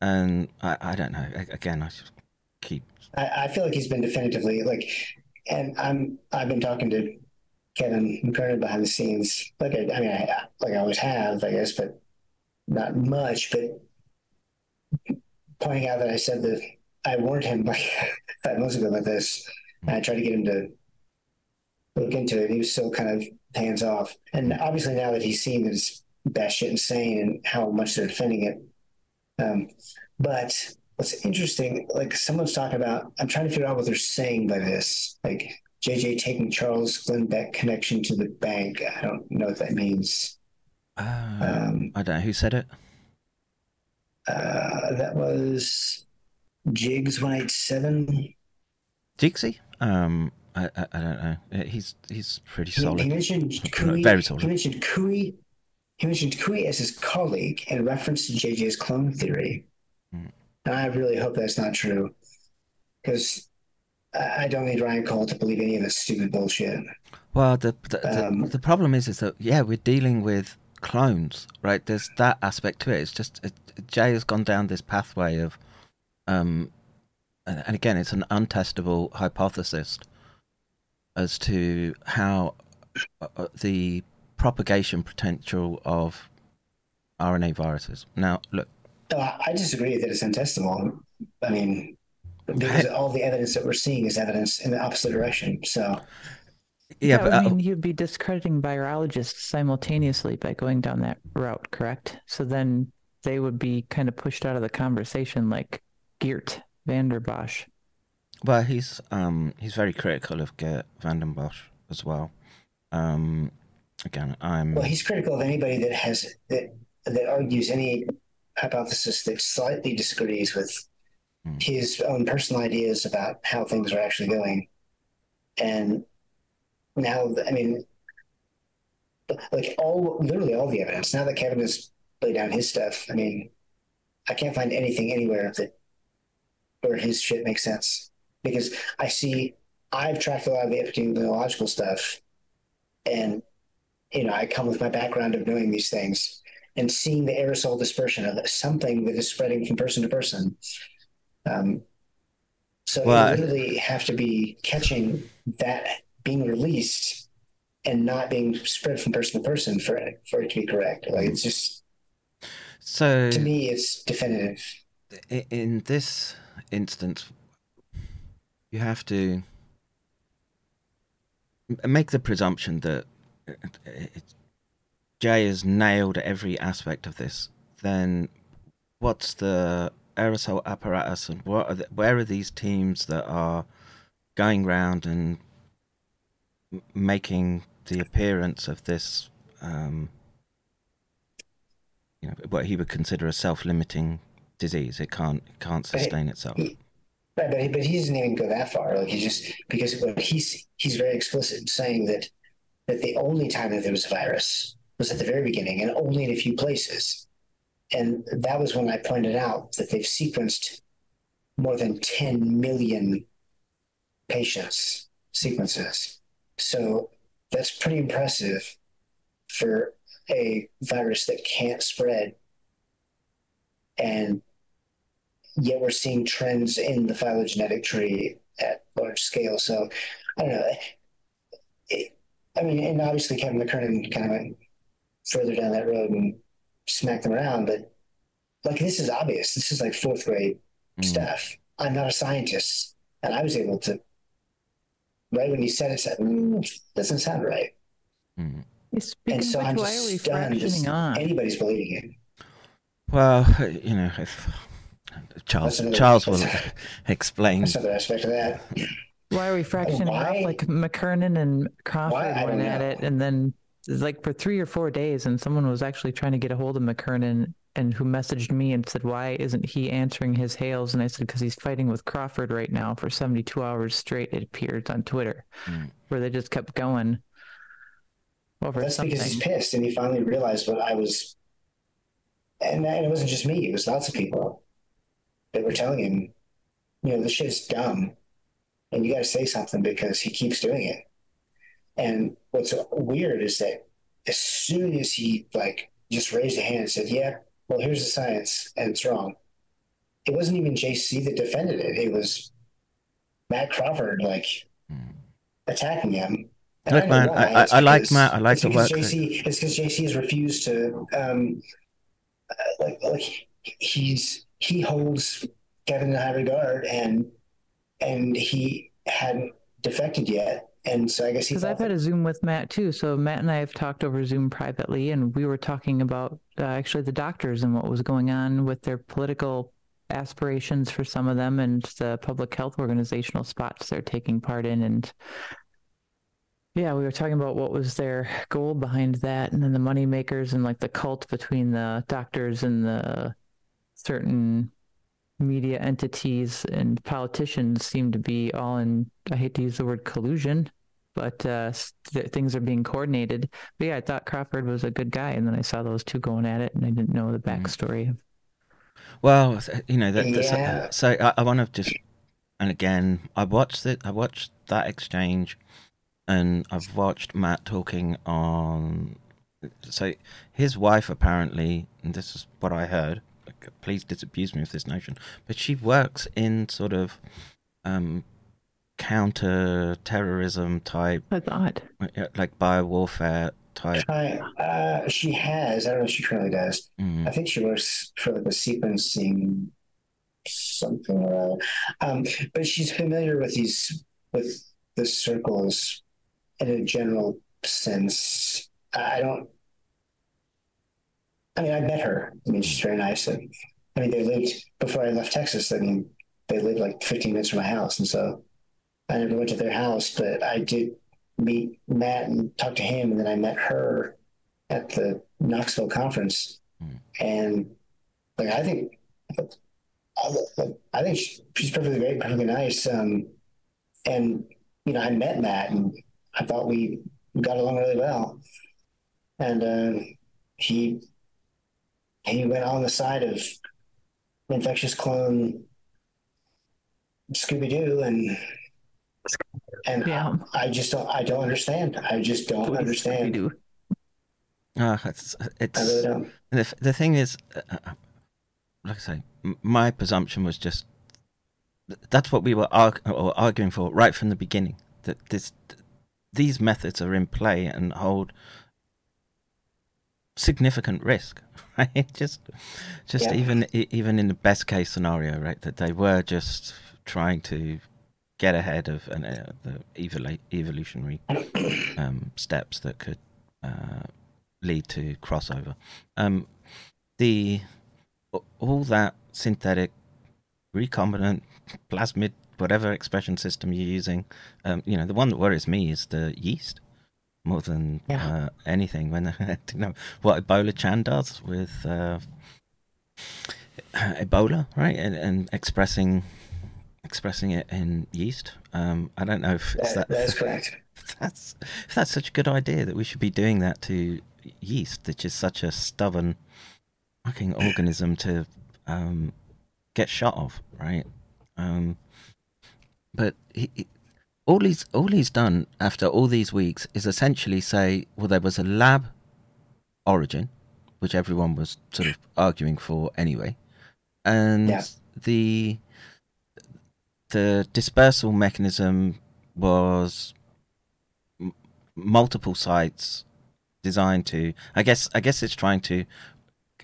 and I, I don't know. Again, I just keep. I, I feel like he's been definitively like, and I'm I've been talking to Kevin McKernan behind the scenes. Like I, I mean, I, like I always have, I guess, but not much. But pointing out that I said that I warned him like five months ago about this, mm-hmm. and I tried to get him to look into it. He was still kind of hands off, and obviously now that he's seen that it's batshit insane and how much they're defending it. Um, but what's interesting, like someone's talking about, I'm trying to figure out what they're saying by this, like J J taking Charles Glenn Beck connection to the bank. I don't know what that means. Uh, um, I don't know who said it. Uh, that was Jigs one eighty-seven. Jigsy? Um, I, I, I don't know. He's he's pretty solid. He mentioned Cooey. Very solid. He mentioned Cooey. He mentioned Cooey as his colleague in reference to J J's clone theory. Mm. And I really hope that's not true, because I don't need Ryan Cole to believe any of this stupid bullshit. Well, the the, um, the the problem is is that yeah, we're dealing with clones, right? There's that aspect to it. It's just it, Jay has gone down this pathway of, um, and again, it's an untestable hypothesis as to how the propagation potential of R N A viruses. Now, look. Uh, I disagree that it's untestable. I mean, because I, all the evidence that we're seeing is evidence in the opposite direction. So, yeah, yeah but I mean, uh, you'd be discrediting virologists simultaneously by going down that route, correct? So then they would be kind of pushed out of the conversation, like Geert van der Bosch. Well, he's um, he's very critical of Geert van den Bosch as well. Um, again, I'm well. He's critical of anybody that has that that argues any hypothesis that slightly disagrees with mm. his own personal ideas about how things are actually going. And now, I mean, like all literally all the evidence. Now that Kevin has laid down his stuff, I mean, I can't find anything anywhere that where his shit makes sense. Because I see, I've tracked a lot of the epidemiological stuff, and you know, I come with my background of knowing these things and seeing the aerosol dispersion of something that is spreading from person to person. Um, so well, you really have to be catching that being released and not being spread from person to person for it, for it to be correct. Like, it's just, so to me, it's definitive. In this instance, you have to make the presumption that Jay has nailed every aspect of this. Then what's the aerosol apparatus, and what are the, where are these teams that are going round and making the appearance of this, um, you know, what he would consider a self-limiting disease? It can't, it can't sustain right. itself. He, right, but he, but he doesn't even go that far. Like, he just, because he's he's very explicit in saying that that the only time that there was a virus was at the very beginning, and only in a few places. And that was when I pointed out that they've sequenced more than ten million patients' sequences. So that's pretty impressive for a virus that can't spread. And yet we're seeing trends in the phylogenetic tree at large scale. So I don't know. It, I mean, and obviously Kevin McKernan kind of went further down that road and smacked them around, but like, this is obvious. This is like fourth grade mm. stuff. I'm not a scientist, and I was able to, right when you said it, said, mm, doesn't sound right. Mm. And so I'm just stunned that anybody's believing it. Well, you know, if Charles Charles will explain. That's another aspect of that. Why are we fractioning off? Like, McKernan and Crawford went at it, and then like for three or four days, and someone was actually trying to get a hold of McKernan, and who messaged me and said, why isn't he answering his hails? And I said, because he's fighting with Crawford right now for seventy-two hours straight, it appeared on Twitter, mm. where they just kept going over That's something. Because he's pissed, and he finally realized what I was... And it wasn't just me. It was lots of people that were telling him, you know, this shit is dumb and you got to say something, because he keeps doing it. And what's weird is that as soon as he, like, just raised a hand and said, yeah, well, here's the science and it's wrong, it wasn't even J C that defended it. It was Matt Crawford, like, mm. attacking him. And Look, I man, I, I, I like Matt. I like the work. J C, it's because J C has refused to... Um, Uh, like, like he's he holds Kevin in high regard, and and he hadn't defected yet, and so I guess because I've had a Zoom with Matt too. So Matt and I have talked over Zoom privately, and we were talking about uh, actually the doctors and what was going on with their political aspirations for some of them, and the public health organizational spots they're taking part in, and. Yeah, we were talking about what was their goal behind that, and then the money makers, and like the cult between the doctors and the certain media entities and politicians seem to be all in, I hate to use the word collusion, but uh, th- things are being coordinated. But yeah, I thought Crawford was a good guy, and then I saw those two going at it, and I didn't know the backstory. Well, you know, that, yeah. uh, so I, I want to just, and again, I watched it, I watched that exchange. And I've watched Matt talking on... So his wife, apparently, and this is what I heard, please disabuse me of this notion, but she works in sort of um, counter-terrorism type... That's odd. Like biowarfare type... I, uh, she has. I don't know if she currently does. Mm. I think she works for the sequencing something or other. Um, but she's familiar with these... with the circles... in a general sense. I don't, I mean, I met her. I mean, she's very nice. And, I mean, they lived, before I left Texas, I mean, they lived like fifteen minutes from my house. And so I never went to their house, but I did meet Matt and talk to him. And then I met her at the Knoxville conference. Mm. And like, I think, I, like, I think she's perfectly great, perfectly nice. Um, and, you know, I met Matt, and I thought we got along really well, and uh, he he went on the side of infectious clone Scooby Doo, and and yeah. I, I just don't I don't understand. I just don't understand. Scooby-Doo. Uh, it's it's I really don't. The, the thing is, uh, like I say, my presumption was just that's what we were arg- or arguing for right from the beginning. That this. these methods are in play and hold significant risk, right? Just, just yeah. even even in the best case scenario, right, that they were just trying to get ahead of an, uh, the evol- evolutionary um, steps that could uh, lead to crossover. Um, the all that synthetic, recombinant, plasmid, whatever expression system you're using, um, you know, the one that worries me is the yeast. More than yeah. uh, anything, when you know what Ebola Chan does with uh, Ebola, right, and, and expressing expressing it in yeast. Um, I don't know if that, that, that's correct. If that's if that's such a good idea that we should be doing that to yeast, which is such a stubborn fucking organism to um, get shot of, right? Um, but he. he All he's, all he's done after all these weeks is essentially say, well, there was a lab origin, which everyone was sort of arguing for anyway, and yeah. the the dispersal mechanism was m- multiple sites designed to, I guess, I guess it's trying to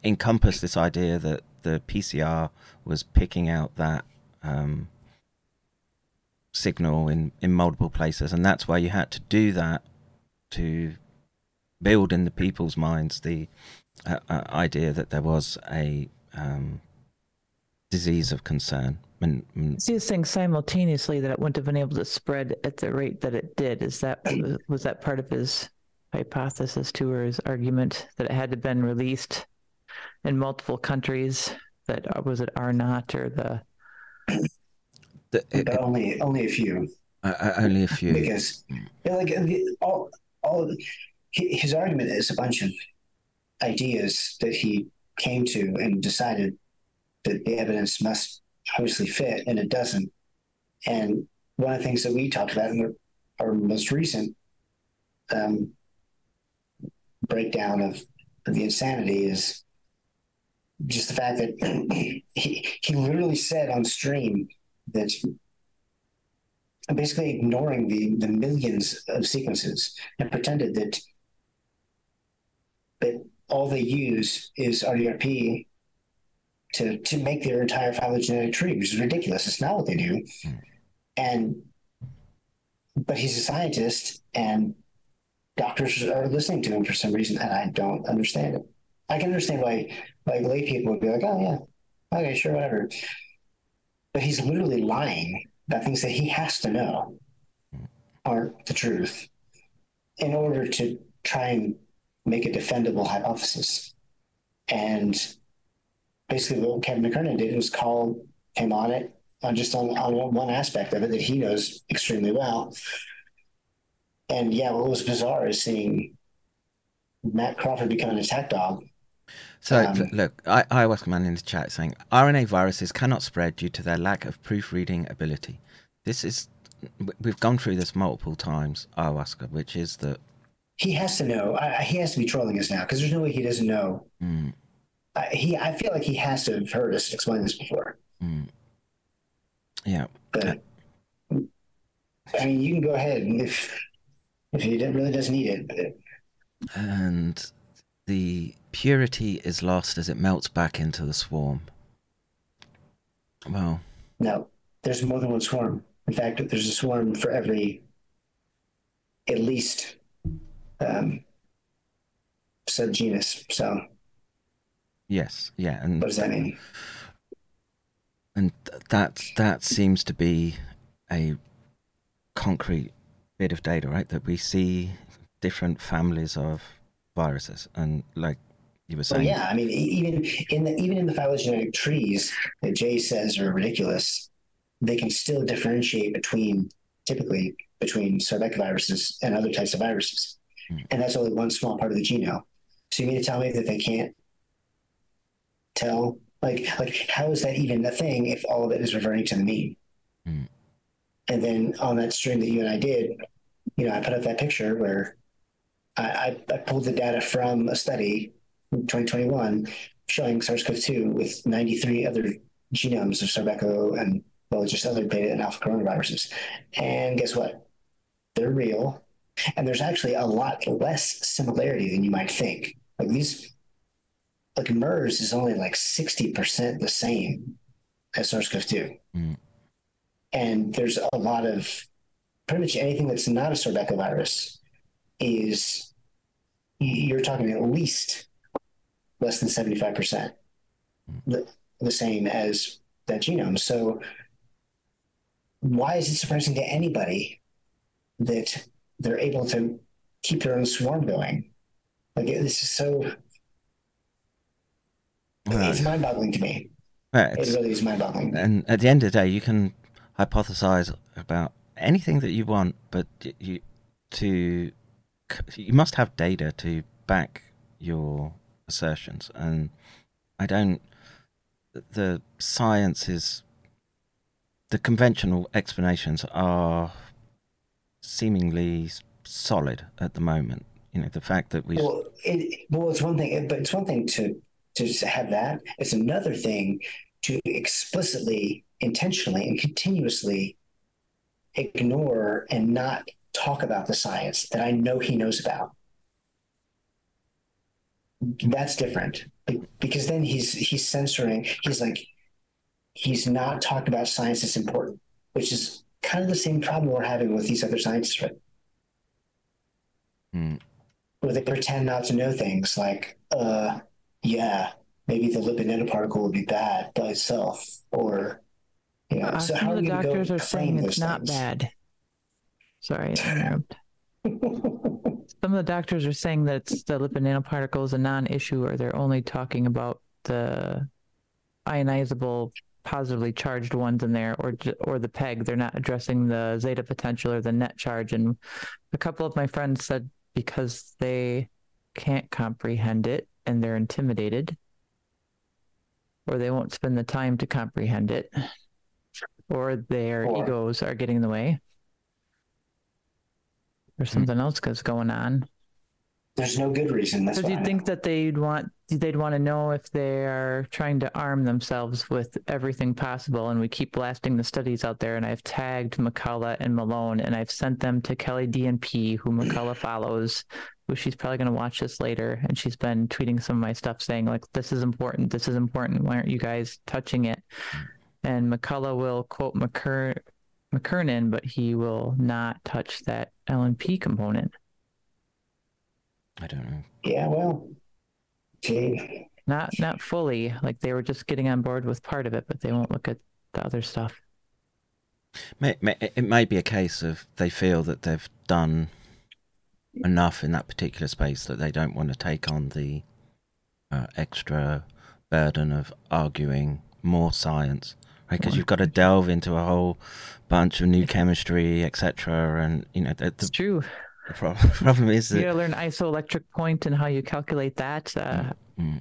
encompass this idea that the P C R was picking out that... Um, signal in, in multiple places, and that's why you had to do that to build in the people's minds the uh, uh, idea that there was a um, disease of concern. And, and it's these things simultaneously that it wouldn't have been able to spread at the rate that it did. Is that was that part of his hypothesis too, or his argument that it had to been released in multiple countries? That was it R naught or the. The, it, but only, only a few. Uh, only a few. Because you know, like all, all his argument is a bunch of ideas that he came to and decided that the evidence must obviously fit, and it doesn't. And one of the things that we talked about in our most recent um, breakdown of, of the insanity is just the fact that he he literally said on stream. That's basically ignoring the, the millions of sequences and pretended that that all they use is R D R P to to make their entire phylogenetic tree, which is ridiculous. It's not what they do. And but he's a scientist, and doctors are listening to him for some reason, and I don't understand it. I can understand why like lay people would be like, oh yeah, okay, sure, whatever. But he's literally lying about things that he has to know aren't the truth in order to try and make a defendable hypothesis. And basically what Kevin McKernan did was call him on it, on just on, on one aspect of it that he knows extremely well. And yeah, what was bizarre is seeing Matt Crawford become an attack dog. So, um, look, I, ayahuasca man in the chat saying, R N A viruses cannot spread due to their lack of proofreading ability. This is, we've gone through this multiple times, ayahuasca, which is that... He has to know. I, he has to be trolling us now, because there's no way he doesn't know. Mm. I, he, I feel like he has to have heard us explain this before. Mm. Yeah. But, uh, I mean, you can go ahead if, if he really doesn't need it. And... The purity is lost as it melts back into the swarm. Well, no, there's more than one swarm. In fact, there's a swarm for every, at least, um, subgenus. So, yes, yeah, and what does that mean? And that that seems to be a concrete bit of data, right? That we see different families of. Viruses and like you were saying, well, yeah. I mean, even in the even in the phylogenetic trees that Jay says are ridiculous, they can still differentiate between typically between Sarbeco viruses and other types of viruses, mm. and that's only one small part of the genome. So you mean to tell me that they can't tell? Like, like how is that even a thing if all of it is reverting to the mean? Mm. And then on that stream that you and I did, you know, I put up that picture where. I, I pulled the data from a study in twenty twenty-one showing SARS-CoV two with ninety-three other genomes of Sarbeco and, well, just other beta and alpha coronaviruses. And guess what? They're real. And there's actually a lot less similarity than you might think. Like these, like MERS is only like sixty percent the same as SARS-CoV two. Mm. And there's a lot of, pretty much anything that's not a Sarbeco virus is, you're talking at least less than seventy-five percent the, the same as that genome. So why is it surprising to anybody that they're able to keep their own swarm going? Like, this is so, uh, it's mind-boggling to me. Uh, it really is mind-boggling. And at the end of the day, you can hypothesize about anything that you want, but you to you must have data to back your assertions. And I don't, the science is, the conventional explanations are seemingly solid at the moment. You know, the fact that we... Well, it, well it's one thing, but it's one thing to, to just have that. It's another thing to explicitly, intentionally, and continuously ignore and not talk about the science that I know he knows about. That's different, because then he's he's censoring. He's like, he's not talking about science that's important, which is kind of the same problem we're having with these other scientists, right? Mm. Where they pretend not to know things, like, uh, yeah, maybe the lipid nanoparticle would be bad by itself, or, you know, uh, so how are you going to go claim those things? Doctors are saying it's not bad. Sorry, I interrupted. Some of the doctors are saying that the lipid nanoparticle is a non-issue, or they're only talking about the ionizable, positively charged ones in there, or or the PEG. They're not addressing the zeta potential or the net charge. And a couple of my friends said because they can't comprehend it and they're intimidated, or they won't spend the time to comprehend it, or their or... egos are getting in the way. There's something else that's going on. There's no good reason. That's why. Do you think that they'd want they'd want to know if they're trying to arm themselves with everything possible? And we keep blasting the studies out there. And I've tagged McCullough and Malone, and I've sent them to Kelly D N P, who McCullough follows, who she's probably going to watch this later. And she's been tweeting some of my stuff saying, like, this is important. This is important. Why aren't you guys touching it? And McCullough will quote McKernan. McKernan, but he will not touch that L N P component. I don't know. Yeah, well, gee. Not not fully. Like, they were just getting on board with part of it, but they won't look at the other stuff. It may be a case of they feel that they've done enough in that particular space that they don't want to take on the uh, extra burden of arguing more science. Because right, you've got to delve into a whole bunch of new chemistry, et cetera, and you know the, the, it's true. The problem, problem is that you got to learn isoelectric point and how you calculate that. Uh, mm.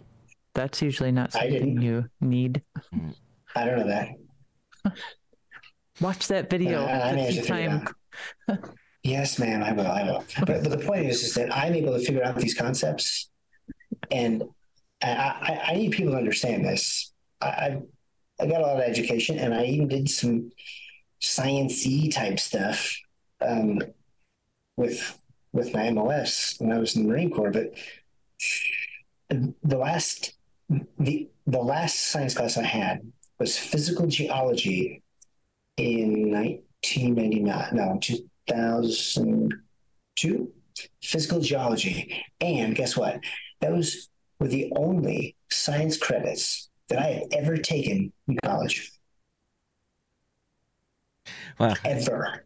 That's usually not something you need. Mm. I don't know that. Watch that video. Uh, I mean, time. Yes, ma'am. I will. I will. But, but the point is, is that I'm able to figure out these concepts, and I, I, I need people to understand this. I. I I got a lot of education, and I even did some science-y type stuff um, with with my M O S when I was in the Marine Corps. But the last the the last science class I had was physical geology in nineteen ninety-nine, no, two thousand two, physical geology. And guess what? Those were the only science credits that I had ever taken in college. Well, ever.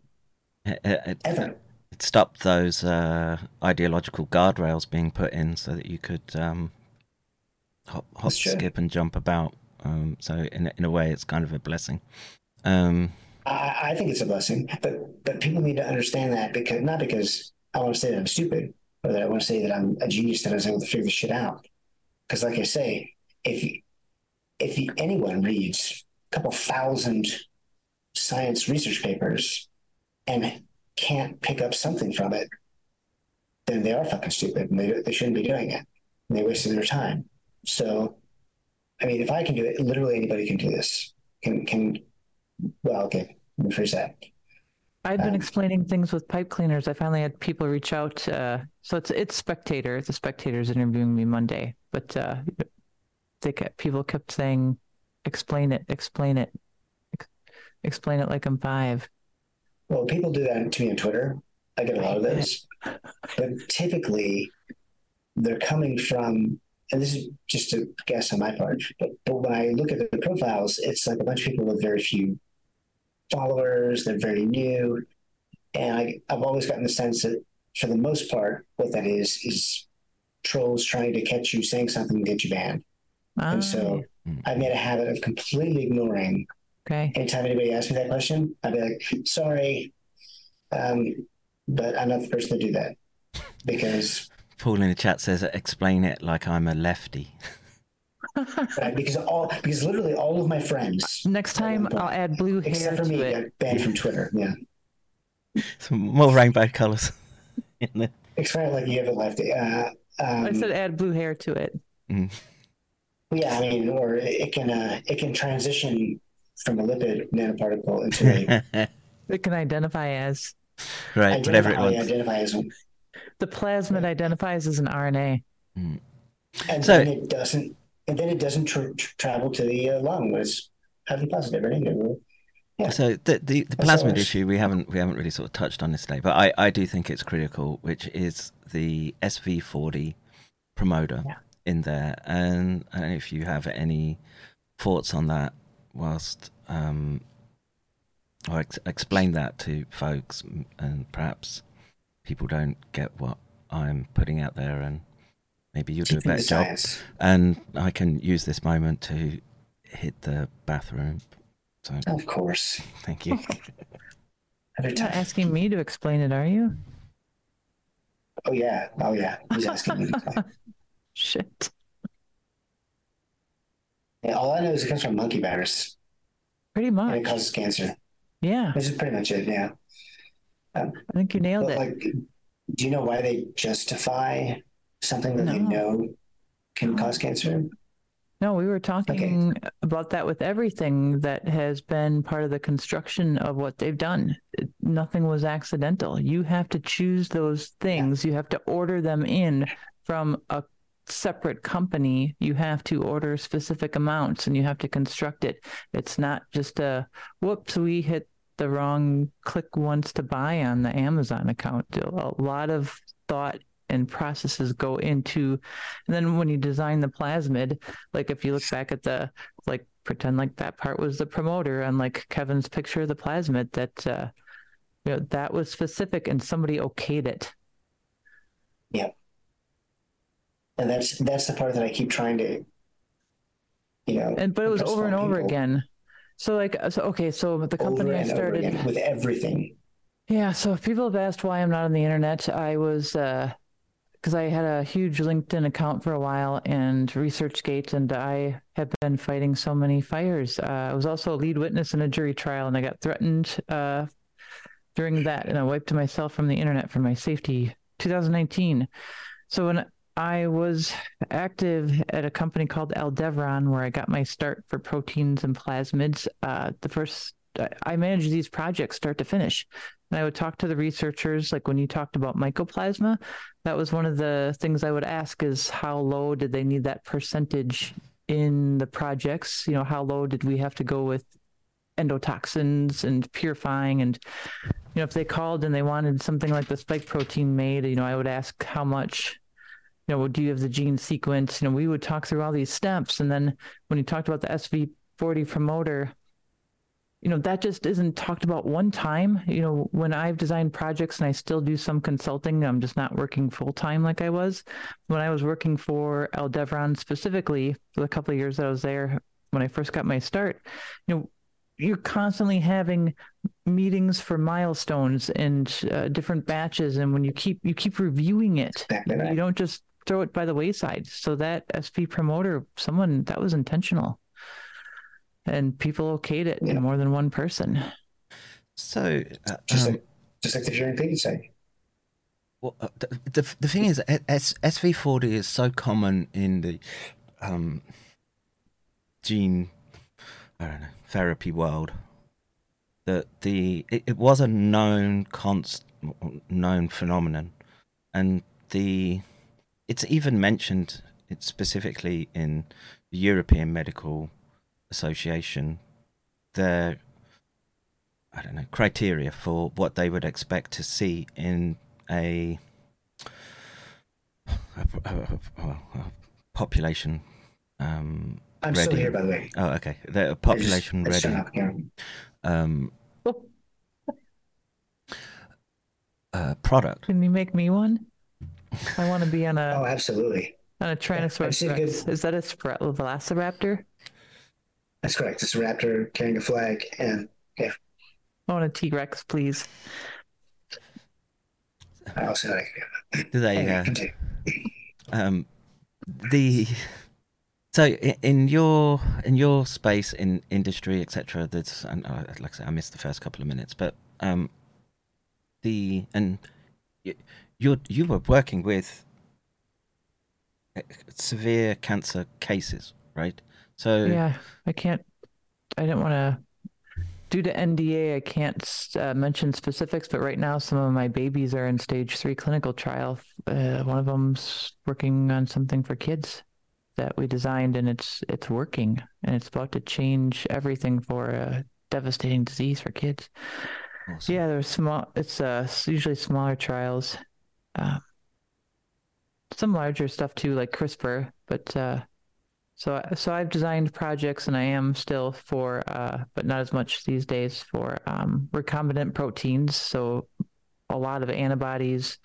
It, it, ever. It stopped those uh, ideological guardrails being put in so that you could um, hop, hop skip, and jump about. Um, so in, in a way, it's kind of a blessing. Um, I, I think it's a blessing, but, but people need to understand that, because not because I want to say that I'm stupid, or that I want to say that I'm a genius, that I was able to figure this shit out. Because like I say, if you, If you, anyone reads a couple thousand science research papers and can't pick up something from it, then they are fucking stupid, and they, they shouldn't be doing it. And they wasted their time. So, I mean, if I can do it, literally anybody can do this. Can can well, okay, let me phrase that. I've been explaining things with pipe cleaners. I finally had people reach out. Uh, so it's it's Spectator. The Spectator's interviewing me Monday, but uh, they kept, people kept saying, "Explain it, explain it, ex- explain it like I'm five." Well, people do that to me on Twitter. I get a lot of those, but typically they're coming from, and this is just a guess on my part, but, but when I look at the profiles, it's like a bunch of people with very few followers. They're very new. And I, I've always gotten the sense that for the most part, what that is, is trolls trying to catch you saying something and get you banned. Oh. And so I've made a habit of completely ignoring. Okay. Anytime anybody asks me that question, I'd be like, sorry. Um, but I'm not the person to do that because Paul in the chat says, explain it like I'm a lefty. Right, because all because literally all of my friends. Next time I'll add blue hair. Except for me, I got banned from Twitter. Yeah. Some more rainbow colors in there. Explain it like you have a lefty. Uh, um, I said add blue hair to it. Mm. Yeah, I mean, or it can uh, it can transition from a lipid nanoparticle into a. It can identify as. Right, identify, whatever it wants. Identify as one. The plasmid identifies as an R N A, mm. and so, then it doesn't. And then it doesn't tra- tra- travel to the uh, lung. It's highly positive, right? Yeah. So the the, the plasmid issue we haven't we haven't really sort of touched on this today, but I, I do think it's critical, which is the S V forty promoter yeah. in there. And I don't know if you have any thoughts on that, whilst um, or ex- explain that to folks, and perhaps people don't get what I'm putting out there, and maybe you'll do a better job. And I can use this moment to hit the bathroom. So, of course. Thank you. You're not asking me to explain it, are you? Oh, yeah. Oh, yeah. He's asking me. Shit. Yeah, all I know is it comes from monkey virus. Pretty much. And it causes cancer. Yeah. This is pretty much it, yeah. Um, I think you nailed it. Like, do you know why they justify something that no. they know can no. cause cancer? No, we were talking okay. about that with everything that has been part of the construction of what they've done. It, nothing was accidental. You have to choose those things. Yeah. You have to order them in from a separate company. You have to order specific amounts, and you have to construct it. It's not just a, whoops, we hit the wrong click once to buy on the Amazon account. A lot of thought and processes go into, and then when you design the plasmid, like if you look back at the, like pretend like that part was the promoter on like Kevin's picture of the plasmid, that uh, you know, that was specific and somebody okayed it. Yeah. And that's, that's the part that I keep trying to, you know, and, but it was over and over people. again. So like, so, okay, so the company I started with everything. Yeah. So if people have asked why I'm not on the internet, I was, uh, cause I had a huge LinkedIn account for a while and ResearchGate, and I have been fighting so many fires. Uh, I was also a lead witness in a jury trial, and I got threatened, uh, during that. And I wiped myself from the internet for my safety, two thousand nineteen. So when I was active at a company called Aldevron, where I got my start for proteins and plasmids. Uh, the first, I managed these projects start to finish. And I would talk to the researchers, like when you talked about mycoplasma, that was one of the things I would ask is how low did they need that percentage in the projects? You know, how low did we have to go with endotoxins and purifying? And, you know, if they called and they wanted something like the spike protein made, you know, I would ask how much. You know, do you have the gene sequence? You know, we would talk through all these steps. And then when you talked about the S V forty promoter, you know, that just isn't talked about one time. You know, when I've designed projects, and I still do some consulting, I'm just not working full time like I was. When I was working for Aldevron specifically, for the couple of years that I was there, when I first got my start, you know, you're constantly having meetings for milestones and uh, different batches. And when you keep, you keep reviewing it, exactly right. You don't just throw it by the wayside. So that S V promoter, someone that was intentional, and people okayed it yeah. in more than one person. So uh, just, um, like, just like the sharing thing you say. Well, uh, the, the the thing is, S, S V forty is so common in the um, gene, I don't know, therapy world that the it, it was a known const, known phenomenon, and the it's even mentioned it's specifically in the European Medical Association, their I don't know criteria for what they would expect to see in a, a, a, a, a population. Um, I'm ready. Still here, by the way. Oh, okay. The population just, ready. Up, yeah. um, uh, product. Can you make me one? I want to be on a. Oh, absolutely. On a Tyrannosaurus. Is that a Velociraptor? That's correct. It's a raptor carrying a flag, and yeah. I want a T-Rex, please. I also like. There you go. Continue. Um, the. So in your in your space, in industry, et cetera, that's and like I said, I missed the first couple of minutes, but um, the and you you were working with severe cancer cases, right? So yeah, I can't. I didn't want to. Due to N D A, I can't uh, mention specifics, but right now some of my babies are in stage three clinical trial. Uh, one of them's working on something for kids that we designed, and it's it's working, and it's about to change everything for a devastating disease for kids. Awesome. Yeah, there's small. It's uh, usually smaller trials, uh, some larger stuff too, like CRISPR. But uh, so so I've designed projects, and I am still for, uh, but not as much these days for um, recombinant proteins. So a lot of antibodies,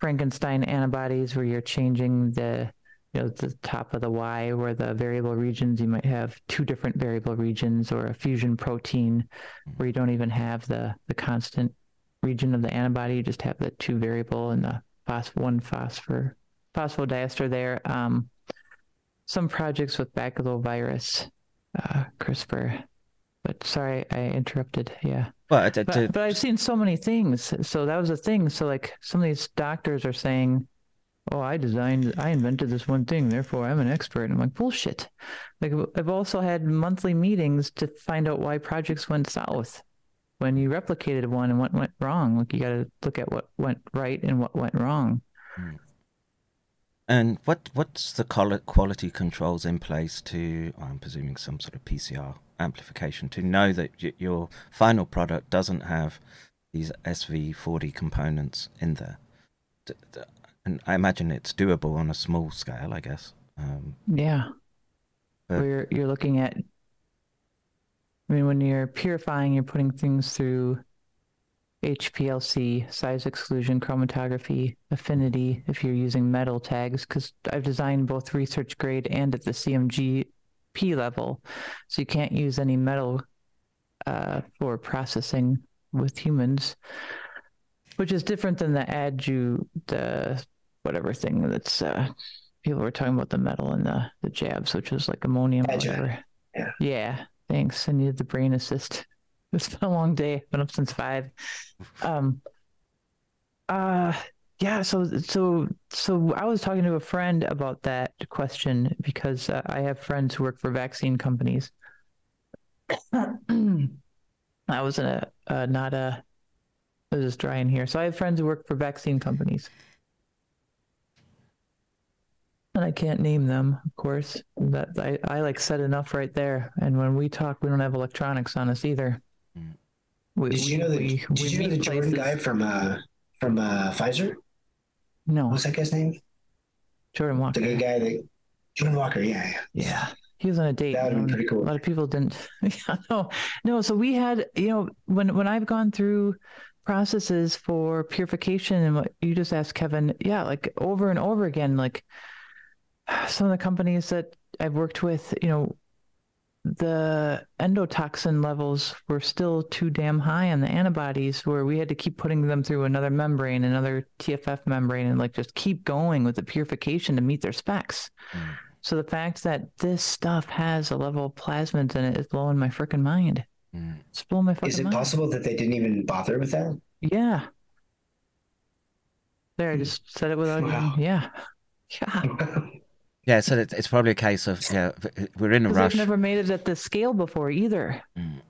Frankenstein antibodies, where you're changing the. You know, the top of the Y where the variable regions, you might have two different variable regions, or a fusion protein where you don't even have the, the constant region of the antibody. You just have the two variable and the phos- one phosphor, phosphodiester there. Um, some projects with baculovirus, uh, CRISPR, but sorry, I interrupted. Yeah. Well, I did, but, did... but I've seen so many things. So that was a thing. So like some of these doctors are saying, oh, I designed, I invented this one thing, therefore I'm an expert. And I'm like, bullshit. Like, I've also had monthly meetings to find out why projects went south when you replicated one and what went wrong. Like, you got to look at what went right and what went wrong. And what what's the quality controls in place to, I'm presuming some sort of P C R amplification, to know that your final product doesn't have these S V forty components in there? And I imagine it's doable on a small scale, I guess. Um, yeah. But... Where you're looking at, I mean, when you're purifying, you're putting things through H P L C, size exclusion, chromatography, affinity, if you're using metal tags, because I've designed both research grade and at the C M G P level. So you can't use any metal uh, for processing with humans, which is different than the adju, the... whatever thing that's uh, people were talking about, the metal and the, the jabs, which was like ammonium. Or whatever. Yeah. Yeah. Thanks. I needed the brain assist. It's been a long day. I've been up since five. Um. Uh. Yeah. So so so I was talking to a friend about that question because uh, I have friends who work for vaccine companies. I was in a uh, not a. It was just dry in here. So I have friends who work for vaccine companies. And I can't name them, of course. That I, I like said enough right there. And when we talk, we don't have electronics on us either. We, did you know the, we, did we you know the Jordan places. guy from uh, from uh, Pfizer? No. What's that guy's name? Jordan Walker. The good guy that Jordan Walker, yeah. Yeah. yeah. He was on a date. That would have been pretty cool. A lot of people didn't. Yeah, no. No, so we had, you know, when when I've gone through processes for purification and what you just asked, Kevin, yeah, like over and over again, like some of the companies that I've worked with, you know, the endotoxin levels were still too damn high on the antibodies where we had to keep putting them through another membrane, another T F F membrane, and like just keep going with the purification to meet their specs. Mm. So the fact that this stuff has a level of plasmids in it is blowing my freaking mind. It's blowing my fucking Is it mind. Possible that they didn't even bother with that? Yeah. There, I just said it without. Wow. Yeah. Yeah. Yeah. So it's, it's probably a case of yeah, we're in a rush. I've never made it at this scale before either. Mm.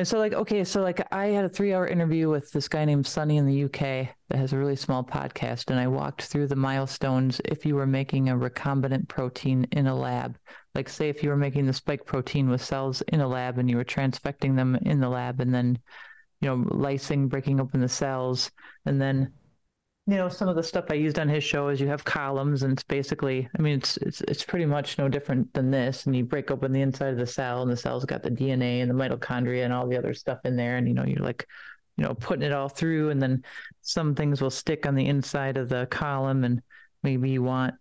And so like, okay, so like I had a three hour interview with this guy named Sonny in the U K that has a really small podcast. And I walked through the milestones. If you were making a recombinant protein in a lab, like say, if you were making the spike protein with cells in a lab and you were transfecting them in the lab and then, you know, lysing, breaking open the cells. And then, you know, some of the stuff I used on his show is you have columns and it's basically, I mean, it's, it's, it's pretty much no different than this. And you break open the inside of the cell and the cell's got the D N A and the mitochondria and all the other stuff in there. And, you know, you're like, you know, putting it all through and then some things will stick on the inside of the column and maybe you want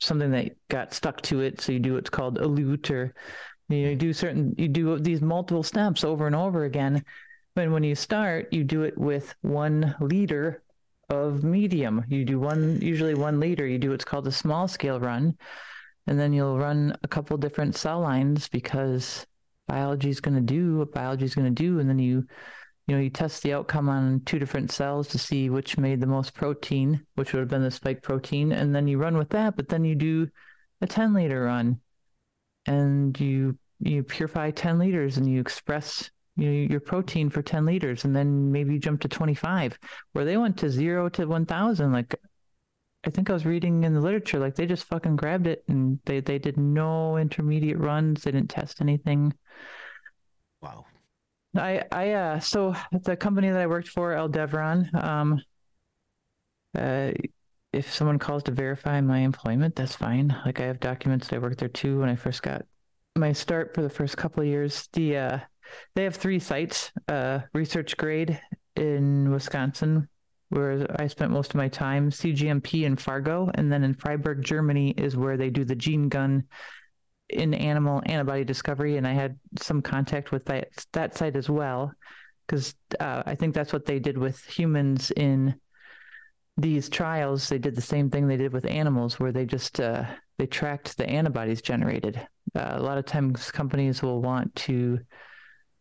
something that got stuck to it. So you do what's called elute, or you know, you do certain, you do these multiple steps over and over again. And when you start, you do it with one liter of medium. You do one, usually one liter. You do what's called a small scale run. And then you'll run a couple different cell lines because biology is going to do what biology is going to do. And then you, you know, you test the outcome on two different cells to see which made the most protein, which would have been the spike protein. And then you run with that, but then you do a ten liter run and you, you purify ten liters and you express your protein for ten liters, and then maybe you jump to twenty-five, where they went to zero to one thousand. Like, I think I was reading in the literature, like they just fucking grabbed it and they, they did no intermediate runs. They didn't test anything. Wow. I, I, uh, so the company that I worked for, Aldevron, um, uh, if someone calls to verify my employment, that's fine. Like I have documents that I worked there too. When I first got my start for the first couple of years, the, uh, they have three sites, uh, research grade in Wisconsin, where I spent most of my time, C G M P in Fargo, and then in Freiburg, Germany is where they do the gene gun in animal antibody discovery. And I had some contact with that, that site as well, because uh, I think that's what they did with humans in these trials. They did the same thing they did with animals, where they just, uh, they tracked the antibodies generated. Uh, a lot of times companies will want to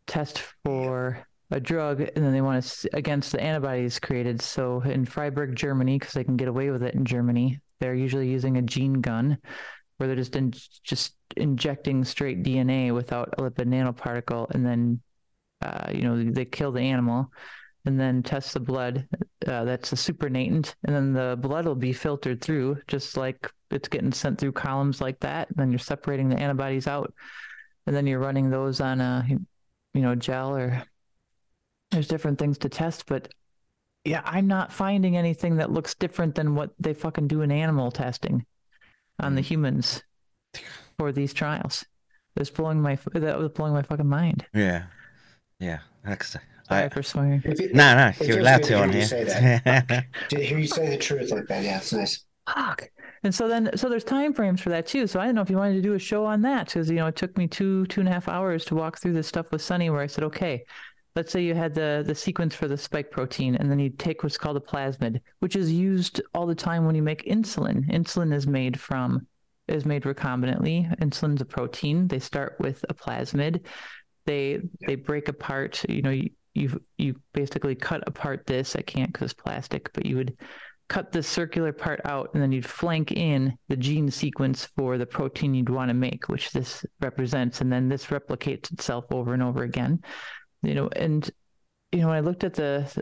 test for a drug and then they want to against the antibodies created. So in Freiburg, Germany, because they can get away with it in Germany, they're usually using a gene gun where they're just in, just injecting straight D N A without a lipid nanoparticle, and then uh, you know they kill the animal and then test the blood. Uh, that's the supernatant, and then the blood will be filtered through, just like it's getting sent through columns like that. And then you're separating the antibodies out, and then you're running those on a you know, gel, or there's different things to test, but yeah, I'm not finding anything that looks different than what they fucking do in animal testing on the humans for these trials. It's blowing my, that was blowing my fucking mind. Yeah. Yeah. Excellent. Sorry I, for swearing. It, no, no, you're allowed to on here. To hear you say the truth like that. Yeah, it's nice. Fuck. And so then, so there's time frames for that too. So I don't know if you wanted to do a show on that, because, you know, it took me two, two and a half hours to walk through this stuff with Sonny, where I said, okay, let's say you had the, the sequence for the spike protein, and then you take what's called a plasmid, which is used all the time when you make insulin. Insulin is made from, is made recombinantly. Insulin's a protein. They start with a plasmid. They, they break apart, you know, you, you, you basically cut apart this. I can't because it's plastic, but you would cut the circular part out, and then you'd flank in the gene sequence for the protein you'd want to make, which this represents. And then this replicates itself over and over again, you know, and, you know, when I looked at the,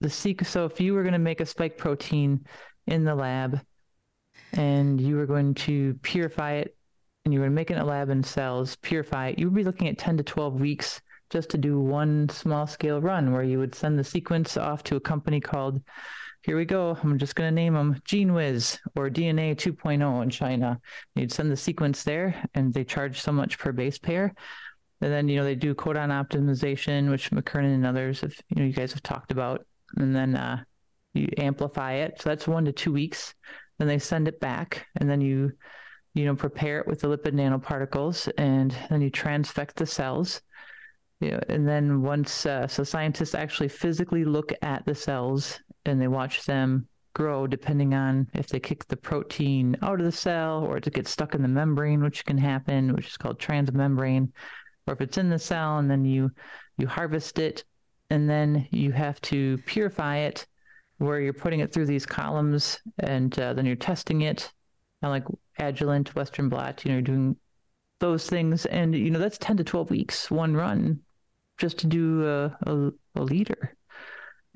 the sequence, so if you were going to make a spike protein in the lab and you were going to purify it and you were making a lab in cells, purify it, you would be looking at ten to twelve weeks just to do one small scale run, where you would send the sequence off to a company called, here we go, I'm just going to name them GeneWiz or D N A two point oh in China. You'd send the sequence there, and they charge so much per base pair. And then, you know, they do codon optimization, which McKernan and others have, you know, you guys have talked about. And then uh, you amplify it. So that's one to two weeks. Then they send it back, and then you, you know, prepare it with the lipid nanoparticles, and then you transfect the cells. You know, and then once, uh, so scientists actually physically look at the cells, and they watch them grow depending on if they kick the protein out of the cell or to get stuck in the membrane, which can happen, which is called transmembrane, or if it's in the cell, and then you, you harvest it, and then you have to purify it, where you're putting it through these columns, and uh, then you're testing it, kind of like Agilent, Western blot, you know, you're doing those things. And, you know, that's ten to twelve weeks, one run just to do a, a, a liter.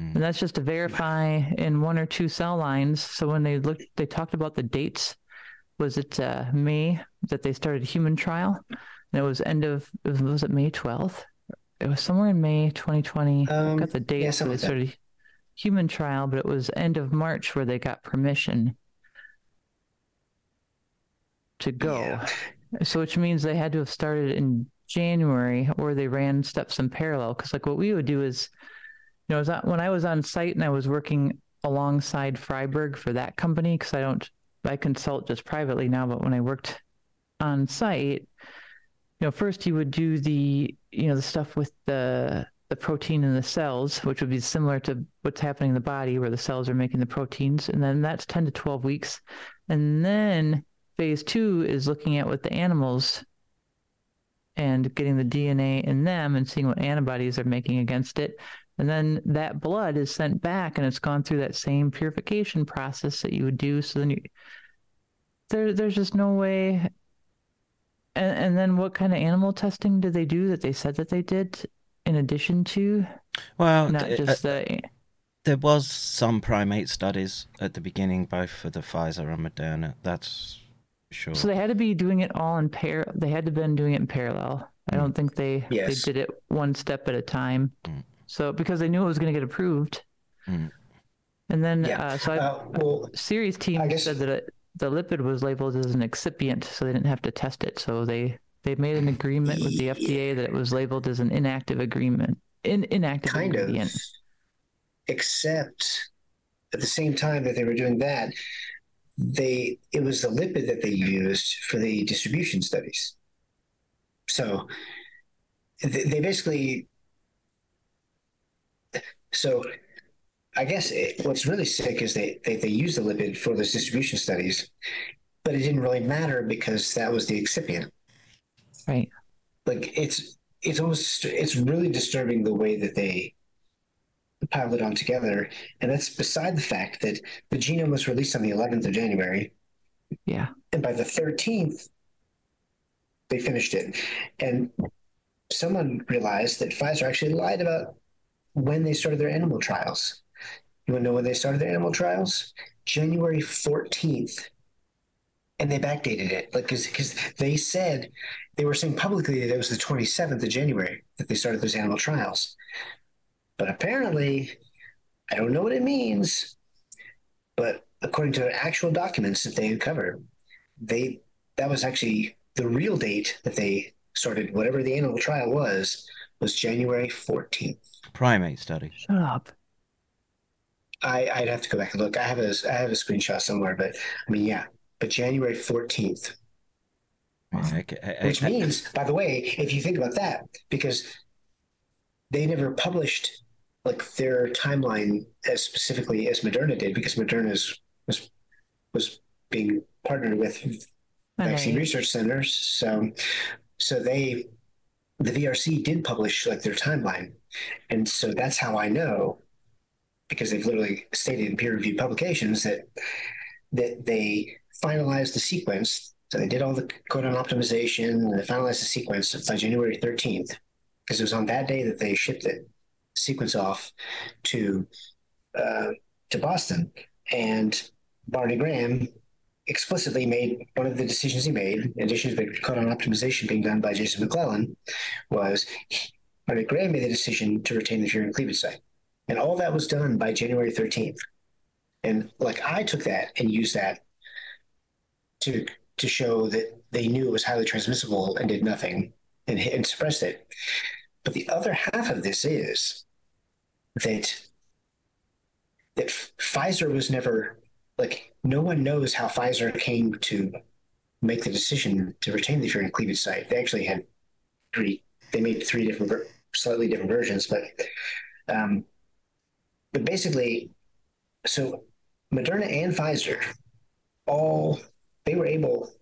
Mm. And that's just to verify in one or two cell lines. So when they looked, they talked about the dates. Was it uh, May that they started human trial? And it was end of, was it May twelfth? It was somewhere in May twenty twenty. Um, I got the date, yeah, so they like started human trial, but it was end of March where they got permission to go. Yeah. So which means they had to have started in January, or they ran steps in parallel. Because like what we would do is, you know, when I was on site and I was working alongside Freiberg for that company, because I don't, I consult just privately now, but when I worked on site, you know, first you would do the, you know, the stuff with the the protein in the cells, which would be similar to what's happening in the body where the cells are making the proteins. And then that's ten to twelve weeks. And then phase two is looking at what the animals and getting the D N A in them and seeing what antibodies are making against it. And then that blood is sent back and it's gone through that same purification process that you would do. So then you, there, there's just no way. And, and then what kind of animal testing did they do that they said that they did in addition to? Well, not just uh, the... There was some primate studies at the beginning, both for the Pfizer and Moderna. That's... Sure. So they had to be doing it all in pair. They had to been doing it in parallel. I don't think they, yes. they did it one step at a time. Mm. So because they knew it was going to get approved. Mm. And then, yeah. uh, so I, uh, well, Series team I guess... said that it, the lipid was labeled as an excipient, so they didn't have to test it. So they, they made an agreement with the F D A that it was labeled as an inactive agreement, in inactive kind ingredient. Of, except at the same time that they were doing that, They it was the lipid that they used for the distribution studies. So they, they basically. So I guess it, what's really sick is they, they they used the lipid for those distribution studies, but it didn't really matter because that was the excipient. Right. Like it's it's almost it's really disturbing the way that they piled it on together, and that's beside the fact that the genome was released on the eleventh of January. Yeah. And by the thirteenth, they finished it. And someone realized that Pfizer actually lied about when they started their animal trials. You want to know when they started their animal trials? January fourteenth. And they backdated it, like, because they said, they were saying publicly that it was the twenty-seventh of January that they started those animal trials. But apparently, I don't know what it means, but according to actual documents that they uncovered, they that was actually the real date that they started whatever the animal trial was, was January fourteenth. Primate study. Shut up. I, I'd have to go back and look. I have a, I have a screenshot somewhere, but I mean, yeah. But January fourteenth. Okay. I, I, which I, I, means, I, by the way, if you think about that, because they never published like their timeline as specifically as Moderna did, because Moderna's was was being partnered with vaccine right. research centers. So, so they, the V R C did publish like their timeline. And so that's how I know, because they've literally stated in peer reviewed publications that, that they finalized the sequence. So they did all the codon optimization and they finalized the sequence by January thirteenth, because it was on that day that they shipped it. Sequence off to uh, to Boston, and Barney Graham explicitly made one of the decisions he made, in addition to the codon optimization being done by Jason McClellan, was Barney Graham made the decision to retain the furin cleavage site, and all that was done by January thirteenth. And like I took that and used that to to show that they knew it was highly transmissible and did nothing and, and suppressed it. But the other half of this is that that Pfizer was never, like, no one knows how Pfizer came to make the decision to retain the furin cleavage site. They actually had three, they made three different, slightly different versions, but, um, but basically, so Moderna and Pfizer, all, they were able...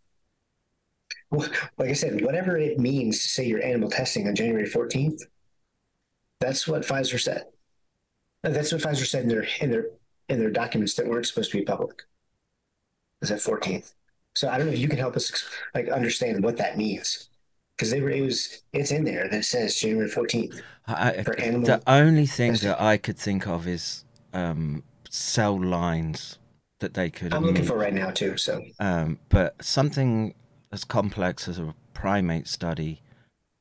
Like I said, whatever it means to say your animal testing on January fourteenth, that's what Pfizer said. That's what Pfizer said in their in their in their documents that weren't supposed to be public. Is that fourteenth? So I don't know if you can help us like understand what that means. because they raise, it's in there that says January fourteenth. I, for animal. The only thing testing. that I could think of is um, cell lines that they could. I'm looking for right now too. So, um, but something as complex as a primate study,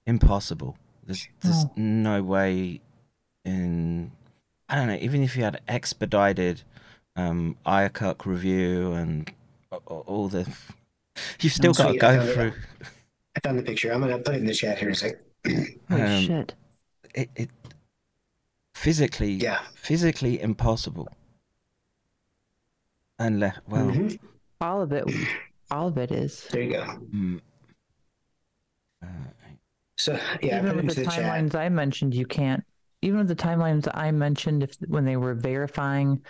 impossible. There's, there's oh. no way. In I don't know. Even if you had expedited um, I A C U C review and all the, you've still got to go through. It. I found the picture. I'm gonna put it in the chat here in a sec. Oh shit! It, it physically, yeah, physically impossible. And le- well, mm-hmm. all of it, all of it is. There you go. Mm. Uh, so yeah, even with the, the timelines chat. I mentioned, you can't. Even with the timelines I mentioned, if when they were verifying,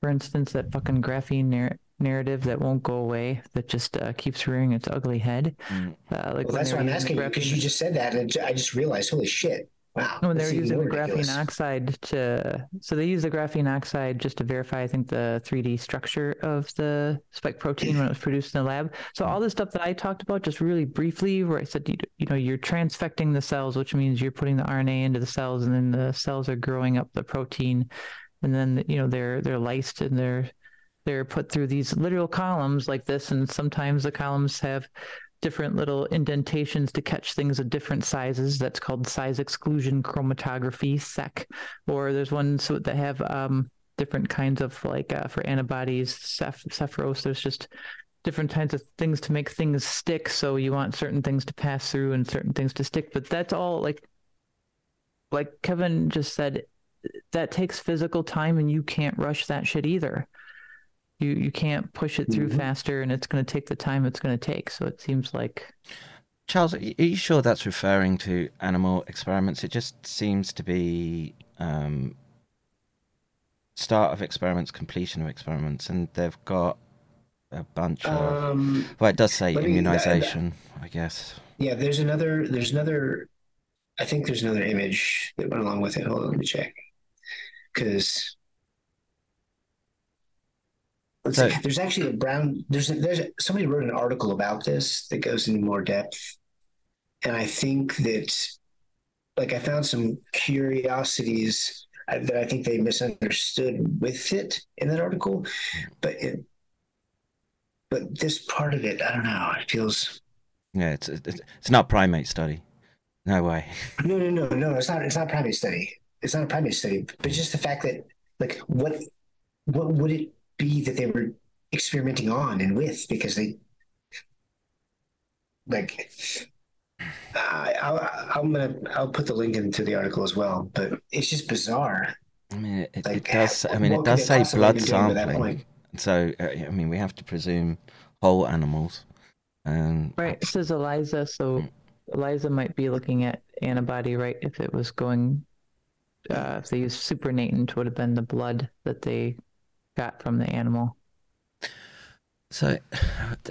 for instance, that fucking graphene narrative. narrative that won't go away, that just uh, keeps rearing its ugly head. Mm. Uh, like well, that's why I'm asking you, because you just said that and I just realized, holy shit, wow. When they were using the ridiculous. graphene oxide to, so they use the graphene oxide just to verify, I think, the three D structure of the spike protein when it was produced in the lab. So all this stuff that I talked about just really briefly, where I said, you, you know, you're transfecting the cells, which means you're putting the R N A into the cells, and then the cells are growing up the protein, and then, you know, they're they're lysed and they're They're put through these literal columns like this, and sometimes the columns have different little indentations to catch things of different sizes. That's called size exclusion chromatography, S E C. Or there's ones that have um, different kinds of, like, uh, for antibodies, Ceph- Cephros. There's just different kinds of things to make things stick. So you want certain things to pass through and certain things to stick. But that's all, like, like Kevin just said, that takes physical time, and you can't rush that shit either. You you can't push it through mm-hmm. faster, and it's going to take the time it's going to take. So it seems like... Charles, are you sure that's referring to animal experiments? It just seems to be um, start of experiments, completion of experiments, and they've got a bunch um, of... Well, it does say immunization, me, uh, I guess. Yeah, there's another... There's another... I think there's another image that went along with it. Hold on, let me check. Because... So, there's actually a brown. There's a, there's a, somebody wrote an article about this that goes into more depth, and I think that, like, I found some curiosities that I think they misunderstood with it in that article, but it, but this part of it, I don't know. It feels yeah, it's it's, it's not primate study, no way. No, no, no, no. It's not. It's not primate study. It's not a primate study. But just the fact that, like, what what would it be that they were experimenting on and with, because they like I, I, I'm gonna I'll put the link into the article as well, but it's just bizarre. I mean, it, like, it does. I mean, it does say blood sampling, so uh, I mean, we have to presume whole animals. Um, right, it says ELISA, so ELISA might be looking at antibody, right? If it was going, uh, if they used supernatant, it would have been the blood that they got from the animal. So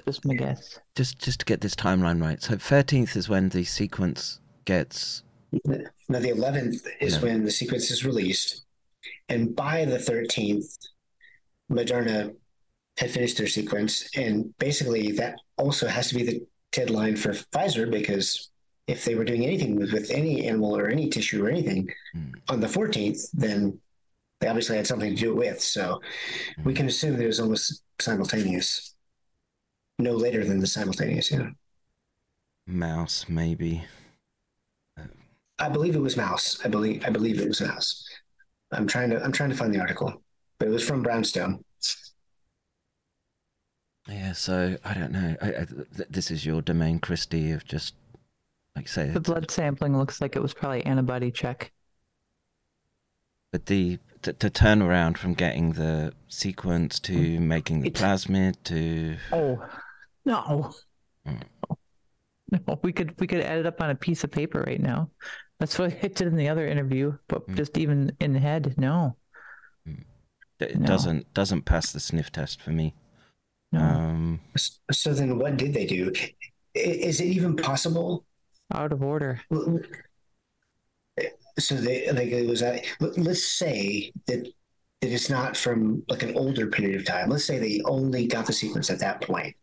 just my guess. Just just to get this timeline right. So thirteenth is when the sequence gets No, the eleventh is no. when the sequence is released. And by the thirteenth, Moderna had finished their sequence. And basically that also has to be the deadline for Pfizer, because if they were doing anything with, with any animal or any tissue or anything mm. on the fourteenth, then they obviously had something to do it with, so we can assume that it was almost simultaneous. No later than the simultaneous, you know. Mouse, maybe. I believe it was mouse. I believe. I believe it was mouse. I'm trying to. I'm trying to find the article, but it was from Brownstone. Yeah. So I don't know. I, I, this is your domain, Christy, of just like say the blood sampling looks like it was probably antibody check. But the, the the turnaround from getting the sequence to making the it's, plasmid to oh no. Mm. no we could we could add it up on a piece of paper right now. That's what I did in the other interview, but mm. just even in the head, no. It no. doesn't doesn't pass the sniff test for me. No. Um, so then, what did they do? Is it even possible? Out of order. Well, so they like it was uh, let's say that it is not from like an older period of time. Let's say they only got the sequence at that point.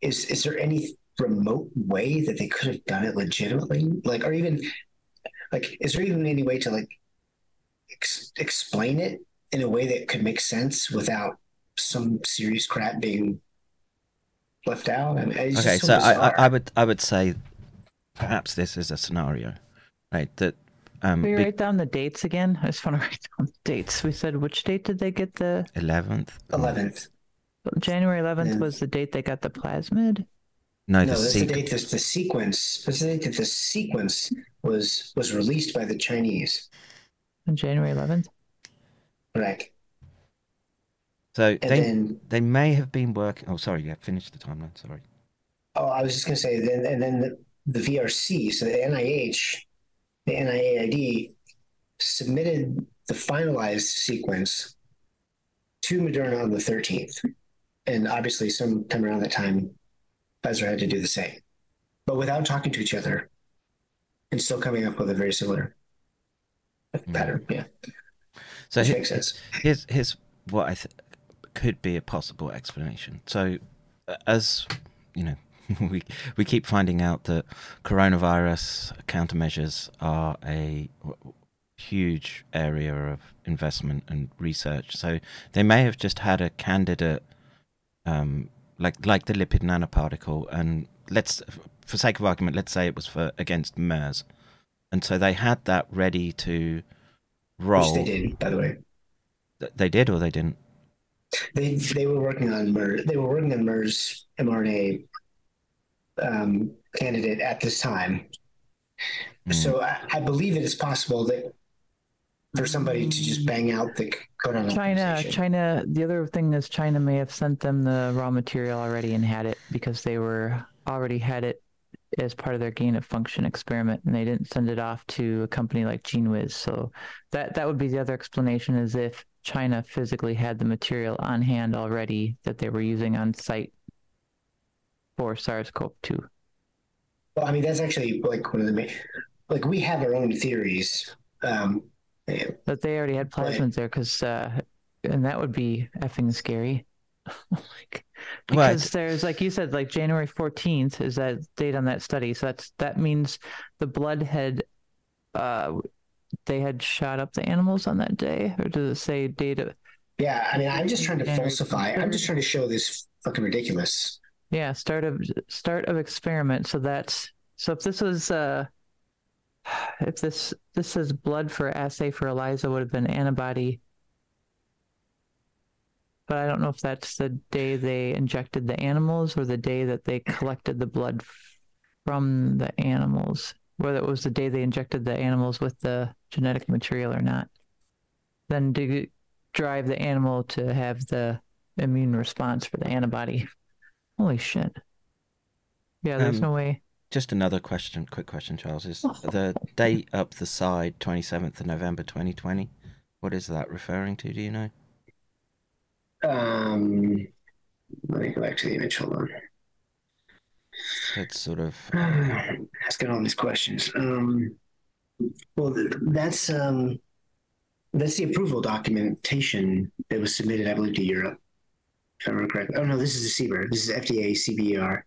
Is is there any remote way that they could have done it legitimately? Like, or even like, is there even any way to like ex- explain it in a way that could make sense without some serious crap being left out? I mean, it's okay, just so, so I, I would I would say perhaps this is a scenario, right? That um, can we write be- down the dates again? I just want to write down the dates. We said which date did they get the eleventh? Eleventh. January eleventh yeah. was the date they got the plasmid. No, no the that's sequ- the date that the sequence. That's the date that the sequence was was released by the Chinese. On January eleventh. Right. So they, then, they may have been working. Oh, sorry, yeah, finished the timeline. Sorry. Oh, I was just going to say, then and then the, the V R C, so the N I H, the N I A I D submitted the finalized sequence to Moderna on the thirteenth, and obviously, sometime around that time, Pfizer had to do the same, but without talking to each other, and still coming up with a very similar pattern. Yeah. So here, makes sense. here's here's what I think could be a possible explanation. So, as you know, we we keep finding out that coronavirus countermeasures are a huge area of investment and research. So they may have just had a candidate, um, like like the lipid nanoparticle, and let's, for sake of argument, let's say it was for against MERS, and so they had that ready to roll. Which they did, by the way. They did, or they didn't. They they were working on MERS. They were working on MERS mRNA um, candidate at this time. Mm. So I, I believe it is possible that for somebody to just bang out the coronavirus. China, China. The other thing is China may have sent them the raw material already and had it because they were already had it as part of their gain of function experiment, and they didn't send it off to a company like GeneWiz. So that that would be the other explanation, is if China physically had the material on hand already that they were using on site for SARS-C o V two. Well, I mean, that's actually like one of the main, like we have our own theories. Um, but they already had plasmids right. there, because, uh, and that would be effing scary. Like, because right. there's, like you said, like January fourteenth is that date on that study. So that's, that means the blood had, uh, they had shot up the animals on that day, or does it say data? Yeah, I mean, I'm just trying to January falsify. I'm just trying to show this fucking ridiculous. Yeah, start of start of experiment. So that's so if this was uh, if this this says blood for assay for ELISA would have been antibody, but I don't know if that's the day they injected the animals or the day that they collected the blood from the animals. Whether it was the day they injected the animals with the genetic material or not, then to drive the animal to have the immune response for the antibody. Holy shit! Yeah, there's um, no way. Just another question, quick question, Charles. Is the date up the side, twenty-seventh of November, twenty twenty? What is that referring to? Do you know? Um, let me go back to the image. Hold on. It's sort of um... asking all these questions. Um, well, that's um, that's the approval documentation that was submitted, I believe, to Europe. If I remember correctly. Oh no, this is the C B E R. This is F D A C B E R.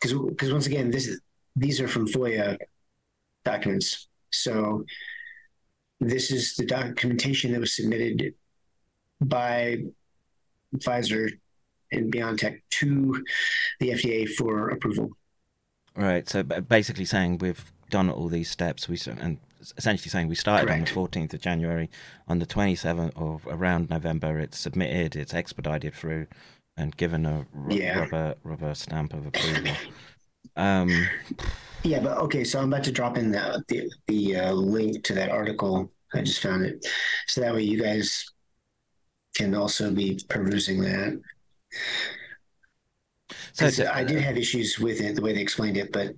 Because because once again, this is, these are from FOIA documents. So this is the documentation that was submitted by Pfizer and BioNTech to the F D A for approval. Right. So basically saying we've done all these steps. We and essentially saying we started Correct. on the fourteenth of January, on the twenty-seventh or around November, it's submitted, it's expedited through, and given a r- yeah. rubber rubber stamp of approval. Um, yeah, but okay. So I'm about to drop in the the, the uh, link to that article. I just found it, so that way you guys can also be perusing that. So the, I did have issues with it, the way they explained it, but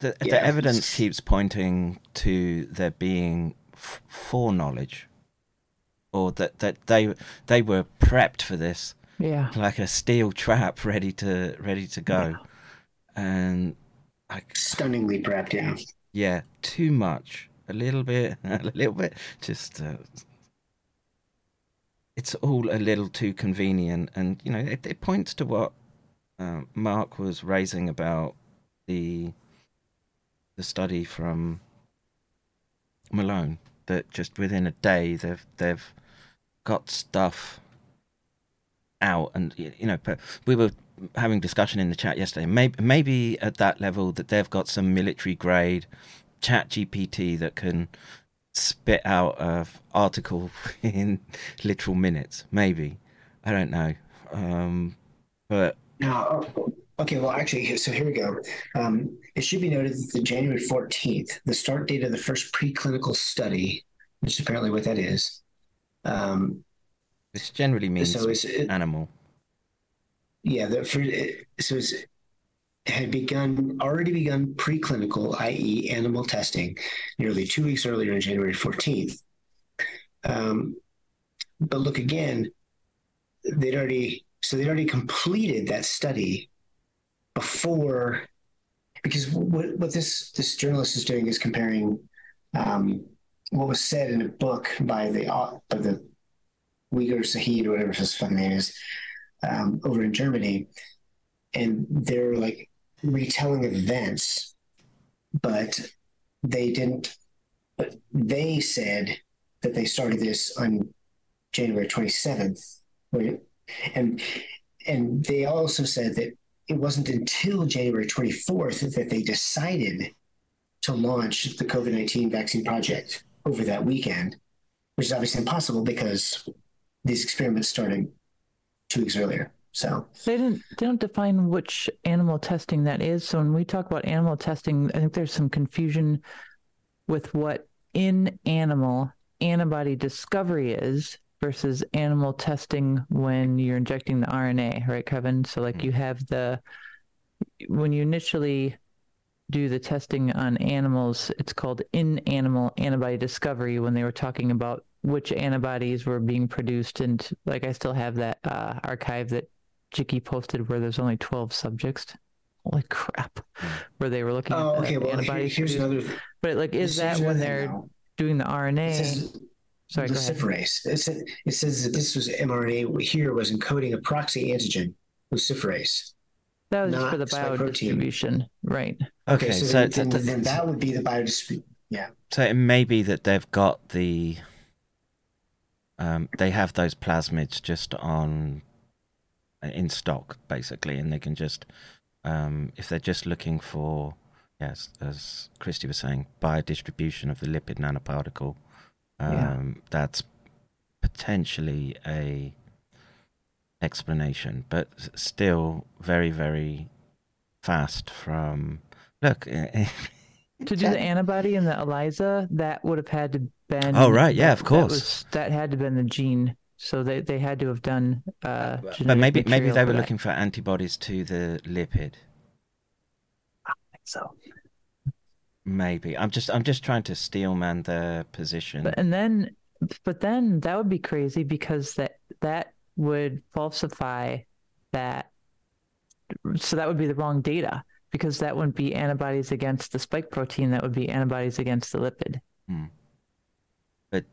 the, yeah. the evidence keeps pointing to there being f- foreknowledge, or that, that they they were prepped for this, yeah, like a steel trap, ready to ready to go, wow. and I, stunningly prepped, yeah, yeah, too much, a little bit, a little bit, just. Uh, It's all a little too convenient, and you know it, it points to what uh, Mark was raising about the the study from Malone, that just within a day they've they've got stuff out, and you know, we were having discussion in the chat yesterday. Maybe, maybe at that level that they've got some military grade Chat G P T that can spit out an article in literal minutes. Maybe, I don't know, um, but no. Okay, well, actually, so here we go. Um, it should be noted that the January fourteenth, the start date of the first preclinical study, which is apparently what that is. Um, this generally means so it, animal. Yeah, the, for, it, so it's, it had begun already begun preclinical, that is, animal testing, nearly two weeks earlier on January fourteenth. Um, but look again, they'd already so they'd already completed that study. Before, because what, what this, this journalist is doing is comparing um, what was said in a book by the by the Uyghur Sahid or whatever his fucking name is um, over in Germany, and they're like retelling events, but they didn't. But they said that they started this on January twenty-seventh, and and they also said that it wasn't until January twenty-fourth that they decided to launch the COVID nineteen vaccine project over that weekend, which is obviously impossible because these experiments started two weeks earlier. So they didn't, they don't define which animal testing that is. So when we talk about animal testing, I think there's some confusion with what in animal antibody discovery is versus animal testing when you're injecting the R N A, right, Kevin? So like you have the, when you initially do the testing on animals, it's called in-animal antibody discovery when they were talking about which antibodies were being produced. And like, I still have that uh, archive that Jicky posted where there's only twelve subjects. Holy crap. Where they were looking oh, at okay, the well, antibodies. Here, here's another, but like, is that when they're now. doing the R N A? Is, Sorry, luciferase. It says, it says that this was mRNA here was encoding a proxy antigen, luciferase. That was for the biodistribution, right? Okay, okay so, so, then, so then, then that would be the biodistribution. Yeah. So it may be that they've got the, um, they have those plasmids just on, in stock basically, and they can just, um, if they're just looking for, yes, as Christy was saying, biodistribution of the lipid nanoparticle. Yeah. Um, that's potentially a explanation, but still very, very fast from look to do that, the antibody in the ELISA. That would have had to been. Oh right, yeah, of course. That, was, that had to been the gene, so they, they had to have done. Uh, but maybe maybe they were looking for antibodies to the lipid. I think so. Maybe I'm just I'm just trying to steelman their position. But, and then, but then that would be crazy because that that would falsify that. So that would be the wrong data because that wouldn't be antibodies against the spike protein. That would be antibodies against the lipid. Hmm. But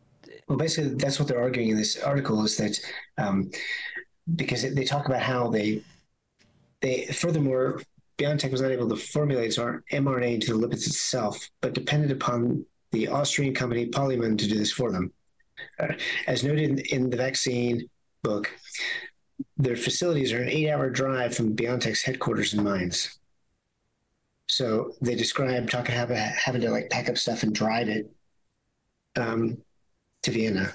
well, basically, that's what they're arguing in this article is that um, because they talk about how they they furthermore. BioNTech was not able to formulate our mRNA into the lipids itself, but depended upon the Austrian company Polymer to do this for them. Uh, as noted in, in the vaccine book, their facilities are an eight-hour drive from BioNTech's headquarters in Mainz. So they describe talking about having to like pack up stuff and drive it um, to Vienna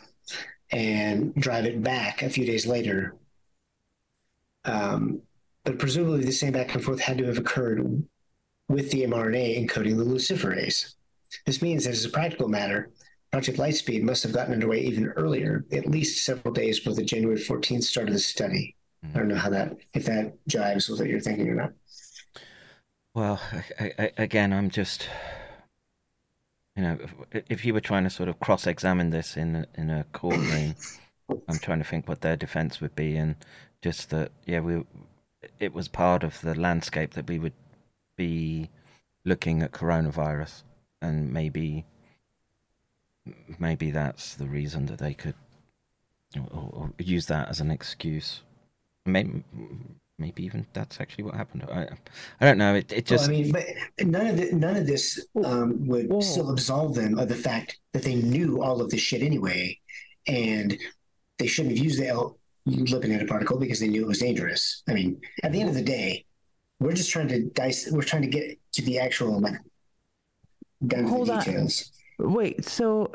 and drive it back a few days later. Um, But presumably the same back and forth had to have occurred with the mRNA encoding the luciferase. This means that as a practical matter, Project Lightspeed must have gotten underway even earlier, at least several days before the January fourteenth start of the study. Mm-hmm. I don't know how that, if that jives with what you're thinking or not. Well, I, I, again, I'm just, you know, if, if you were trying to sort of cross-examine this in, in a courtroom, I'm trying to think what their defense would be, and just that, yeah, we it was part of the landscape that we would be looking at coronavirus, and maybe maybe that's the reason that they could or, or use that as an excuse. Maybe maybe even that's actually what happened. I, I don't know. It it just. Well, I mean, but none of the, none of this um, would Whoa. still absolve them of the fact that they knew all of this shit anyway, and they shouldn't have used the L- lipid nanoparticle because they knew it was dangerous. I mean, at the end of the day, we're just trying to dice. We're trying to get to the actual like down to the details. On. Wait, so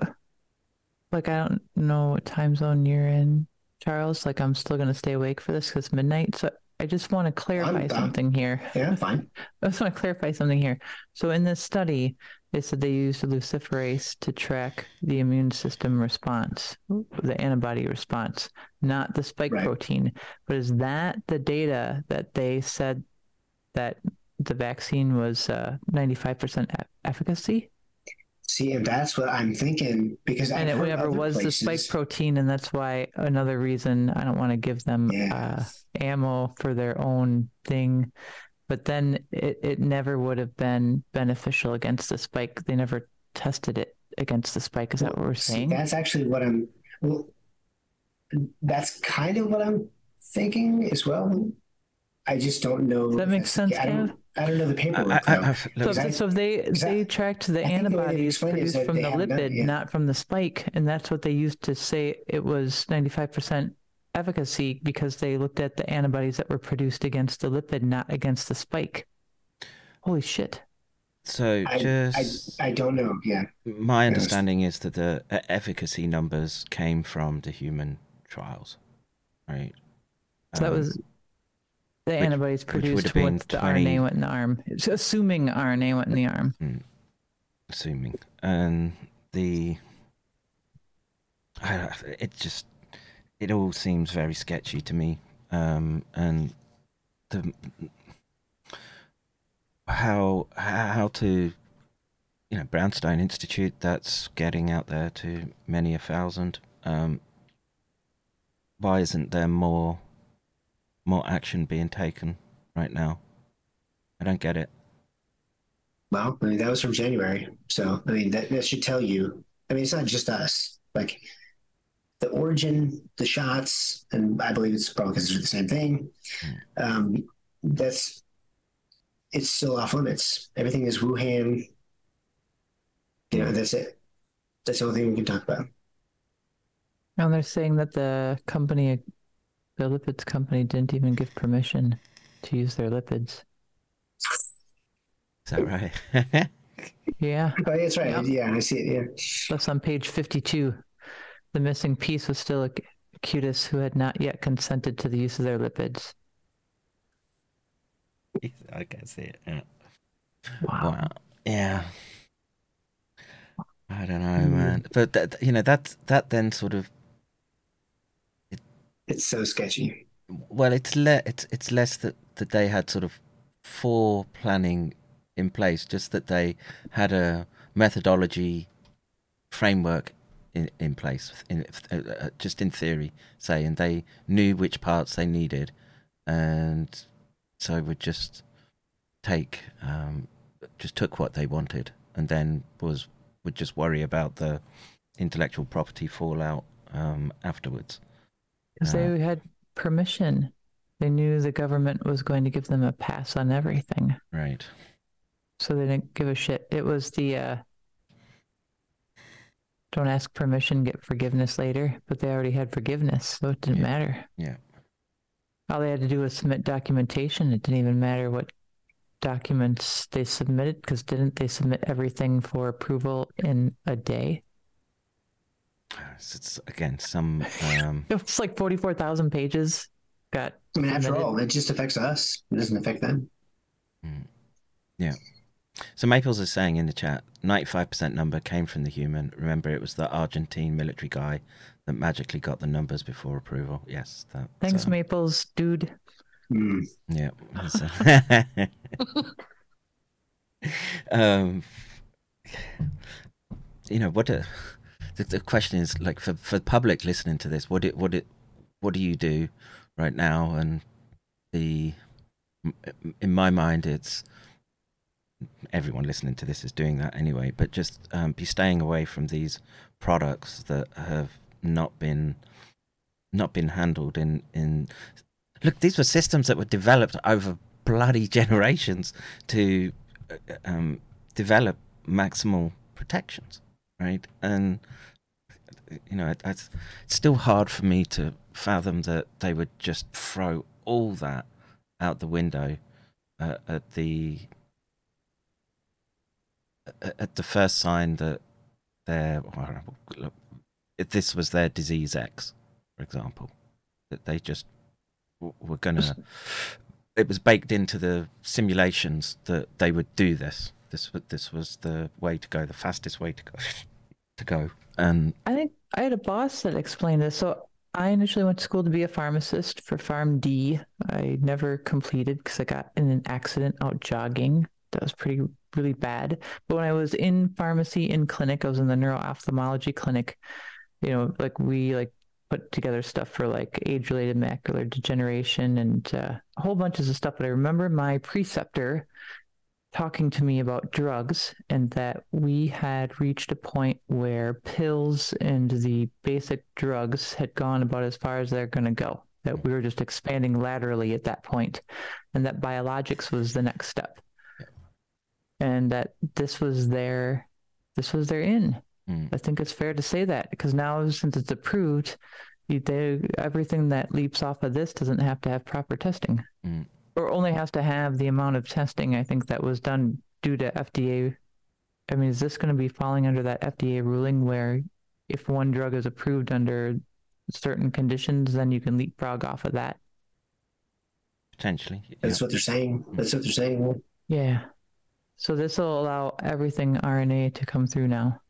like I don't know what time zone you're in, Charles. Like I'm still gonna stay awake for this because it's midnight. So. I just want to clarify something here. Yeah, I'm fine. I just want to clarify something here. So in this study, they said they used luciferase to track the immune system response, the antibody response, not the spike right. protein. But is that the data that they said that the vaccine was uh, ninety-five percent e- efficacy? See, and that's what I'm thinking because and I've it whatever was places. The spike protein, and that's why another reason I don't want to give them yeah. uh, ammo for their own thing. But then it, it never would have been beneficial against the spike. They never tested it against the spike. Is well, that what we're saying? See, that's actually what I'm. Well, that's kind of what I'm thinking as well. I just don't know. Does that make sense? I don't, I don't know the paperwork. I, I, I, so, I, so they they I, tracked the I antibodies the produced from the lipid, done, not from the spike, and that's what they used to say it was ninety-five percent efficacy because they looked at the antibodies that were produced against the lipid, not against the spike. Holy shit! So I, just I, I don't know. Yeah, my understanding is that the efficacy numbers came from the human trials, right? So um, that was. The which, antibodies produced once the twenty R N A went in the arm. It's assuming R N A went in the arm. Mm. Assuming. And the... I don't, it just... It all seems very sketchy to me. Um, and the... How, how to... You know, Brownstone Institute, that's getting out there to many a thousand. Um, why isn't there more... more action being taken right now? I don't get it. Well, I mean, that was from January. So, I mean, that, that should tell you. I mean, it's not just us. Like, the origin, the shots, and I believe it's probably because they're the same thing. Um, that's, it's still off limits. Everything is Wuhan. You know, that's it. That's the only thing we can talk about. And they're saying that the company... The lipids company didn't even give permission to use their lipids. Is that right? Yeah. Oh, that's right. Yep. Yeah, I see it. Yeah. That's on page fifty-two. The missing piece was still a cutis who had not yet consented to the use of their lipids. I can see it. Yeah. Wow. Wow. Yeah. I don't know, mm. man. But that, you know, that that then sort of. It's so sketchy. Well, it's le- it's it's less that, that they had sort of foreplanning in place, just that they had a methodology framework in, in place, in, uh, just in theory, say, and they knew which parts they needed, and so would just take, um, just took what they wanted, and then was would just worry about the intellectual property fallout um, afterwards. Because they had permission. They knew the government was going to give them a pass on everything. Right. So they didn't give a shit. It was the uh, don't ask permission, get forgiveness later, but they already had forgiveness, so it didn't yeah. matter. Yeah. All they had to do was submit documentation. It didn't even matter what documents they submitted, because didn't they submit everything for approval in a day? It's again some. Um... It's like forty-four thousand pages. Got. I mean, after all, it just affects us. It doesn't affect them. Mm. Yeah. So Maples is saying in the chat, ninety-five percent number came from the human. Remember, it was the Argentine military guy that magically got the numbers before approval. Yes. That, Thanks, so. Maples, dude. Mm. Yeah. So... um. You know what a. The question is, like, for, for the public listening to this, what it what it what do you do right now? And the in my mind, it's everyone listening to this is doing that anyway. But just um, be staying away from these products that have not been not been handled in in Look, these were systems that were developed over bloody generations to um, develop maximal protections, right? And, you know, it, it's still hard for me to fathom that they would just throw all that out the window uh, at the at the first sign that their well, if this was their disease X, for example, that they just were gonna. It was baked into the simulations that they would do this. This this was the way to go, the fastest way to go. to go. And I think I had a boss that explained this. So I initially went to school to be a pharmacist for Pharm D. I never completed because I got in an accident out jogging. That was pretty really bad. But when I was in pharmacy in clinic, I was in the neuro-ophthalmology clinic. You know, like we like put together stuff for like age-related macular degeneration and uh, a whole bunch of stuff. But I remember my preceptor talking to me about drugs and that we had reached a point where pills and the basic drugs had gone about as far as they're going to go, that we were just expanding laterally at that point, and that biologics was the next step. And that this was their, this was their in. Mm. I think it's fair to say that, because now since it's approved, you, they, everything that leaps off of this doesn't have to have proper testing, mm. or only has to have the amount of testing, I think, that was done due to F D A. I mean, is this going to be falling under that F D A ruling where if one drug is approved under certain conditions, then you can leapfrog off of that? Potentially. Yeah. That's what they're saying. That's what they're saying. Yeah. So this will allow everything R N A to come through now.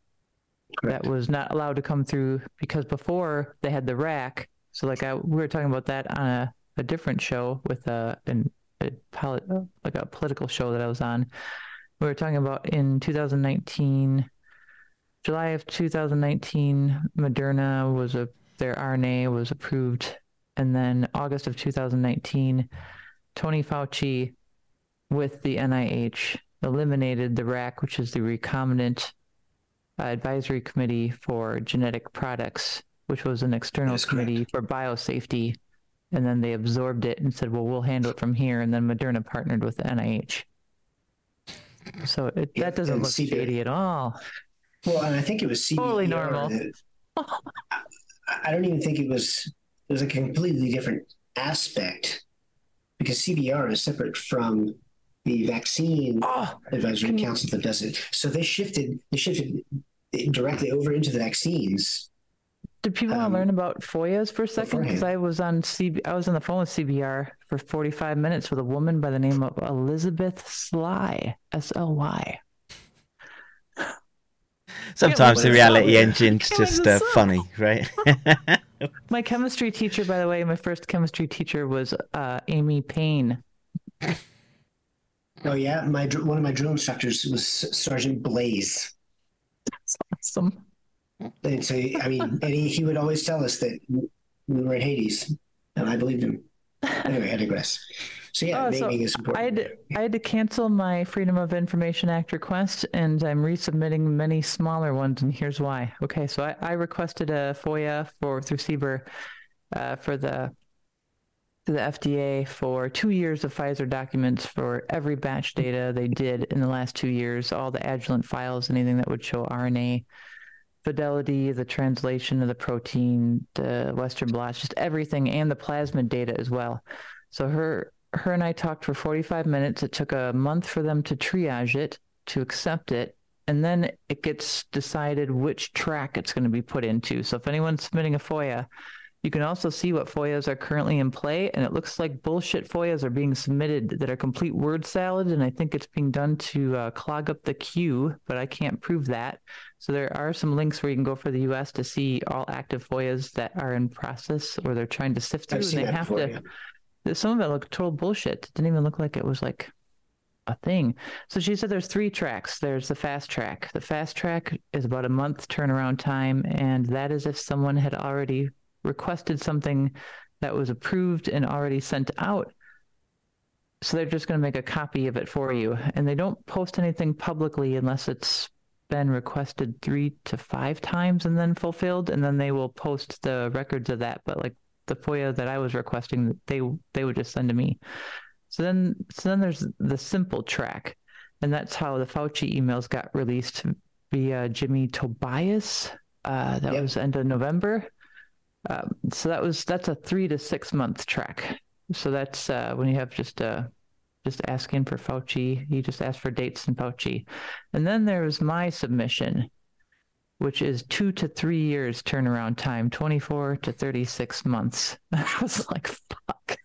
Correct. That was not allowed to come through because before they had the rack. So like I, we were talking about that on a, a different show with a, an, a polit, like a political show that I was on. We were talking about in two thousand nineteen, July of two thousand nineteen, Moderna was a, their R N A was approved. And then August of two thousand nineteen, Tony Fauci with the N I H eliminated the R A C, which is the Recombinant uh, Advisory Committee for Genetic Products, which was an external That's committee correct. for biosafety. And then they absorbed it and said, well, we'll handle it from here. And then Moderna partnered with the N I H. So it, that doesn't and look C B E R. Shady at all. Well, and I think it was C B E R. Totally normal. That, I, I don't even think it was, it was a completely different aspect because C B E R is separate from the vaccine oh, advisory council that does it. So they shifted, they shifted directly over into the vaccines. Did people um, want to learn about F O I As for a second? Because I was on C B, I was on the phone with C B R for forty-five minutes with a woman by the name of Elizabeth Sly, S L Y. Sometimes the reality engine's just uh, funny, right? My chemistry teacher, by the way, my first chemistry teacher was uh, Amy Payne. Oh yeah, my one of my drill instructors was Sergeant Blaze. That's awesome. And so, I mean, and he, he would always tell us that we were in Hades, and I believed him. Anyway, I digress. So yeah, oh, naming so is important. I had, to, I had to cancel my Freedom of Information Act request, and I'm resubmitting many smaller ones, and here's why. Okay, so I, I requested a F O I A for through C B E R uh, for the to the F D A for two years of Pfizer documents for every batch data they did in the last two years, all the Agilent files, anything that would show R N A fidelity, the translation of the protein, the Western blot, just everything, and the plasmid data as well. So her her and I talked for forty-five minutes. It took a month for them to triage it, to accept it, and then it gets decided which track it's going to be put into. So if anyone's submitting a F O I A, you can also see what F O I As are currently in play, and it looks like bullshit F O I As are being submitted that are complete word salad, and I think it's being done to uh, clog up the queue, but I can't prove that. So there are some links where you can go for the U S to see all active F O I As that are in process or they're trying to sift through. I've seen and they that have before, to. Yeah. Some of it looked total bullshit. It didn't even look like it was like a thing. So she said there's three tracks. There's the fast track. The fast track is about a month turnaround time, and that is if someone had already requested something that was approved and already sent out. So they're just going to make a copy of it for you. And they don't post anything publicly unless it's been requested three to five times and then fulfilled, and then they will post the records of that. But like the FOIA that I was requesting, they they would just send to me. So then, so then there's the simple track, and that's how the Fauci emails got released via Jimmy Tobias. Uh, that yep. was end of November. Um, so that was that's a three to six month track. So that's uh, when you have just uh, just asking for Fauci. You just ask for dates and Fauci, and then there's my submission, which is two to three years turnaround time, twenty-four to thirty-six months. I was like, fuck.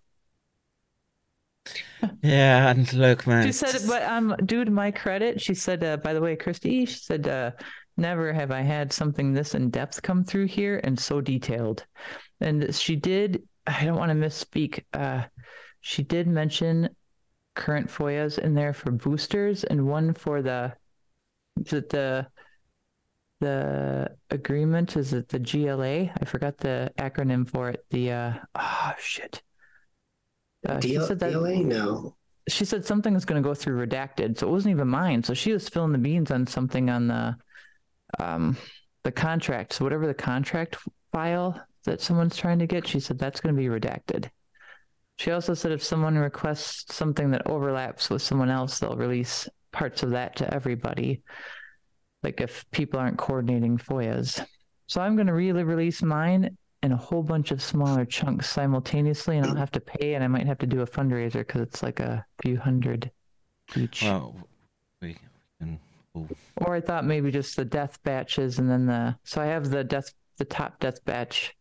Yeah, and look, man. She said, but um, due to my credit, she said, uh, by the way, Christy, she said, uh, never have I had something this in depth come through here and so detailed. And she did, I don't want to misspeak, uh, she did mention current FOIAs in there for boosters and one for the, the, the the agreement, is it the G L A? I forgot the acronym for it. The uh oh shit uh, D- she said that, D L A? No, she said something was going to go through redacted, so it wasn't even mine. So she was filling the beans on something on the um the contract. So whatever the contract file that someone's trying to get, she said that's going to be redacted. She also said if someone requests something that overlaps with someone else, they'll release parts of that to everybody, like if people aren't coordinating FOIAs. So I'm going to really release mine in a whole bunch of smaller chunks simultaneously, and I'll have to pay, and I might have to do a fundraiser because it's like a few hundred each. Well, we can... Or I thought maybe just the death batches, and then the... So I have the death, the top death batch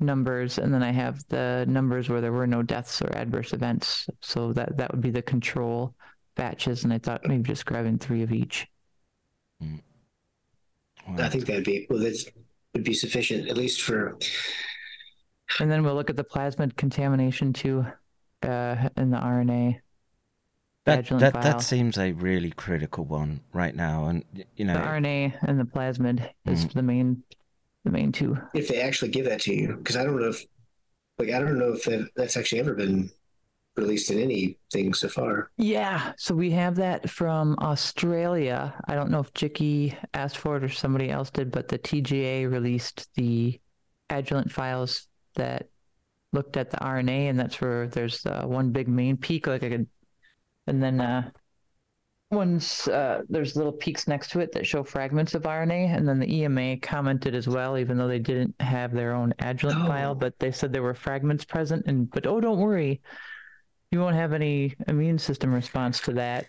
numbers, and then I have the numbers where there were no deaths or adverse events. So that, that would be the control batches, and I thought maybe just grabbing three of each. Well, I think that'd be well. That would be sufficient, at least for. And then we'll look at the plasmid contamination too, uh, and the R N A. That that, that seems a really critical one right now, and you know the R N A and the plasmid is mm. the main, the main two. If they actually give that to you, because I don't know if, like, I don't know if that, that's actually ever been released in anything so far. Yeah, so we have that from Australia. I don't know if Jicky asked for it or somebody else did, but the T G A released the Agilent files that looked at the R N A, and that's where there's uh, one big main peak, like I could, and then uh, one's uh, there's little peaks next to it that show fragments of R N A, and then the E M A commented as well, even though they didn't have their own Agilent oh. file, but they said there were fragments present, and but oh, don't worry, you won't have any immune system response to that.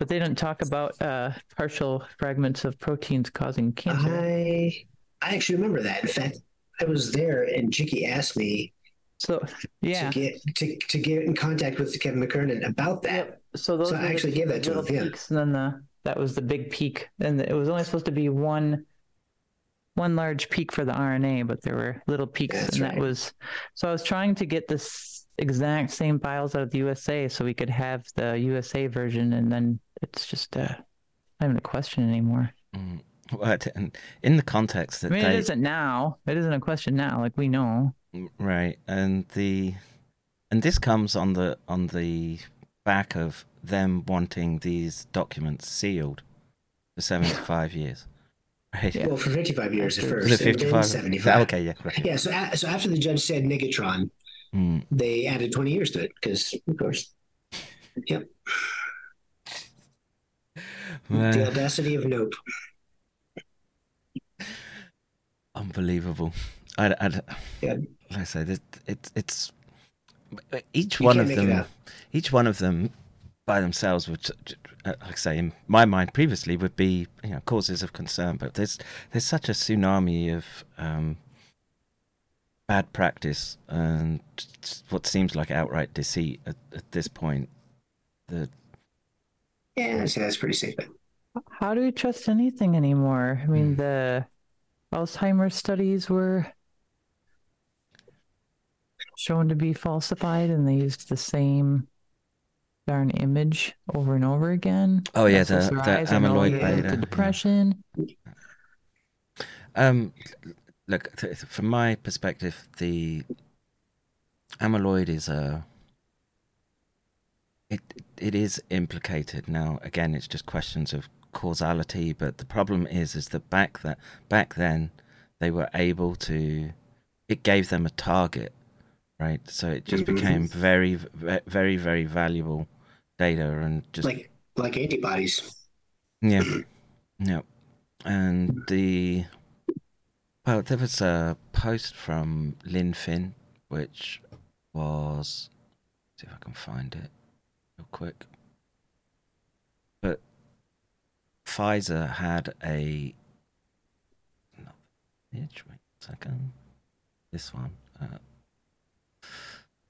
But they didn't talk about uh, partial fragments of proteins causing cancer. I I actually remember that. In fact, I was there, and Jicky asked me so yeah to get to, to get in contact with Kevin McKernan about that. So those so I actually the, gave that to him. Yeah. And then the, that was the big peak, and it was only supposed to be one. One large peak for the R N A, but there were little peaks, That's and right. that was. So I was trying to get this exact same files out of the U S A, so we could have the U S A version, and then it's just uh, not even a question anymore. Mm. What? And in the context that I mean, they... it isn't now. It isn't a question now. Like we know, right? And the and this comes on the on the back of them wanting these documents sealed for seventy-five years. Right. Well, for fifty-five years at first, fifty-five, seventy-five. Okay, yeah, right. Yeah. So, so after the judge said Negatron, mm. they added twenty years to it because, of course, yep. Man. The audacity of nope. Unbelievable. I, I, yeah. Like I say, it, it, it's each you one of them. Each one of them by themselves would. Like I say, in my mind previously would be, you know, causes of concern, but there's there's such a tsunami of um, bad practice and what seems like outright deceit at, at this point. The... Yeah, so that's pretty safe. How do we trust anything anymore? I mean, mm. the Alzheimer's studies were shown to be falsified, and they used the same... darn image over and over again. Oh yeah, the, the amyloid beta, the depression. Um, look, th- from my perspective, the amyloid is a it it is implicated now. Again, it's just questions of causality. But the problem is, is that back that back then they were able to. It gave them a target right? So it just mm-hmm. became very, very, very valuable data and just like like antibodies. Yeah, yeah. And the well, there was a post from Lynn Finn, which was let's see if I can find it real quick. But Pfizer had a not wait a second. This one. Uh,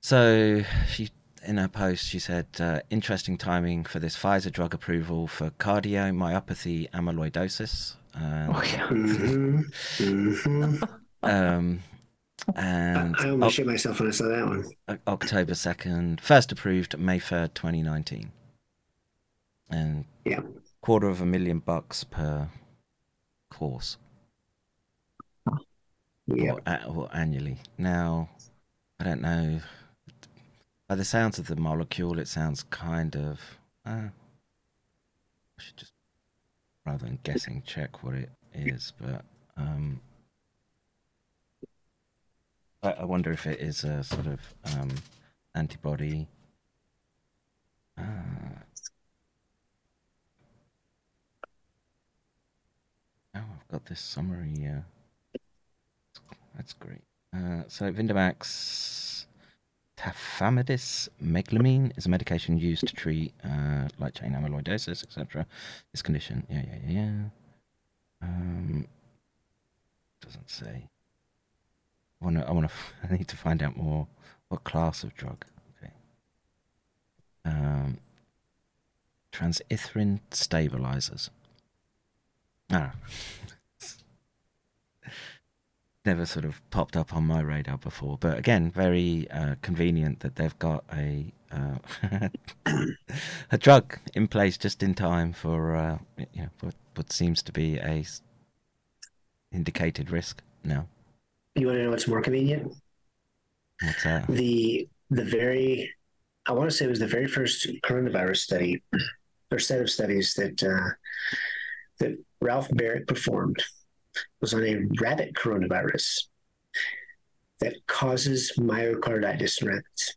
so she, in her post, she said, uh, interesting timing for this Pfizer drug approval for cardiomyopathy amyloidosis. Um, oh, yeah. Mm-hmm. Mm-hmm. Um, and I almost op- shit myself when I saw that one. October second, first approved May third, twenty nineteen. And yeah. quarter of a million bucks per course. Yeah. Or, or annually. Now, I don't know. By the sounds of the molecule, it sounds kind of. Uh, I should just, rather than guessing, check what it is. But um, I, I wonder if it is a sort of um, antibody. Uh, oh, I've got this summary here. That's great. Uh, so Vindamax tafamidis megalamine is a medication used to treat uh, light chain amyloidosis, et cetera. This condition, yeah, yeah, yeah. Um, doesn't say. I want to. I want to. I need to find out more. What class of drug? Okay. Um, transithrin stabilizers. Ah. Never sort of popped up on my radar before, but again, very uh, convenient that they've got a uh, a drug in place just in time for uh, you know what, what seems to be a indicated risk now. You want to know what's more convenient? What's that? The the very I want to say it was the very first coronavirus study or set of studies that uh, that Ralph Barrett performed. Was on a rabbit coronavirus that causes myocarditis in rabbits.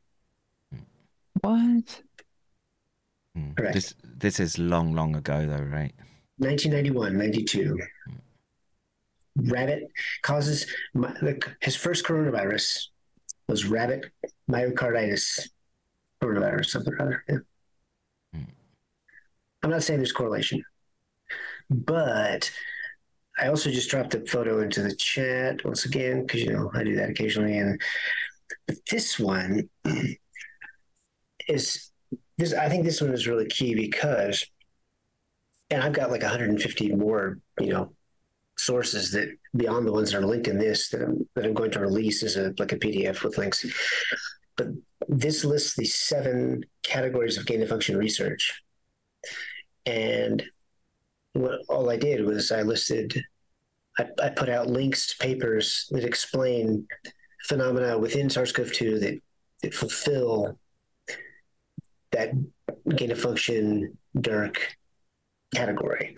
What? Correct. This, this is long, long ago, though, right? nineteen ninety-one, ninety-two Mm. Rabbit causes... His first coronavirus was rabbit myocarditis coronavirus, something or other. Yeah. Mm. I'm not saying there's correlation, but... I also just dropped a photo into the chat once again, because, you know, I do that occasionally. And but this one is, this. I think this one is really key because, and I've got like one hundred fifty more, you know, sources that beyond the ones that are linked in this that I'm, that I'm going to release as a like a P D F with links. But this lists the seven categories of gain of function research. And what all I did was I listed, I, I put out links to papers that explain phenomena within SARS-CoV two that, that fulfill that gain of function D R C category.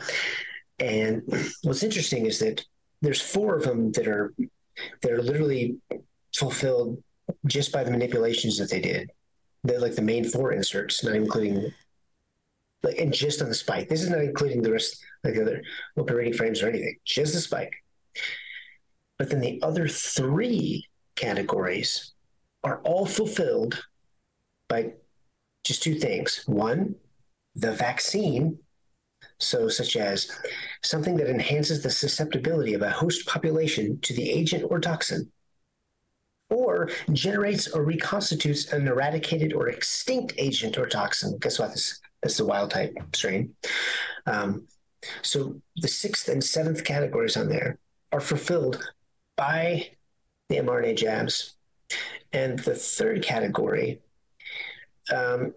And what's interesting is that there's four of them that are that are literally fulfilled just by the manipulations that they did. They're like the main four inserts, not including. Like, and just on the spike. This is not including the rest, like the other operating frames or anything, just the spike. But then the other three categories are all fulfilled by just two things. One, the vaccine, so such as something that enhances the susceptibility of a host population to the agent or toxin, or generates or reconstitutes an eradicated or extinct agent or toxin. Guess what? This That's the wild type strain. Um, so the sixth and seventh categories on there are fulfilled by the mRNA jabs. And the third category um,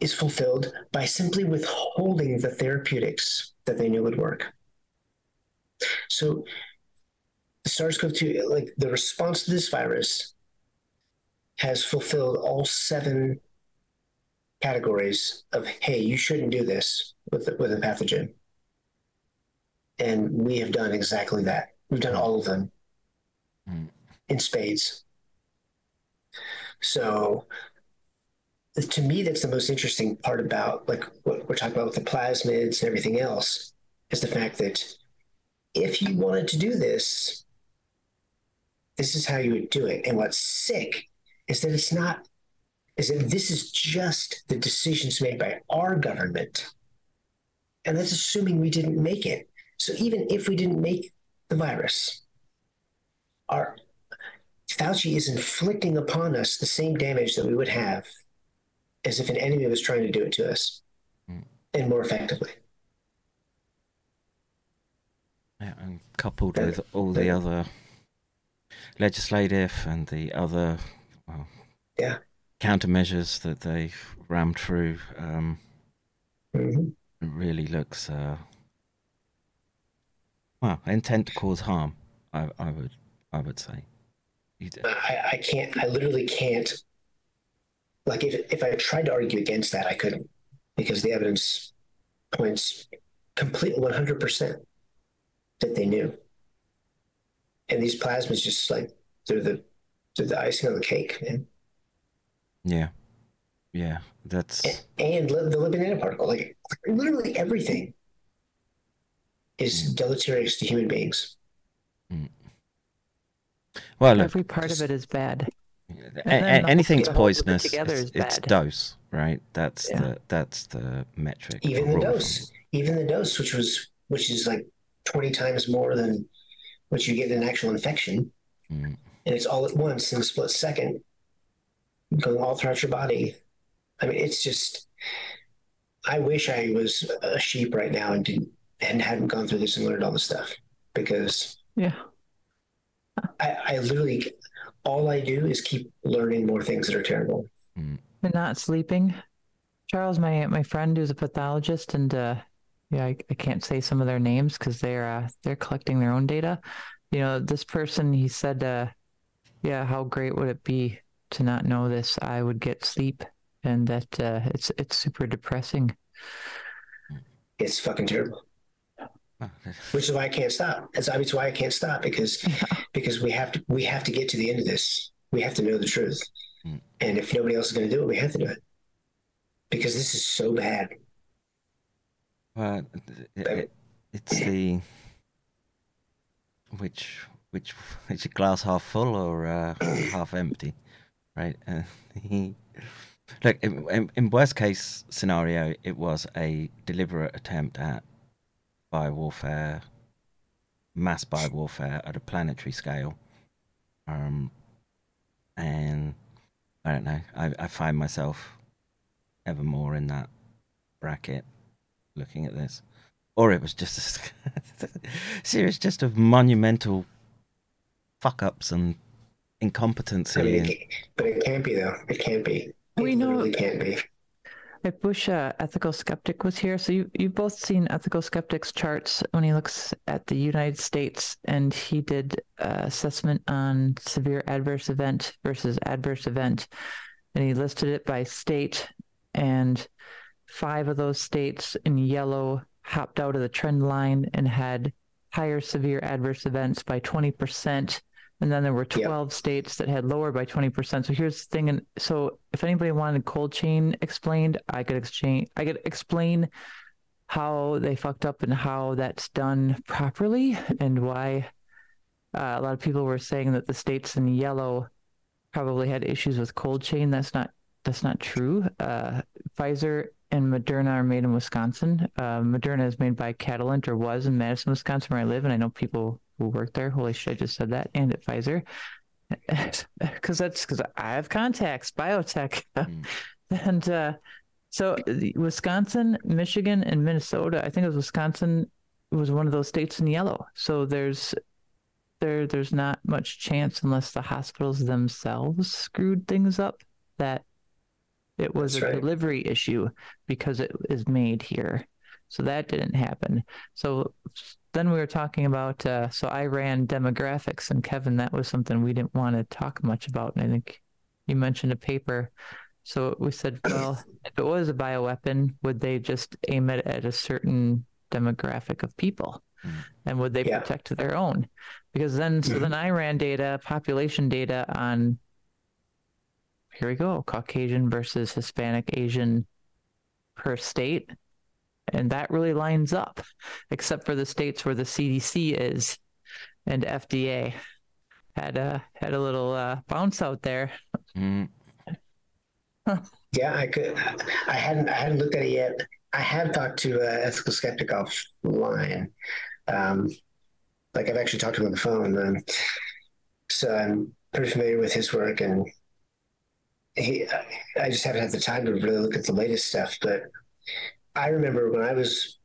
is fulfilled by simply withholding the therapeutics that they knew would work. So the SARS-CoV two, like the response to this virus has fulfilled all seven categories of, hey, you shouldn't do this with the, with a pathogen. And we have done exactly that. We've done all of them mm. in spades. So to me, that's the most interesting part about like what we're talking about with the plasmids and everything else, is the fact that if you wanted to do this, this is how you would do it. And what's sick is that it's not, is that this is just the decisions made by our government. And that's assuming we didn't make it. So even if we didn't make the virus, our Fauci is inflicting upon us the same damage that we would have as if an enemy was trying to do it to us, mm. and more effectively. Yeah, and coupled with all the other legislative and the other well, yeah. countermeasures that they rammed through, um, mm-hmm. it really looks uh, well intent to cause harm. I, I would, I would say. I, I can't. I literally can't. Like if if I tried to argue against that, I couldn't, because the evidence points complete one hundred percent that they knew. And these plasmas just like they're the they're the icing on the cake, man. Yeah, yeah, that's and, and the lipid nanoparticle, like literally everything, is mm. deleterious to human beings. Mm. Well, look, every part just, of it is bad. A- anything's poisonous. It's, it's dose, right? That's yeah. the that's the metric. Even the dose, even the dose, which was which is like twenty times more than what you get in an actual infection, mm. and it's all at once in a split second, going all throughout your body. I mean, it's just, I wish I was a sheep right now and didn't and hadn't gone through this and learned all this stuff, because yeah, I, I literally all I do is keep learning more things that are terrible. Mm. And not sleeping. Charles, my my friend who's a pathologist, and uh, yeah, I, I can't say some of their names because they're uh, they're collecting their own data. You know, this person, he said, uh, "Yeah, how great would it be to not know this? I would get sleep, and that uh, it's it's super depressing. It's fucking terrible." Which is why I can't stop. That's obviously why I can't stop, because yeah. because we have to we have to get to the end of this. We have to know the truth, mm. and if nobody else is going to do it, we have to do it, because this is so bad. Well, it, it, it's the which which is a glass half full or uh, half empty, right? Uh, look, in, in worst case scenario, it was a deliberate attempt at biowarfare, mass biowarfare at a planetary scale, um, and I don't know. I, I find myself ever more in that bracket, looking at this, or it was just a series just of monumental fuck ups and incompetency. I mean, and... It but it can't be though. It can't be. We it know really it can't be. I wish uh, Ethical Skeptic was here. So you, you've both seen Ethical Skeptic's charts when he looks at the United States, and he did uh, assessment on severe adverse event versus adverse event, and he listed it by state, and five of those states in yellow hopped out of the trend line and had higher severe adverse events by twenty percent. And then there were twelve yep. states that had lower by twenty percent. So here's the thing. And so if anybody wanted cold chain explained, I could exchange, I could explain how they fucked up and how that's done properly, and why uh, a lot of people were saying that the states in yellow probably had issues with cold chain. That's not, that's not true. Uh, Pfizer and Moderna are made in Wisconsin. Uh, Moderna is made by Catalent, or was, in Madison, Wisconsin, where I live. And I know people who work there. Holy shit, I just said that. And at Pfizer. Because that's because I have contacts, biotech. Mm. And uh, so Wisconsin, Michigan, and Minnesota, I think it was Wisconsin, was one of those states in yellow. So there's there there's not much chance, unless the hospitals themselves screwed things up, that it was that's a right. delivery issue, because it is made here. So that didn't happen. So then we were talking about, uh, so I ran demographics, and Kevin, that was something we didn't want to talk much about. And I think you mentioned a paper. So we said, well, if it was a bioweapon, would they just aim it at a certain demographic of people? Mm-hmm. And would they yeah. protect their own? Because then, so mm-hmm. then I ran data, population data on here we go, Caucasian versus Hispanic Asian per state. And that really lines up, except for the states where the C D C is and F D A had a, had a little uh, bounce out there. Mm. Huh. Yeah, I could. I hadn't. I hadn't looked at it yet. I have talked to an ethical skeptic offline. Um, like I've actually talked to him on the phone, um, so I'm pretty familiar with his work. And he, I just haven't had the time to really look at the latest stuff. But I remember when I was,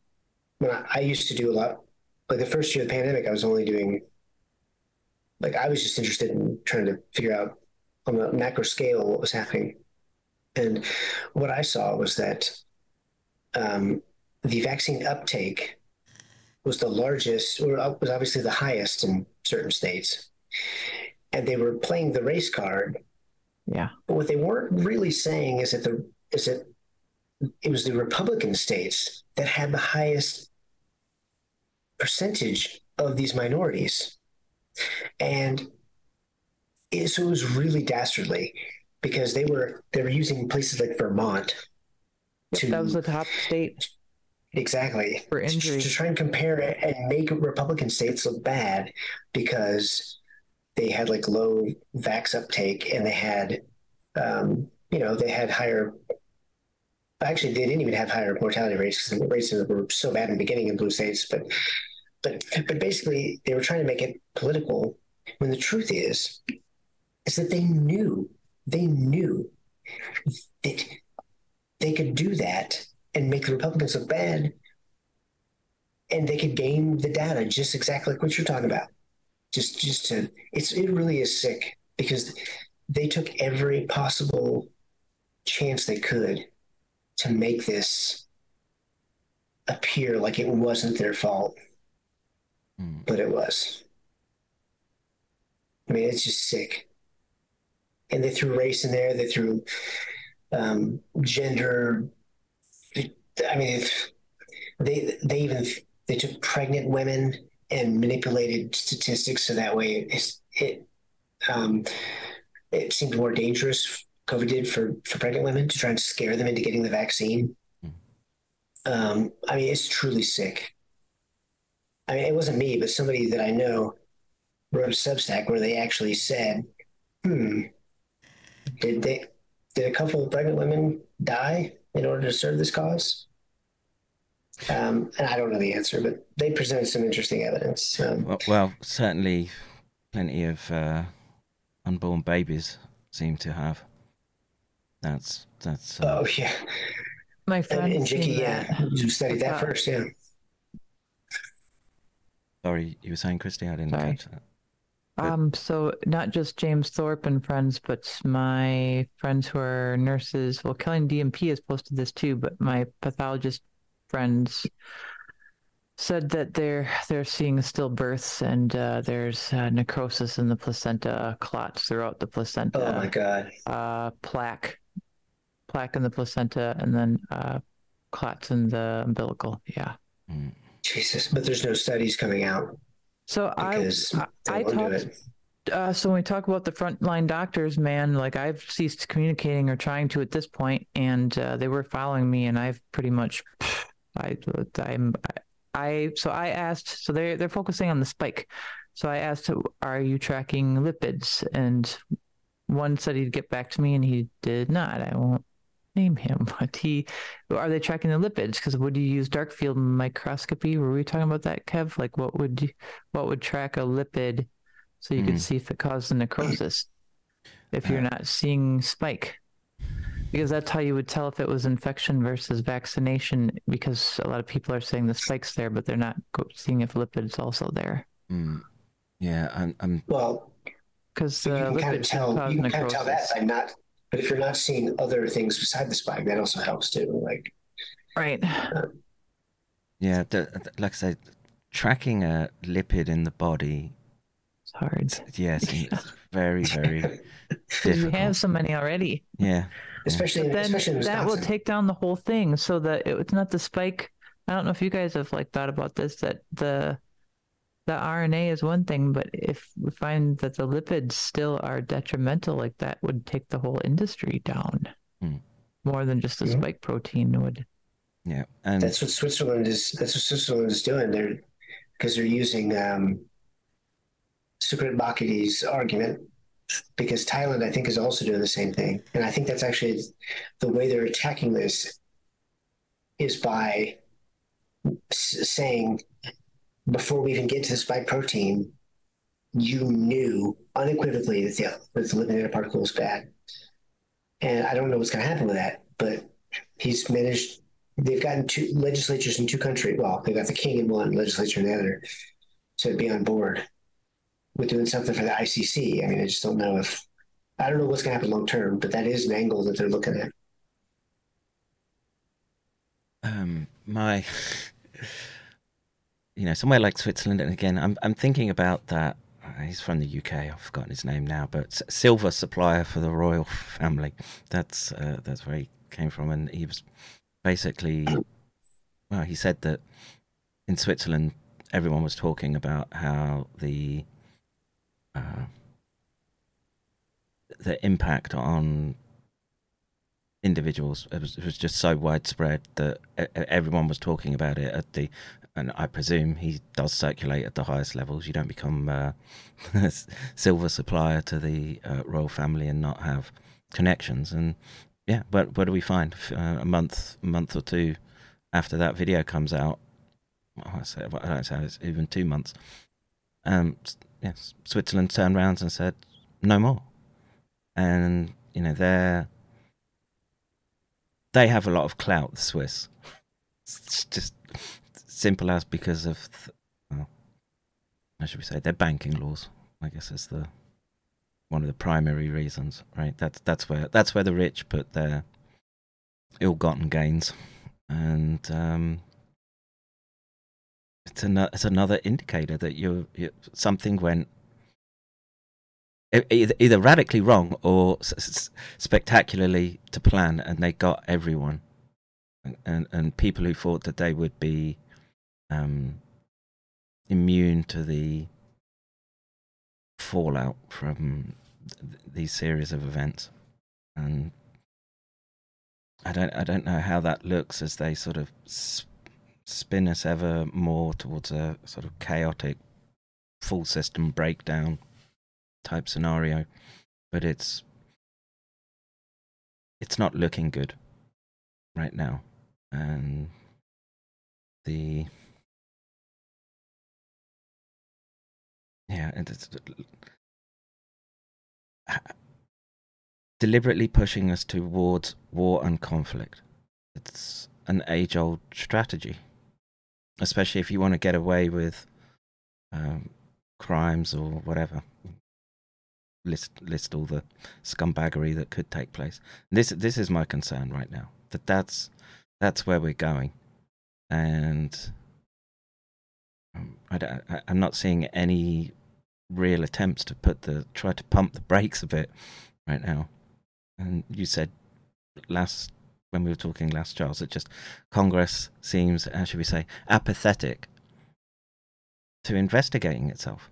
when I, I used to do a lot. Like the first year of the pandemic, I was only doing. Like I was just interested in trying to figure out on a macro scale what was happening. And what I saw was that um, the vaccine uptake was the largest, or was obviously the highest in certain states. And they were playing the race card. Yeah. But what they weren't really saying is that the is that it was the Republican states that had the highest percentage of these minorities. And it, so it was really dastardly. Because they were they were using places like Vermont to that was the top state exactly for injury to, to try and compare it and make Republican states look bad because they had like low vax uptake and they had um, you know they had higher actually they didn't even have higher mortality rates because the rates were so bad in the beginning in blue states but but but basically they were trying to make it political when the truth is is that they knew. They knew that they could do that and make the Republicans look bad, and they could game the data just exactly like what you're talking about. Just, just to it's it really is sick because they took every possible chance they could to make this appear like it wasn't their fault, mm. but it was. I mean, it's just sick. And they threw race in there. They threw um, gender. I mean, they they even they took pregnant women and manipulated statistics so that way it it, um, it seemed more dangerous. COVID did for, for pregnant women to try and scare them into getting the vaccine. Mm-hmm. Um, I mean, it's truly sick. I mean, it wasn't me, but somebody that I know wrote a Substack where they actually said, "Hmm." Did they? Did a couple of pregnant women die in order to serve this cause? Um, and I don't know the answer, but they presented some interesting evidence. Um, well, well, certainly, plenty of uh, unborn babies seem to have. That's that's. Uh... Oh yeah, my friend. And Jicky, yeah, you studied that first, yeah. Sorry, you were saying, Christy? I didn't Sorry. catch that. Um, so not just James Thorpe and friends, but my friends who are nurses, well, Kelly and D M P has posted this too, but my pathologist friends said that they're, they're seeing stillbirths and, uh, there's uh, necrosis in the placenta, clots throughout the placenta. Oh my God. Uh, plaque, plaque in the placenta and then, uh, clots in the umbilical. Yeah. Jesus, but there's no studies coming out. So because I, I talked, uh, so when we talk about the frontline doctors, man, like I've ceased communicating or trying to at this point, and uh, they were following me, and I've pretty much, I, I'm, I, so I asked, so they're, they're focusing on the spike. So I asked, are you tracking lipids? And one said he'd get back to me, and he did not. I won't name him, but he, are they tracking the lipids? Because would you use dark field microscopy? Were we talking about that, Kev? Like what would you, what would track a lipid so you mm. could see if it caused a necrosis if you're not seeing spike? Because that's how you would tell if it was infection versus vaccination, because a lot of people are saying the spike's there, but they're not seeing if lipid's also there. Mm. Yeah, I'm, I'm... Well, because uh, you can kind of tell, you can kind of tell that by not... But if you're not seeing other things beside the spike, that also helps too. Like, right? Um, yeah, the, the, like I said, tracking a lipid in the body. It's hard. Yes, it's very, very difficult. We have so many already. Yeah, especially, yeah. Then especially in that will take down the whole thing, so that it, it's not the spike. I don't know if you guys have like thought about this. That the the R N A is one thing, but if we find that the lipids still are detrimental, like that would take the whole industry down mm. more than just the yeah. spike protein would. Yeah, and that's what Switzerland is. That's what Switzerland is doing. They're because they're using um, Sukrut-Bakhti's argument, because Thailand, I think, is also doing the same thing, and I think that's actually the way they're attacking this is by s- saying. Before we even get to the spike protein, you knew unequivocally that the, that the lipid nanoparticle was bad. And I don't know what's going to happen with that, but he's managed, they've gotten two legislatures in two countries. Well, they've got the king in one, legislature in the other, to be on board with doing something for the I C C. I mean, I just don't know if, I don't know what's going to happen long term, but that is an angle that they're looking at. Um, my... You know, somewhere like Switzerland, and again, I'm I'm thinking about that. He's from the U K. I've forgotten his name now, but silver supplier for the royal family. That's uh, that's where he came from, and he was basically, well, he said that in Switzerland, everyone was talking about how the uh, the impact on individuals it was, it was just so widespread that everyone was talking about it at the. And I presume he does circulate at the highest levels. You don't become uh, a silver supplier to the uh, royal family and not have connections. And yeah, but what do we find uh, a month, a month or two after that video comes out? Well, I, say, I don't say it's even two months. Um, yes, Switzerland turned round and said no more. And you know they're they have a lot of clout. The Swiss, it's just. Simple as because of, th- well, how should we say, their banking laws. I guess is the one of the primary reasons, right? That's that's where that's where the rich put their ill-gotten gains, and um, it's another it's another indicator that you're, you're something went either, either radically wrong or s- s- spectacularly to plan, and they got everyone, and, and and people who thought that they would be. Um, immune to the fallout from th- these series of events, and I don't, I don't know how that looks as they sort of sp- spin us ever more towards a sort of chaotic, full system breakdown type scenario, but it's, it's not looking good right now, and the. Yeah, and it's deliberately pushing us towards war and conflict. It's an age-old strategy, especially if you want to get away with um, crimes or whatever. List list all the scumbaggery that could take place. This this is my concern right now. That that's that's where we're going, and um, I don't, I, I'm not seeing any. Real attempts to put the try to pump the brakes a bit right now. And you said last when we were talking last, Charles, that just Congress seems, how should we say, apathetic to investigating itself.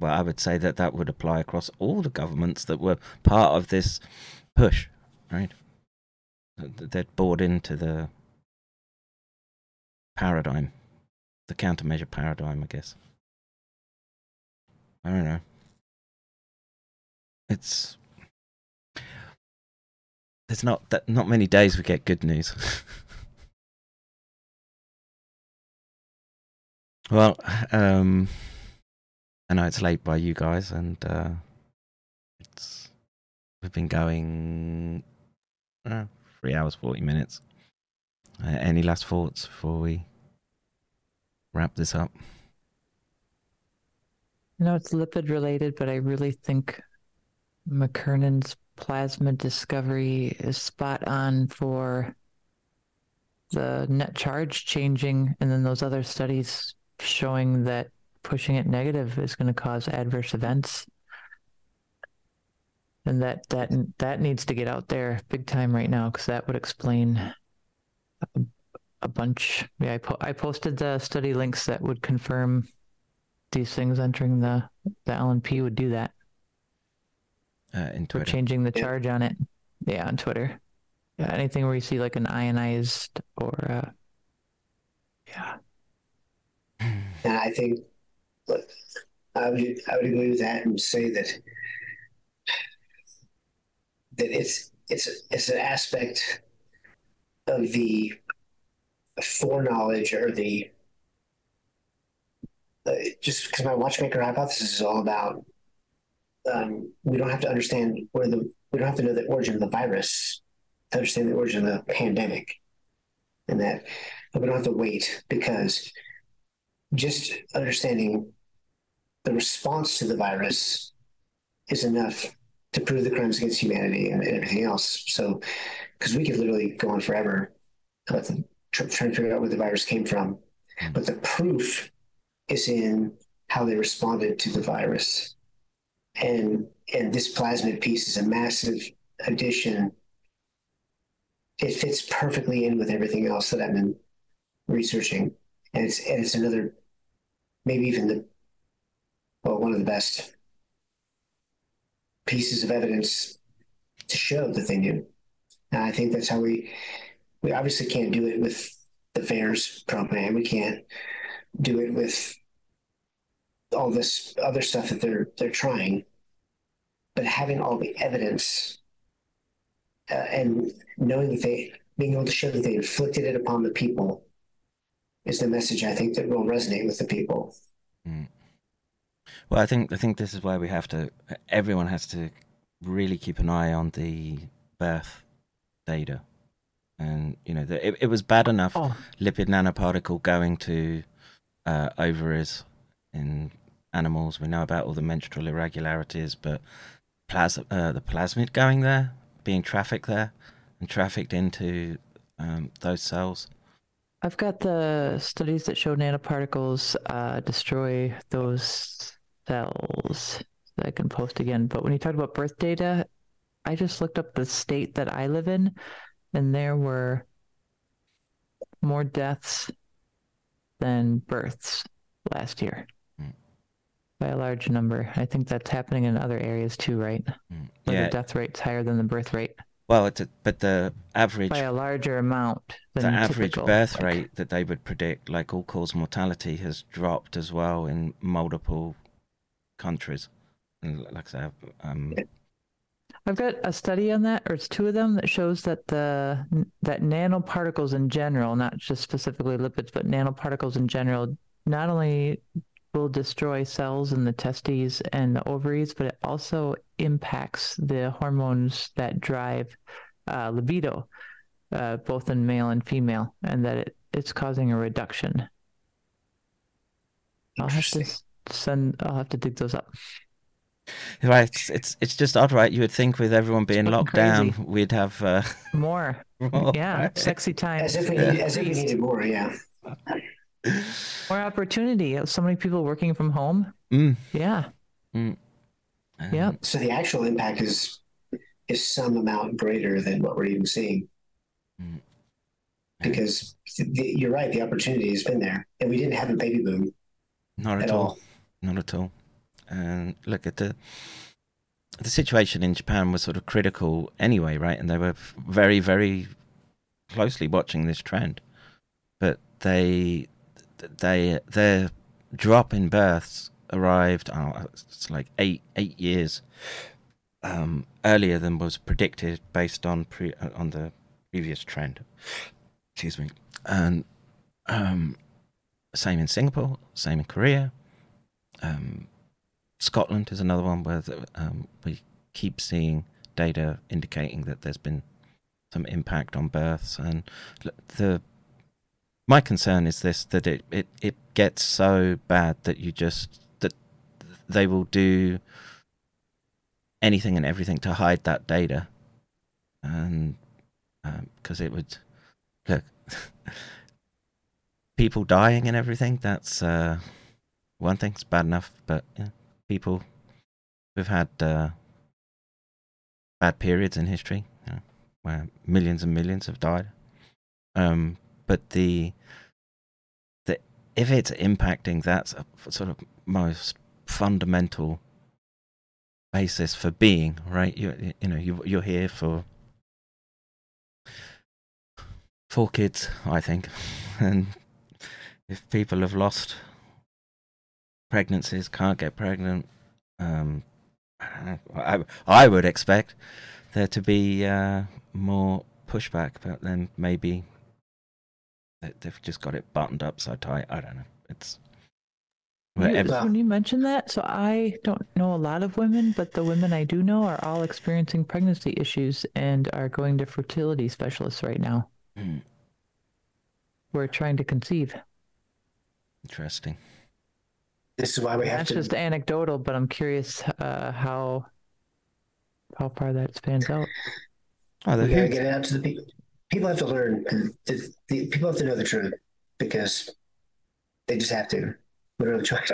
Well, I would say that that would apply across all the governments that were part of this push, right? They'd bought into the paradigm, the countermeasure paradigm, I guess. I don't know. It's there's not that not many days we get good news. Well, um, I know it's late by you guys, and uh, it's we've been going uh, three hours forty minutes. Uh, any last thoughts before we wrap this up? I know it's lipid related, but I really think McKernan's plasma discovery is spot on for the net charge changing, and then those other studies showing that pushing it negative is going to cause adverse events. And that that that needs to get out there big time right now, because that would explain a, a bunch. Yeah, I, po- I posted the study links that would confirm these things entering the, the L N P would do that. Uh, in Twitter. We're changing the charge on it. Yeah, on Twitter. Yeah, anything where you see like an ionized or, uh, yeah. And I think, look, I would, I would agree with that and say that that it's it's it's an aspect of the foreknowledge or the uh, just because my watchmaker hypothesis is all about um, we don't have to understand where the we don't have to know the origin of the virus to understand the origin of the pandemic, and that we don't have to wait because just understanding the response to the virus is enough to prove the crimes against humanity and, and everything else. So, because we could literally go on forever about the, trying to figure out where the virus came from, but the proof is in how they responded to the virus. And and this plasmid piece is a massive addition. It fits perfectly in with everything else that I've been researching. And it's, and it's another, maybe even the, well, one of the best pieces of evidence to show that they knew. And I think that's how we, we obviously can't do it with the V A E R S program. We can't do it with all this other stuff that they're, they're trying, but having all the evidence uh, and knowing that they, being able to show that they inflicted it upon the people is the message I think that will resonate with the people. Mm. Well, I think I think this is why we have to. Everyone has to really keep an eye on the birth data, and you know, the, it, it was bad enough oh. lipid nanoparticle going to uh, ovaries in animals. We know about all the menstrual irregularities, but plas- uh, the plasmid going there, being trafficked there, and trafficked into um, those cells. I've got the studies that show nanoparticles uh, destroy those cells that I can post again. But when you talk about birth data, I just looked up the state that I live in, and there were more deaths than births last year mm. by a large number. I think that's happening in other areas too, right? Mm. Where yeah. the death rate's higher than the birth rate. Well, it's a, but the average... By a larger amount than the average typical, birth like, rate that they would predict, like all-cause mortality, has dropped as well in multiple countries. And like I said, um... I've got a study on that, or it's two of them, that shows that the that nanoparticles in general, not just specifically lipids, but nanoparticles in general, not only will destroy cells in the testes and the ovaries, but it also impacts the hormones that drive uh, libido, uh, both in male and female, and that it, it's causing a reduction. I'll have to send. I'll have to dig those up. Right, it's it's, it's just odd, right? You would think with everyone being locked down, we'd have uh... more. more. Yeah, right. Sexy time. As if we need, yeah. as if we needed more. Yeah. More opportunity. So many people working from home. Mm. Yeah. Mm. Um, yeah. So the actual impact is is some amount greater than what we're even seeing, mm. because the, you're right. The opportunity has been there, and we didn't have a baby boom. Not at, at all. all. Not at all. And look at the the situation in Japan was sort of critical anyway, right? And they were very, very closely watching this trend, but they. They their drop in births arrived. Oh, it's like eight eight years um, earlier than was predicted based on pre, on the previous trend. Excuse me. And um, same in Singapore, same in Korea. Um, Scotland is another one where the, um, we keep seeing data indicating that there's been some impact on births, and the. My concern is this, that it, it, it gets so bad that you just, that they will do anything and everything to hide that data. And because um, it would, look, people dying and everything, that's uh, one thing, it's bad enough, but yeah, people who've had uh, bad periods in history, you know, where millions and millions have died. Um, But the the if it's impacting that sort of most fundamental basis for being, right? You you know you you're here for for kids, I think, and if people have lost pregnancies, can't get pregnant, um, I I would expect there to be uh, more pushback, but then maybe they've just got it buttoned up so tight. I don't know. It's whatever. When you mentioned that, so I don't know a lot of women, but the women I do know are all experiencing pregnancy issues and are going to fertility specialists right now. Mm. We're trying to conceive. Interesting. This is why we have That's to. That's just anecdotal, but I'm curious uh, how how far that spans out. Oh, we gotta get it out to the people. People have to learn. The, the, people have to know the truth because they just have to. We don't have a choice.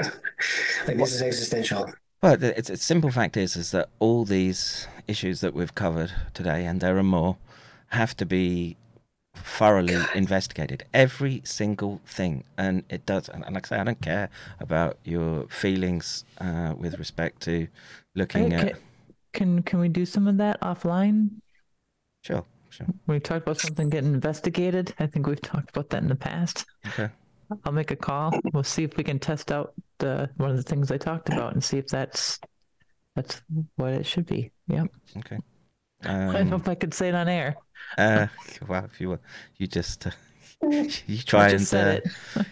Like, this is existential. Well, the it's, it's simple fact is is that all these issues that we've covered today, and there are more, have to be thoroughly God. investigated. Every single thing, and it does. And, and like I say, I don't care about your feelings uh, with respect to looking hey, at. Can, can can we do some of that offline? Sure. Sure. We talked about something getting investigated. I think we've talked about that in the past. Okay. I'll make a call. We'll see if we can test out the one of the things I talked about and see if that's that's what it should be. Yep. Okay. Um, I hope I could say it on air. Uh, well, if you were, you just uh, you try just and uh,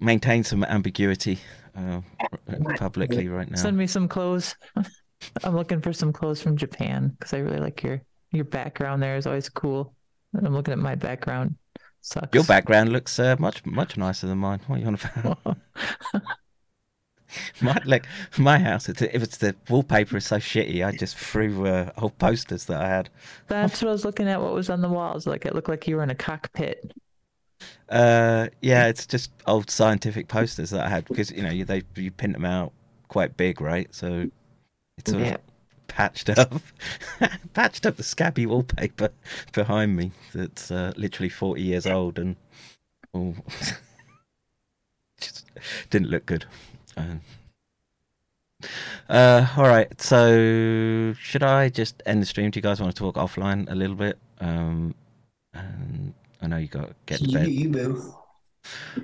maintain some ambiguity uh, publicly right now. Send me some clothes. I'm looking for some clothes from Japan because I really like your. Your background there is always cool. I'm looking at my background. Sucks. Your background looks uh, much much nicer than mine. What are you on about? my like my house. It's, if it's the wallpaper is so shitty, I just threw uh, old posters that I had. That's what I was looking at. What was on the walls? Like it looked like you were in a cockpit. Uh, yeah, it's just old scientific posters that I had because you know you they you print them out quite big, right? So it's sort yeah. of. Patched up, patched up the scabby wallpaper behind me that's uh, literally forty years old and oh, just didn't look good. Um, uh, all right, so should I just end the stream? Do you guys want to talk offline a little bit? Um, and I know you got to get to bed. You, you boo.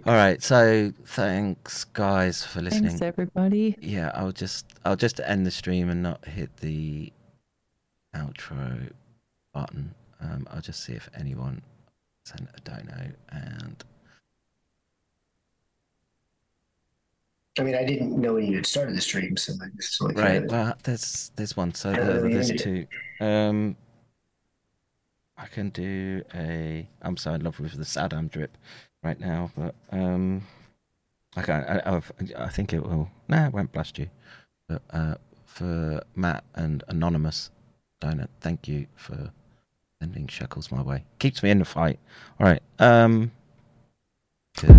All right, so thanks guys for listening. Thanks everybody. Yeah, I'll just I'll just end the stream and not hit the outro button. Um, I'll just see if anyone sent a dono and. I mean, I didn't know when you had started the stream, so I just like right. Well, to... there's there's one. So there, there's two. Um, I can do a. I'm so in love with the Saddam drip. Right now, but um, okay, I, I've, I think it will. Nah, it won't blast you. But uh, for Matt and Anonymous Donut, thank you for sending shekels my way. Keeps me in the fight. All right. Um. Good.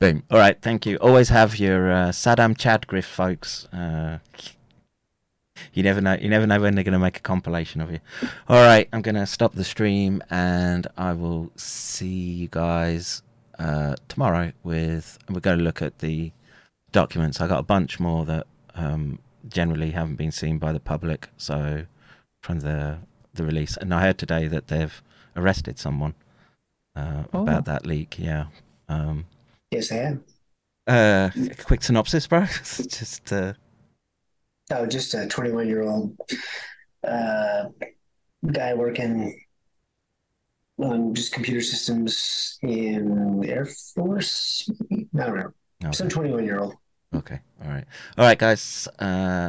Boom. All right. Thank you. Always have your uh, Saddam Chad Griff, folks. Uh, you never know. You never know when they're going to make a compilation of you. All right. I'm going to stop the stream and I will see you guys uh, tomorrow with, and we're going to look at the documents. I got a bunch more that um, generally haven't been seen by the public. So from the, the release. And I heard today that they've arrested someone uh, oh. about that leak. Yeah. Um, Yes, I am. Uh, a quick synopsis, bro. just uh... oh, just a twenty-one-year-old uh, guy working on just computer systems in the Air Force. I don't know. Okay. Some twenty-one-year-old. Okay. All right. All right, guys. Uh...